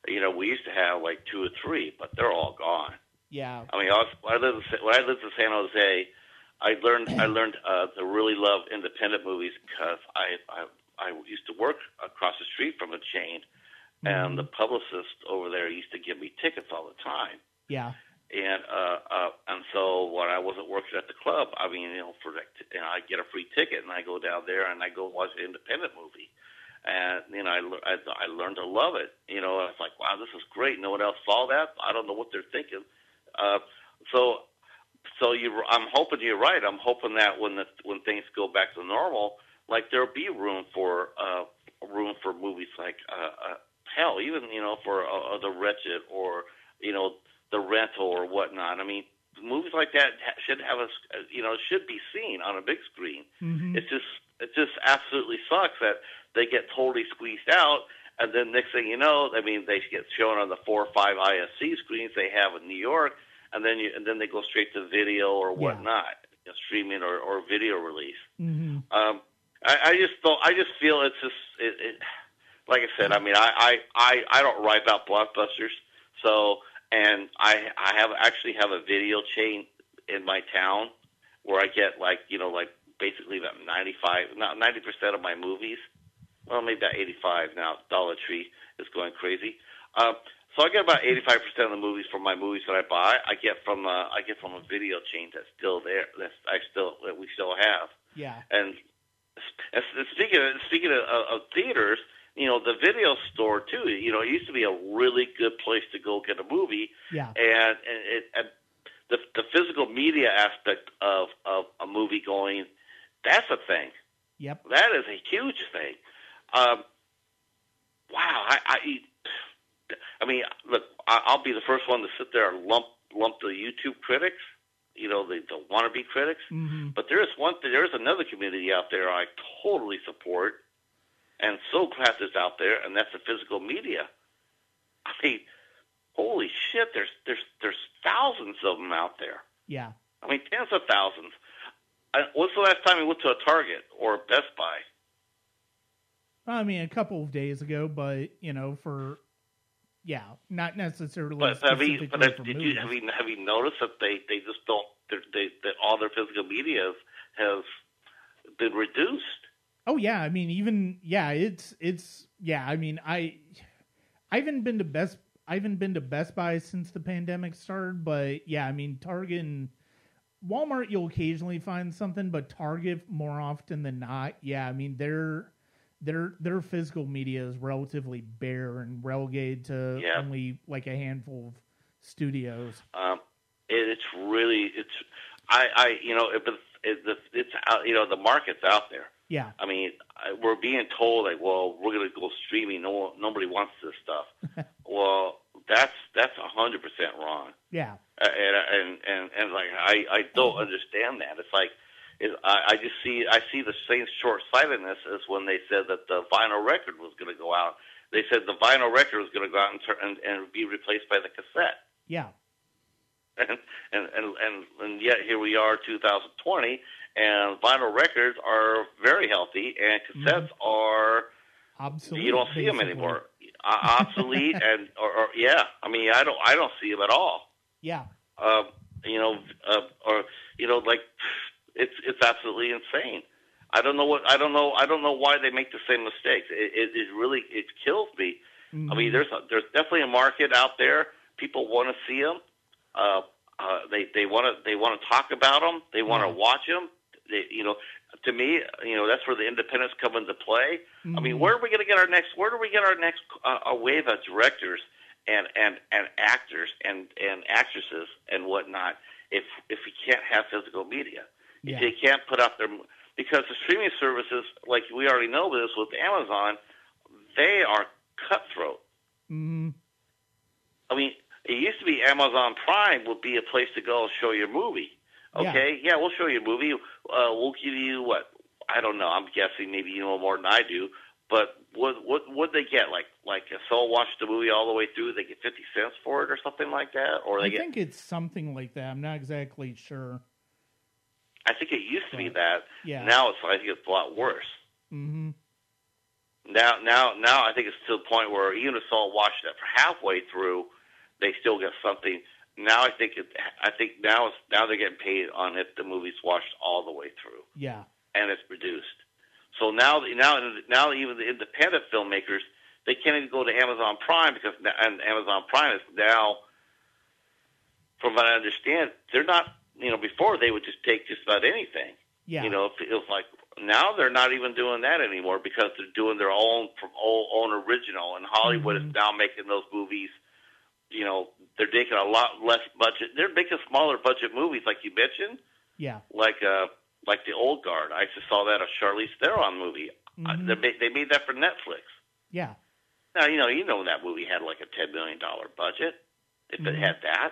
You know, we used to have like 2 or 3, but they're all gone. Yeah. I mean, when I lived in San Jose, I learned to really love independent movies because I used to work across the street from a chain, and the publicist over there used to give me tickets all the time. Yeah. And so when I wasn't working at the club, I mean, you know, I get a free ticket and I go down there and I go watch an independent movie. And, you know, I learned to love it. You know, I was like, wow, this is great. No one else saw that. I don't know what they're thinking. I'm hoping you're right. I'm hoping that when things go back to normal, like there'll be room for movies like hell, even, you know, for The Wretched or, you know, The Rental or whatnot. I mean, movies like that should be seen on a big screen. Mm-hmm. It just absolutely sucks that they get totally squeezed out. And then next thing you know, I mean, they get shown on the 4 or 5 IFC screens they have in New York. And then they go straight to video or whatnot, yeah, streaming or video release. Mm-hmm. I just feel it's just it. Like I said, I mean, I don't write about blockbusters. So, and I actually have a video chain in my town where I get basically about 90% of my movies. Well, maybe about 85 now. Dollar Tree is going crazy. So I get about 85% of the movies from my movies that I buy. I get from a video chain that's still there. That we still have. Yeah. And speaking of theaters, you know, the video store too. You know, it used to be a really good place to go get a movie. Yeah. And the physical media aspect of a movie going, that's a thing. Yep. That is a huge thing. Wow. I mean, look, I'll be the first one to sit there and lump the YouTube critics, you know, the wannabe critics. Mm-hmm. But there is another community out there I totally support, and so glad it's out there, and that's the physical media. I mean, holy shit, there's thousands of them out there. Yeah. I mean, tens of thousands. When's the last time you went to a Target or Best Buy? I mean, a couple of days ago, but, you know, for... Yeah, not necessarily. Have you noticed that they just don't? That all their physical media has been reduced. Oh yeah, I mean I mean I haven't been to Best Buy since the pandemic started, but yeah, I mean Target and Walmart you'll occasionally find something, but Target more often than not. Yeah, I mean their physical media is relatively bare and relegated to only like a handful of studios. The market's out there. Yeah. I mean, we're being told like, well, we're going to go streaming. Nobody wants this stuff. Well, that's 100% wrong. Yeah. And like, I don't understand that. It's like, I see the same short-sightedness as when they said that the vinyl record was going to go out. They said the vinyl record was going to go out and be replaced by the cassette. Yeah. And yet here we are, 2020, and vinyl records are very healthy, and cassettes are obsolete. You don't see them anymore. Obsolete I mean I don't see them at all. Yeah. It's absolutely insane. I don't know why they make the same mistakes. It really kills me. Mm-hmm. I mean, there's definitely a market out there. People want to see them. They want to talk about them. They want to watch them. To me, that's where the independents come into play. Mm-hmm. I mean, where do we get our next a wave of directors and actors and actresses and whatnot if we can't have physical media? Yeah. They can't put out their – because the streaming services, like we already know this with Amazon, they are cutthroat. Mm-hmm. I mean, it used to be Amazon Prime would be a place to go and show your movie. Okay, yeah we'll show you a movie. We'll give you what – I don't know. I'm guessing maybe you know more than I do. But what they get? Like if someone watched the movie all the way through, they get 50 cents for it or something like that? Or I think it's something like that. I'm not exactly sure. I think it used to be that. Yeah. Now I think it's a lot worse. Mm-hmm. Now I think it's to the point where even if someone watched it for halfway through, they still get something. Now I think now they're getting paid on if the movie's watched all the way through. Yeah. And it's produced. So now even the independent filmmakers, they can't even go to Amazon Prime because Amazon Prime is now from what I understand, they're not, you know, before they would just take just about anything. Yeah. You know, it was like, now they're not even doing that anymore because they're doing their own from own original, and Hollywood mm-hmm. is now making those movies. You know, they're taking a lot less budget. They're making smaller budget movies, like you mentioned. Yeah. Like The Old Guard. I just saw that, a Charlize Theron movie. Mm-hmm. They made that for Netflix. Yeah. Now, you know that movie had like a $10 million budget, if mm-hmm. it had that.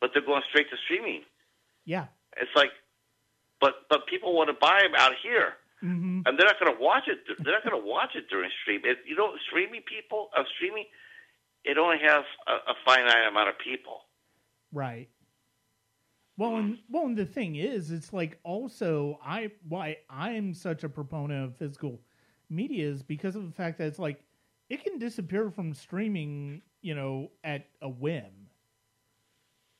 But they're going straight to streaming. Yeah. It's like, but people want to buy them out here. Mm-hmm. And they're not going to watch it. They're not going to watch it during stream. You know, streaming, it only has a finite amount of people. Right. Well, and the thing is, it's like also why I'm such a proponent of physical media is because of the fact that it's like it can disappear from streaming, you know, at a whim.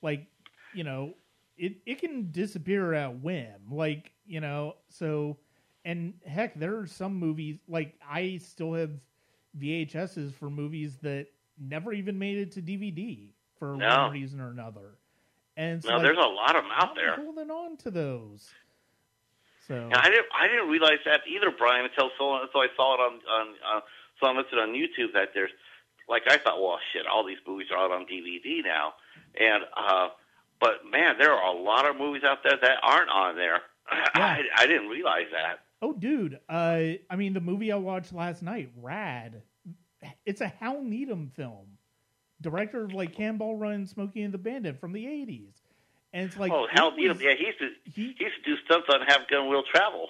Like, you know, it can disappear at a whim. Like, you know, so, and heck, there are some movies, like I still have VHSs for movies that never even made it to DVD for one reason or another. And so no, like, there's a lot of them out there. Holding on to those. So and I didn't realize that either, Brian, until I saw it on listed on YouTube that there's, like, I thought, well, shit, all these movies are out on DVD now, and but man, there are a lot of movies out there that aren't on there. Yeah. I didn't realize that. Oh, dude, I mean, the movie I watched last night, Rad. It's a Hal Needham film. Director of like Cannonball Run and Smokey and the Bandit from the 80s. And it's like, oh, Hal Needham. Yeah, he used to do stunts on Have Gun Will Travel.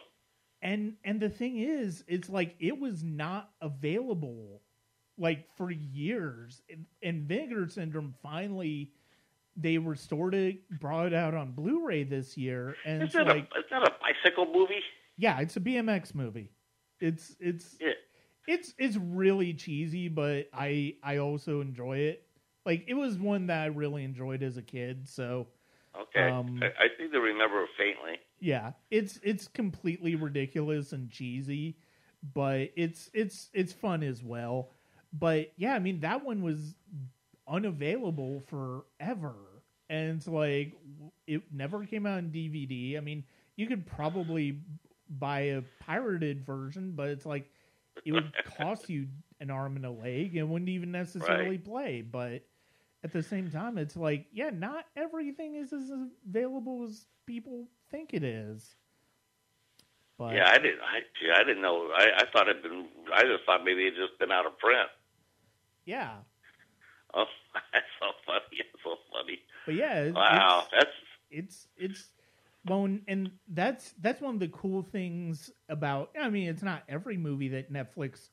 And the thing is, it's like it was not available like for years. And Vinegar Syndrome finally they restored it, brought it out on Blu-ray this year. And it's not a bicycle movie. Yeah, it's a BMX movie. It's really cheesy, but I also enjoy it. Like, it was one that I really enjoyed as a kid, so... Okay, I think I remember it faintly. Yeah, it's completely ridiculous and cheesy, but it's fun as well. But, yeah, I mean, that one was unavailable forever, and it's like, it never came out on DVD. I mean, you could probably buy a pirated version, but it's like... It would cost you an arm and a leg and wouldn't even necessarily play. But at the same time, it's like, yeah, not everything is as available as people think it is. But yeah, I didn't know. I thought it'd been. I just thought maybe it'd just been out of print. Yeah. Oh, that's so funny. That's so funny. But yeah, wow, it's. Well, and that's one of the cool things about, I mean, it's not every movie that Netflix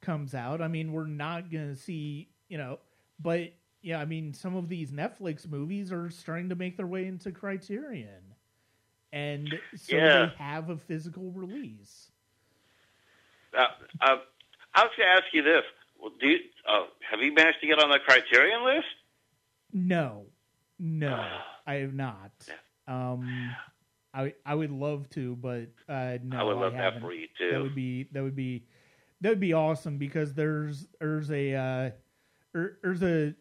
comes out. I mean, we're not going to see, you know, but yeah, I mean, some of these Netflix movies are starting to make their way into Criterion. And so yeah. They have a physical release. I was going to ask you this. Have you managed to get on the Criterion list? No, I have not. Yeah. I would love to, but no, I would love that for you too. That would be awesome because there's a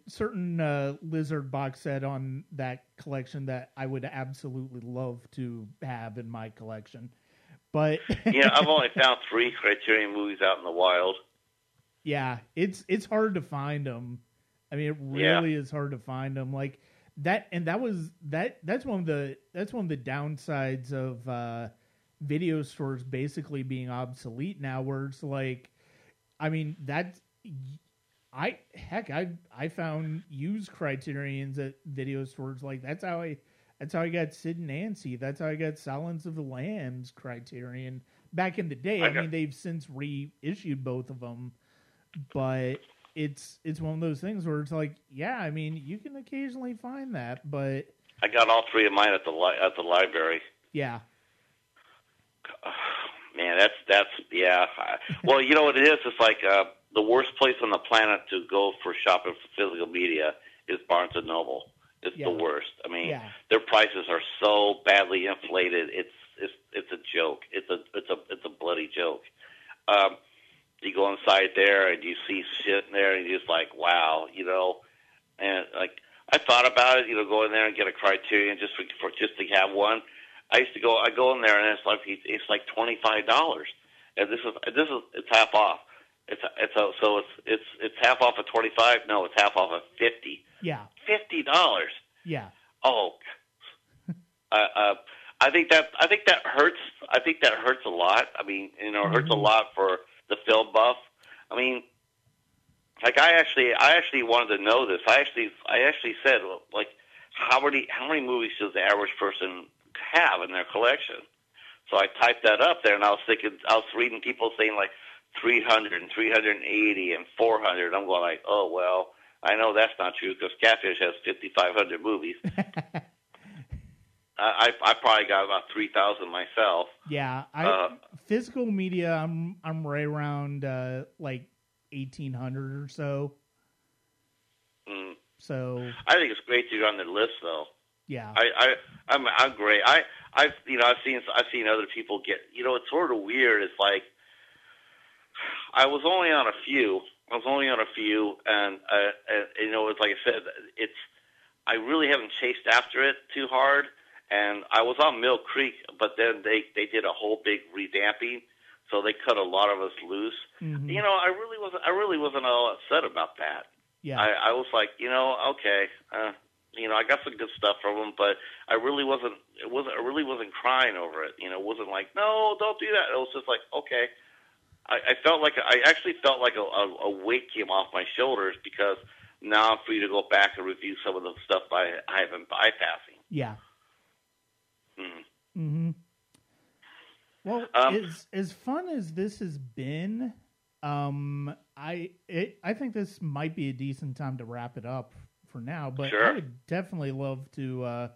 certain Lizard box set on that collection that I would absolutely love to have in my collection. But yeah, I've only found 3 Criterion movies out in the wild. Yeah, it's hard to find them. I mean, it really is hard to find them. Like. That's one of the downsides of video stores basically being obsolete now, where it's like, I mean, I found used Criterions at video stores. Like that's how I got Sid and Nancy. That's how I got Silence of the Lambs Criterion back in the day. I mean, they've since reissued both of them, but. It's one of those things where it's like, yeah, I mean, you can occasionally find that, but I got all 3 of mine at the library. Yeah, man, that's yeah. Well, you know what it is? It's like the worst place on the planet to go for shopping for physical media is Barnes and Noble. It's the worst. I mean, their prices are so badly inflated. It's a joke. It's a bloody joke. You go inside there and you see shit in there and you're just like, wow, you know, and like I thought about it, you know, go in there and get a Criterion just to have one. I used to go. I go in there and it's like $25, and this is it's half off. It's half off of 25. No, it's half off of 50. Yeah, $50. Yeah. Oh, I think that hurts. I think that hurts a lot. I mean, you know, it hurts a lot for the film buff. I mean, like I actually wanted to know this. I actually said, like, how many movies does the average person have in their collection? So I typed that up there, and I was reading people saying like 300 and 380 and 400. I'm going like, oh well, I know that's not true because Catfish has 5,500 movies. I probably got about 3,000 myself. Yeah, physical media. I'm right around like 1,800 or so. Mm. So I think it's great that you're on the list, though. Yeah, I'm great. I've seen other people get, you know, it's sort of weird. It's like I was only on a few, and you know, it's like I said, I really haven't chased after it too hard. And I was on Mill Creek, but then they did a whole big revamping, so they cut a lot of us loose. Mm-hmm. You know, I really wasn't all upset about that. Yeah, I was like, you know, okay. You know, I got some good stuff from them, but I really wasn't crying over it. You know, it wasn't like, no, don't do that. It was just like, okay. I actually felt like a weight came off my shoulders because now I'm free to go back and review some of the stuff I've been bypassing. Yeah. Mm-hmm. Mm-hmm. Well, as fun as this has been, I think this might be a decent time to wrap it up for now, but sure. I would definitely love to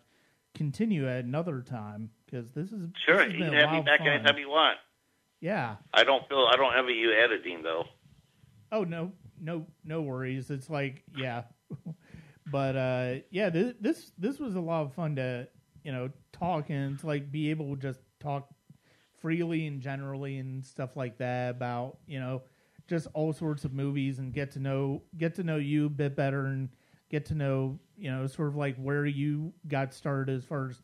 continue at another time because this is sure. You can have me back anytime you want. Yeah, I don't envy you editing though. Oh no worries. It's like yeah, but yeah, this was a lot of fun to you know talk and to like be able to just talk freely and generally and stuff like that about you know just all sorts of movies and get to know you a bit better and. Get to know, you know, sort of like where you got started as far as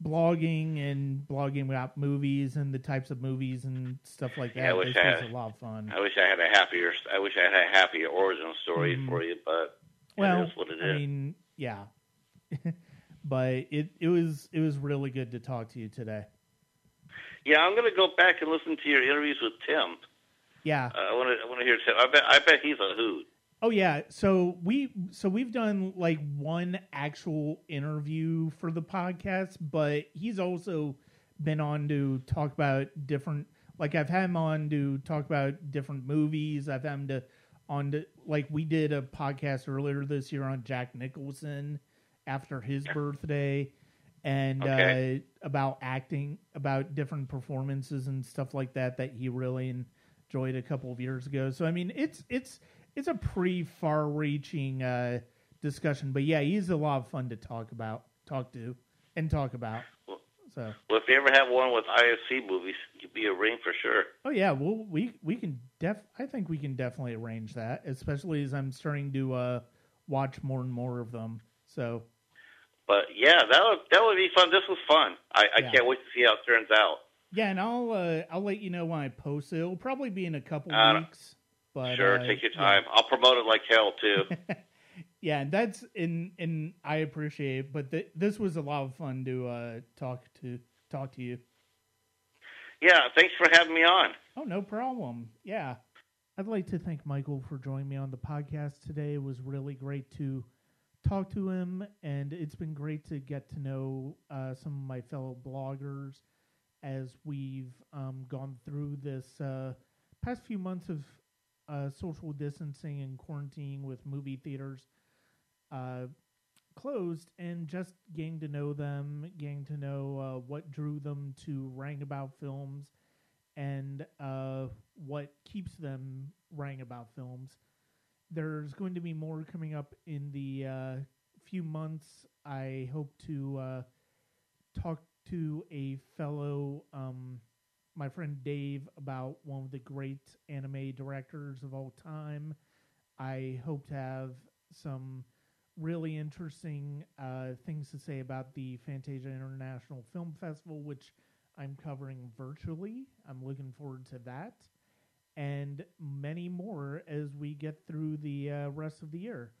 blogging about movies and the types of movies and stuff like that. Yeah, I wish it was a lot of fun. I wish I had a happier origin story for you, but well, it is what it is. I mean, yeah, but it was really good to talk to you today. Yeah, I'm gonna go back and listen to your interviews with Tim. Yeah, I want to hear Tim. I bet he's a hoot. Oh yeah, so we've done like one actual interview for the podcast, but he's also been on to talk about different. Like I've had him on to talk about different movies. I've had him on to like we did a podcast earlier this year on Jack Nicholson after his birthday, and okay. About acting, about different performances and stuff like that he really enjoyed a couple of years ago. So I mean, It's a pretty far-reaching discussion, but yeah, he's a lot of fun to talk about. So, well, if you ever have one with IFC movies, you'd be a ring for sure. Oh yeah, well we can I think we can definitely arrange that, especially as I'm starting to watch more and more of them. So, but yeah, that would be fun. This was fun. I can't wait to see how it turns out. Yeah, and I'll let you know when I post it. It'll probably be in a couple weeks. But, sure, take your time. Yeah. I'll promote it like hell too. Yeah, and that's and I appreciate it, but this was a lot of fun to talk to you. Yeah, thanks for having me on. Oh, no problem. Yeah, I'd like to thank Michael for joining me on the podcast today. It was really great to talk to him, and it's been great to get to know some of my fellow bloggers as we've gone through this past few months of. Social distancing and quarantine with movie theaters closed, and just getting to know them, getting to know what drew them to writing about films and what keeps them writing about films. There's going to be more coming up in the few months. I hope to talk to a fellow my friend Dave about one of the great anime directors of all time. I hope to have some really interesting things to say about the Fantasia International Film Festival, which I'm covering virtually. I'm looking forward to that. And many more as we get through the rest of the year.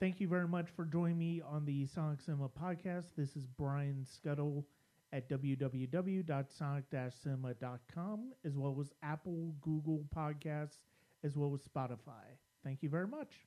Thank you very much for joining me on the Sonic Cinema Podcast. This is Brian Scuttle at www.sonic-cinema.com, as well as Apple, Google Podcasts, as well as Spotify. Thank you very much.